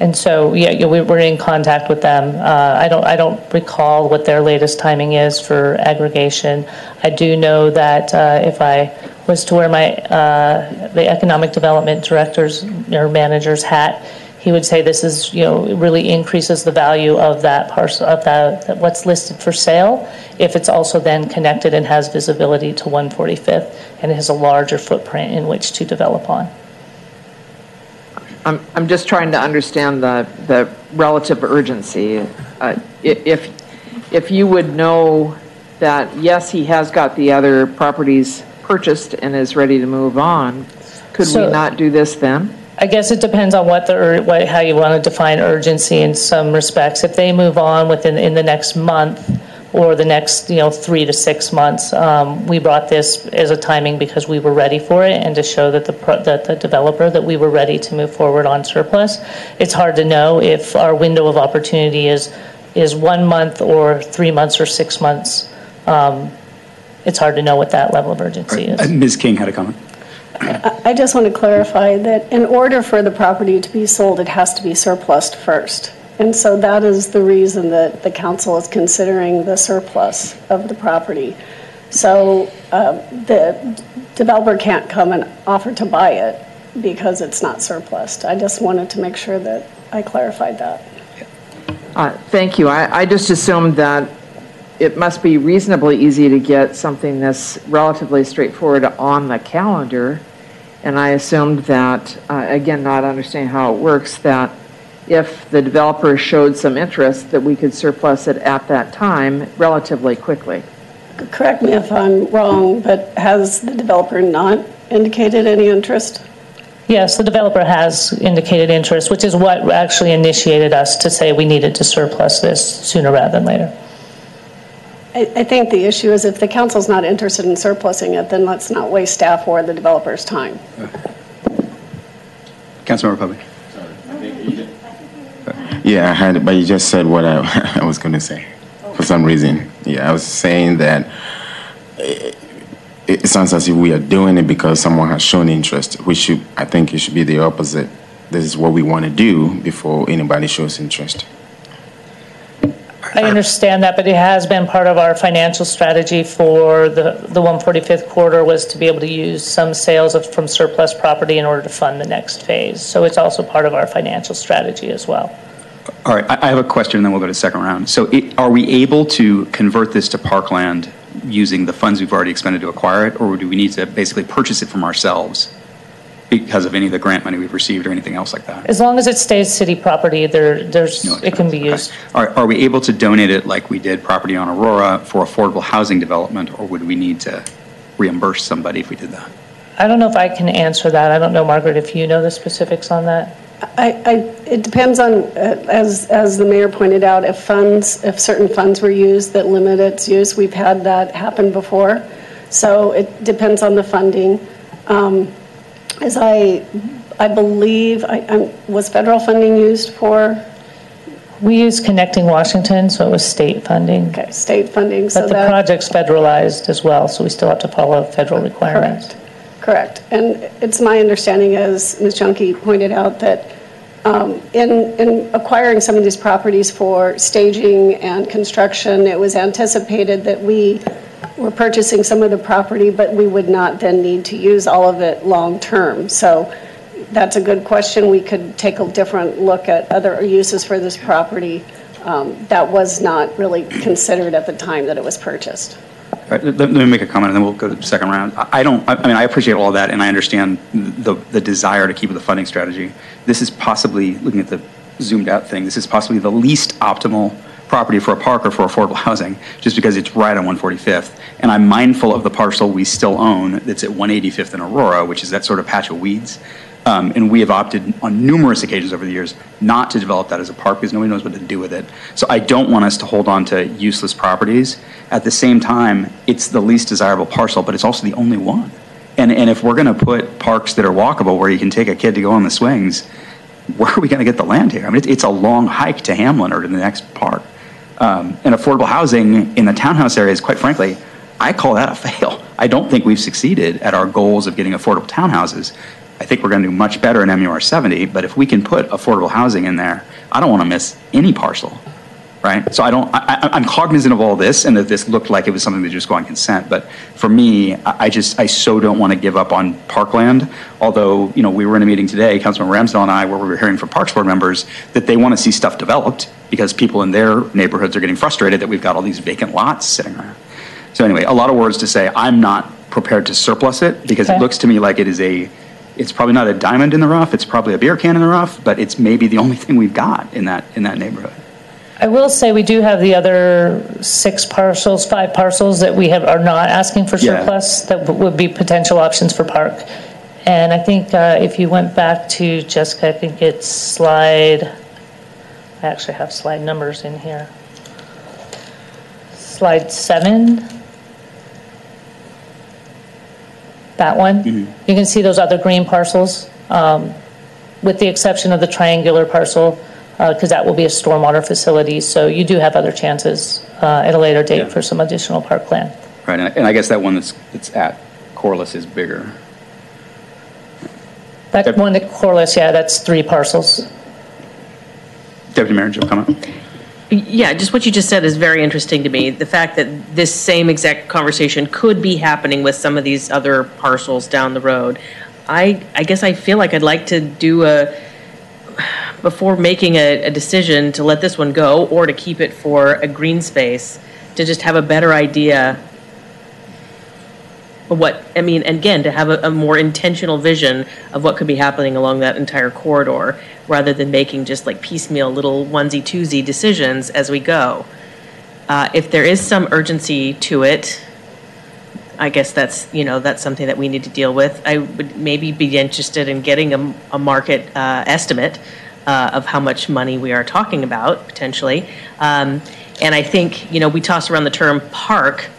And so yeah, we're in contact with them. I don't recall what their latest timing is for aggregation. I do know that if I was to wear my the economic development director's or manager's hat, he would say this is, it really increases the value of that parcel, of that what's listed for sale, if it's also then connected and has visibility to 145th and has a larger footprint in which to develop on. I'm just trying to understand the relative urgency. If you would know that, yes, he has got the other properties purchased and is ready to move on, could we not do this then? I guess it depends on how you want to define urgency in some respects. If they move on in the next month or the next 3 to 6 months, we brought this as a timing because we were ready for it and to show that the developer that we were ready to move forward on surplus. It's hard to know if our window of opportunity is 1 month or 3 months or 6 months. It's hard to know what that level of urgency is. Ms. King had a comment. I just want to clarify that in order for the property to be sold, it has to be surplused first. And so that is the reason that the council is considering the surplus of the property. So the developer can't come and offer to buy it because it's not surplused. I just wanted to make sure that I clarified that. Thank you. I just assumed that it must be reasonably easy to get something that's relatively straightforward on the calendar. And I assumed that, again, not understanding how it works, that if the developer showed some interest, that we could surplus it at that time relatively quickly. Correct me if I'm wrong, but has the developer not indicated any interest? Yes, the developer has indicated interest, which is what actually initiated us to say we needed to surplus this sooner rather than later. I think the issue is if the council's not interested in surplusing it, then let's not waste staff or the developer's time. Councilmember Pobee. Yeah, I had, but you just said what I was going to say for some reason. Yeah, I was saying that it sounds as if we are doing it because someone has shown interest. I think it should be the opposite. This is what we want to do before anybody shows interest. I understand that, but it has been part of our financial strategy for the 145th quarter was to be able to use some sales from surplus property in order to fund the next phase. So it's also part of our financial strategy as well. All right, I have a question, and then we'll go to the second round. So are we able to convert this to parkland using the funds we've already expended to acquire it, or do we need to basically purchase it from ourselves because of any of the grant money we've received or anything else like that? As long as it stays city property, it can be used. Okay. Are we able to donate it like we did property on Aurora for affordable housing development, or would we need to reimburse somebody if we did that? I don't know if I can answer that. I don't know, Margaret, if you know the specifics on that. It depends on, as the mayor pointed out, if certain funds were used that limit its use. We've had that happen before. So it depends on the funding. As I believe, was federal funding used for? We used Connecting Washington, so it was state funding. Okay, state funding. But so the project's federalized as well, so we still have to follow federal requirements. Correct. And it's my understanding, as Ms. Junkie pointed out, that in acquiring some of these properties for staging and construction, it was anticipated that we were purchasing some of the property, but we would not then need to use all of it long term. So that's a good question. We could take a different look at other uses for this property. That was not really considered at the time that it was purchased. All right, let me make a comment, and then we'll go to the second round. I appreciate all that, and I understand the desire to keep the funding strategy. This is possibly, looking at the zoomed out thing, this is possibly the least optimal property for a park or for affordable housing, just because it's right on 145th. And I'm mindful of the parcel we still own that's at 185th and Aurora, which is that sort of patch of weeds. And we have opted on numerous occasions over the years not to develop that as a park because nobody knows what to do with it. So I don't want us to hold on to useless properties. At the same time, it's the least desirable parcel, but it's also the only one. And if we're going to put parks that are walkable where you can take a kid to go on the swings, where are we going to get the land here? I mean, it's a long hike to Hamlin or to the next park. And affordable housing in the townhouse areas, quite frankly, I call that a fail. I don't think we've succeeded at our goals of getting affordable townhouurs. I think we're going to do much better in MUR 70, but if we can put affordable housing in there, I don't want to miss any parcel, right? So I'm cognizant of all this and that this looked like it was something that just go on consent, but for me, I so don't want to give up on parkland, although, you know, we were in a meeting today, Councilmember Ramsdell and I, where we were hearing from Parks Board members that they want to see stuff developed because people in their neighborhoods are getting frustrated that we've got all these vacant lots sitting around. So anyway, a lot of words to say. I'm not prepared to surplus it because it looks to me like it's probably not a diamond in the rough, it's probably a beer can in the rough, but it's maybe the only thing we've got in that neighborhood. I will say we do have the other five parcels that we are not asking for surplus that would be potential options for park. And I think if you went back to Jessica, I think it's slide, I actually have slide numbers in here. Slide 7. That one, you can see those other green parcels, with the exception of the triangular parcel, because that will be a stormwater facility. So you do have other chances at a later date for some additional parkland. Right, and I guess that one that's at Corliss is bigger. That one at Corliss, that's 3 parcels. Deputy Mayor, you'll come up. Yeah, just what you just said is very interesting to me. The fact that this same exact conversation could be happening with some of these other parcels down the road. I guess I feel like I'd like to do before making a decision to let this one go or to keep it for a green space, to just have a better idea what I mean, and again, to have a more intentional vision of what could be happening along that entire corridor, rather than making just like piecemeal little onesie twosie decisions as we go. If there is some urgency to it, I guess that's, you know, that's something that we need to deal with. I would maybe be interested in getting a market estimate of how much money we are talking about potentially. And I think, you know, we toss around the term park,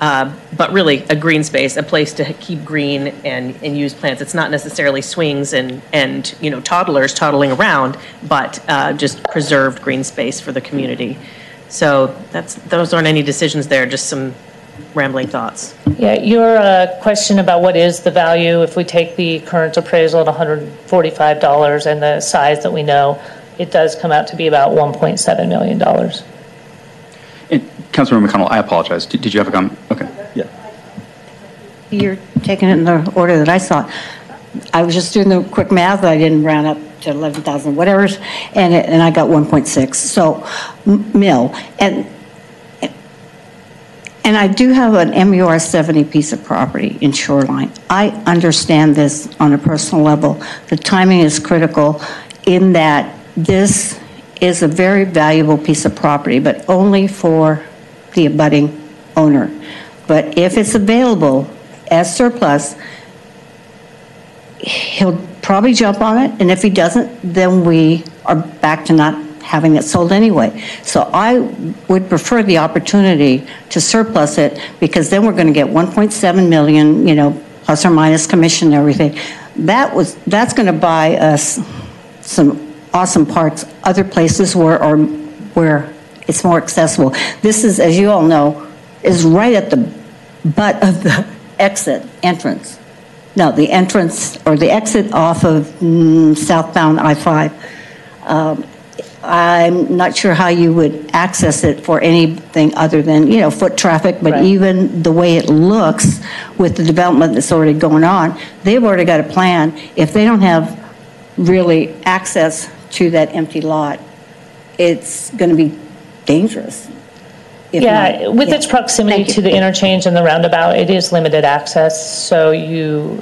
but really a green space, a place to keep green and use plants. It's not necessarily swings and you know, toddlers toddling around, but just preserved green space for the community. So that's, those aren't any decisions there, just some rambling thoughts. Yeah, your question about what is the value, if we take the current appraisal at $145 and the size that we know, it does come out to be about $1.7 million. And Councilmember McConnell, I apologize. Did you have a comment? Okay, yeah. You're taking it in the order that I saw. I was just doing the quick math. I didn't round up to 11,000 whatever, and I got 1.6, so mil. And I do have an MUR 70 piece of property in Shoreline. I understand this on a personal level. The timing is critical in that this is a very valuable piece of property, but only for the abutting owner. But if it's available as surplus, he'll probably jump on it. And if he doesn't, then we are back to not having it sold anyway. So I would prefer the opportunity to surplus it, because then we're going to get 1.7 million, you know, plus or minus commission and everything. That's going to buy us some awesome parks, other places where it's more accessible. This is, as you all know, is right at the butt of the entrance. No, the entrance or the exit off of southbound I-5. I'm not sure how you would access it for anything other than, you know, foot traffic, but right. Even the way it looks with the development that's already going on, they've already got a plan. If they don't have really access to that empty lot, it's going to be dangerous. Yeah, not, with its proximity to the interchange and the roundabout, it is limited access. So you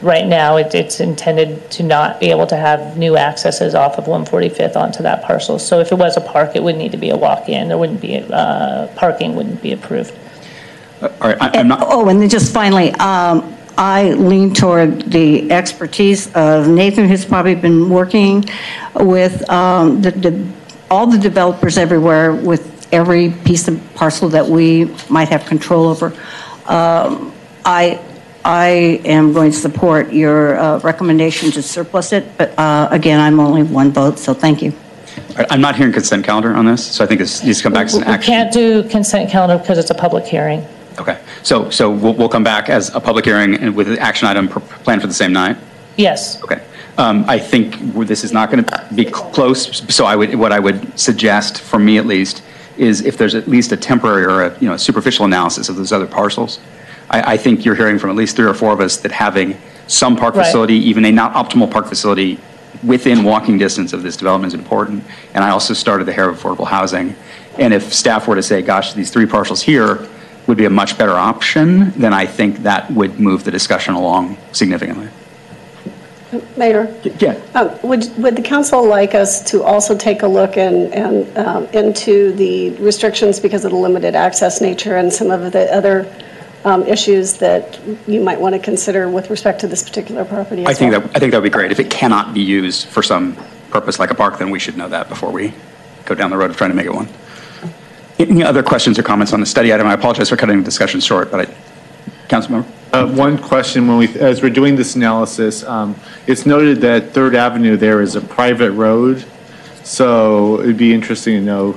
right now, it's intended to not be able to have new accesses off of 145th onto that parcel. So if it was a park, it would need to be a walk-in. There wouldn't be parking wouldn't be approved. All right, I'm not. Oh, and then just finally, I lean toward the expertise of Nathan, who's probably been working with all the developers everywhere with every piece of parcel that we might have control over. I am going to support your recommendation to surplus it, but again, I'm only one vote, so thank you. I'm not hearing consent calendar on this, so I think this needs to come back as an action. We can't do consent calendar because it's a public hearing. Okay, so we'll come back as a public hearing and with an action item planned for the same night? Yes. Okay. I think this is not going to be close, so what I would suggest, for me at least, is if there's at least a temporary or a, you know, superficial analysis of those other parcels. I think you're hearing from at least 3 or 4 of us that having some park right. facility, even a not optimal park facility within walking distance of this development is important. And I also started the hair of affordable housing. And if staff were to say, gosh, these 3 parcels here would be a much better option, then I think that would move the discussion along significantly. Mayor? Yeah. Would the council like us to also take a look into the restrictions because of the limited access nature and some of the other issues that you might want to consider with respect to this particular property? I think that would be great. If it cannot be used for some purpose like a park, then we should know that before we go down the road of trying to make it one. Any other questions or comments on the study item? I apologize for cutting the discussion short, but Councilmember? One question, as we're doing this analysis, it's noted that 3rd Avenue there is a private road, so it'd be interesting to know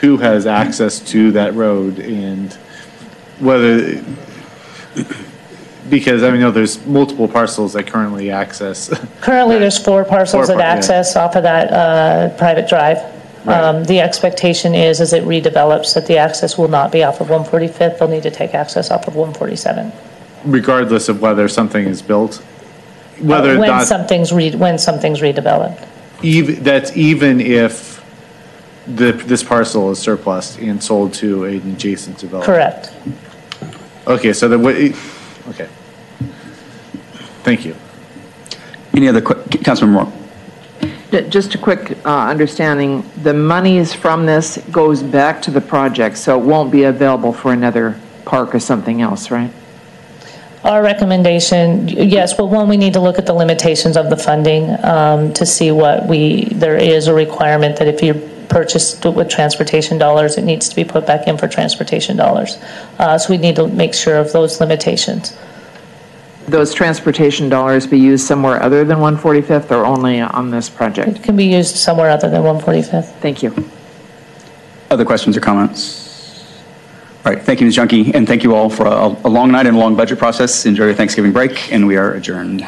who has access to that road and whether, because I know there's multiple parcels that currently access. Currently there's 4 parcels that access off of that private drive. Right. The expectation is, as it redevelops, that the access will not be off of 145th. They'll need to take access off of 147. Regardless of whether something is built, whether when something's redeveloped, that's even if this parcel is surplus and sold to an adjacent developer. Correct. Okay, so Okay. Thank you. Any other questions? Councilmember Mork. Just a quick understanding, the monies from this goes back to the project, so it won't be available for another park or something else, right? Our recommendation, yes. Well, one, we need to look at the limitations of the funding to see what there is a requirement that if you purchased with transportation dollars, it needs to be put back in for transportation dollars. So we need to make sure of those limitations. Those transportation dollars be used somewhere other than 145th or only on this project? It can be used somewhere other than 145th. Thank you. Other questions or comments? All right, thank you, Ms. Junkie, and thank you all for a long night and a long budget process. Enjoy your Thanksgiving break, and we are adjourned.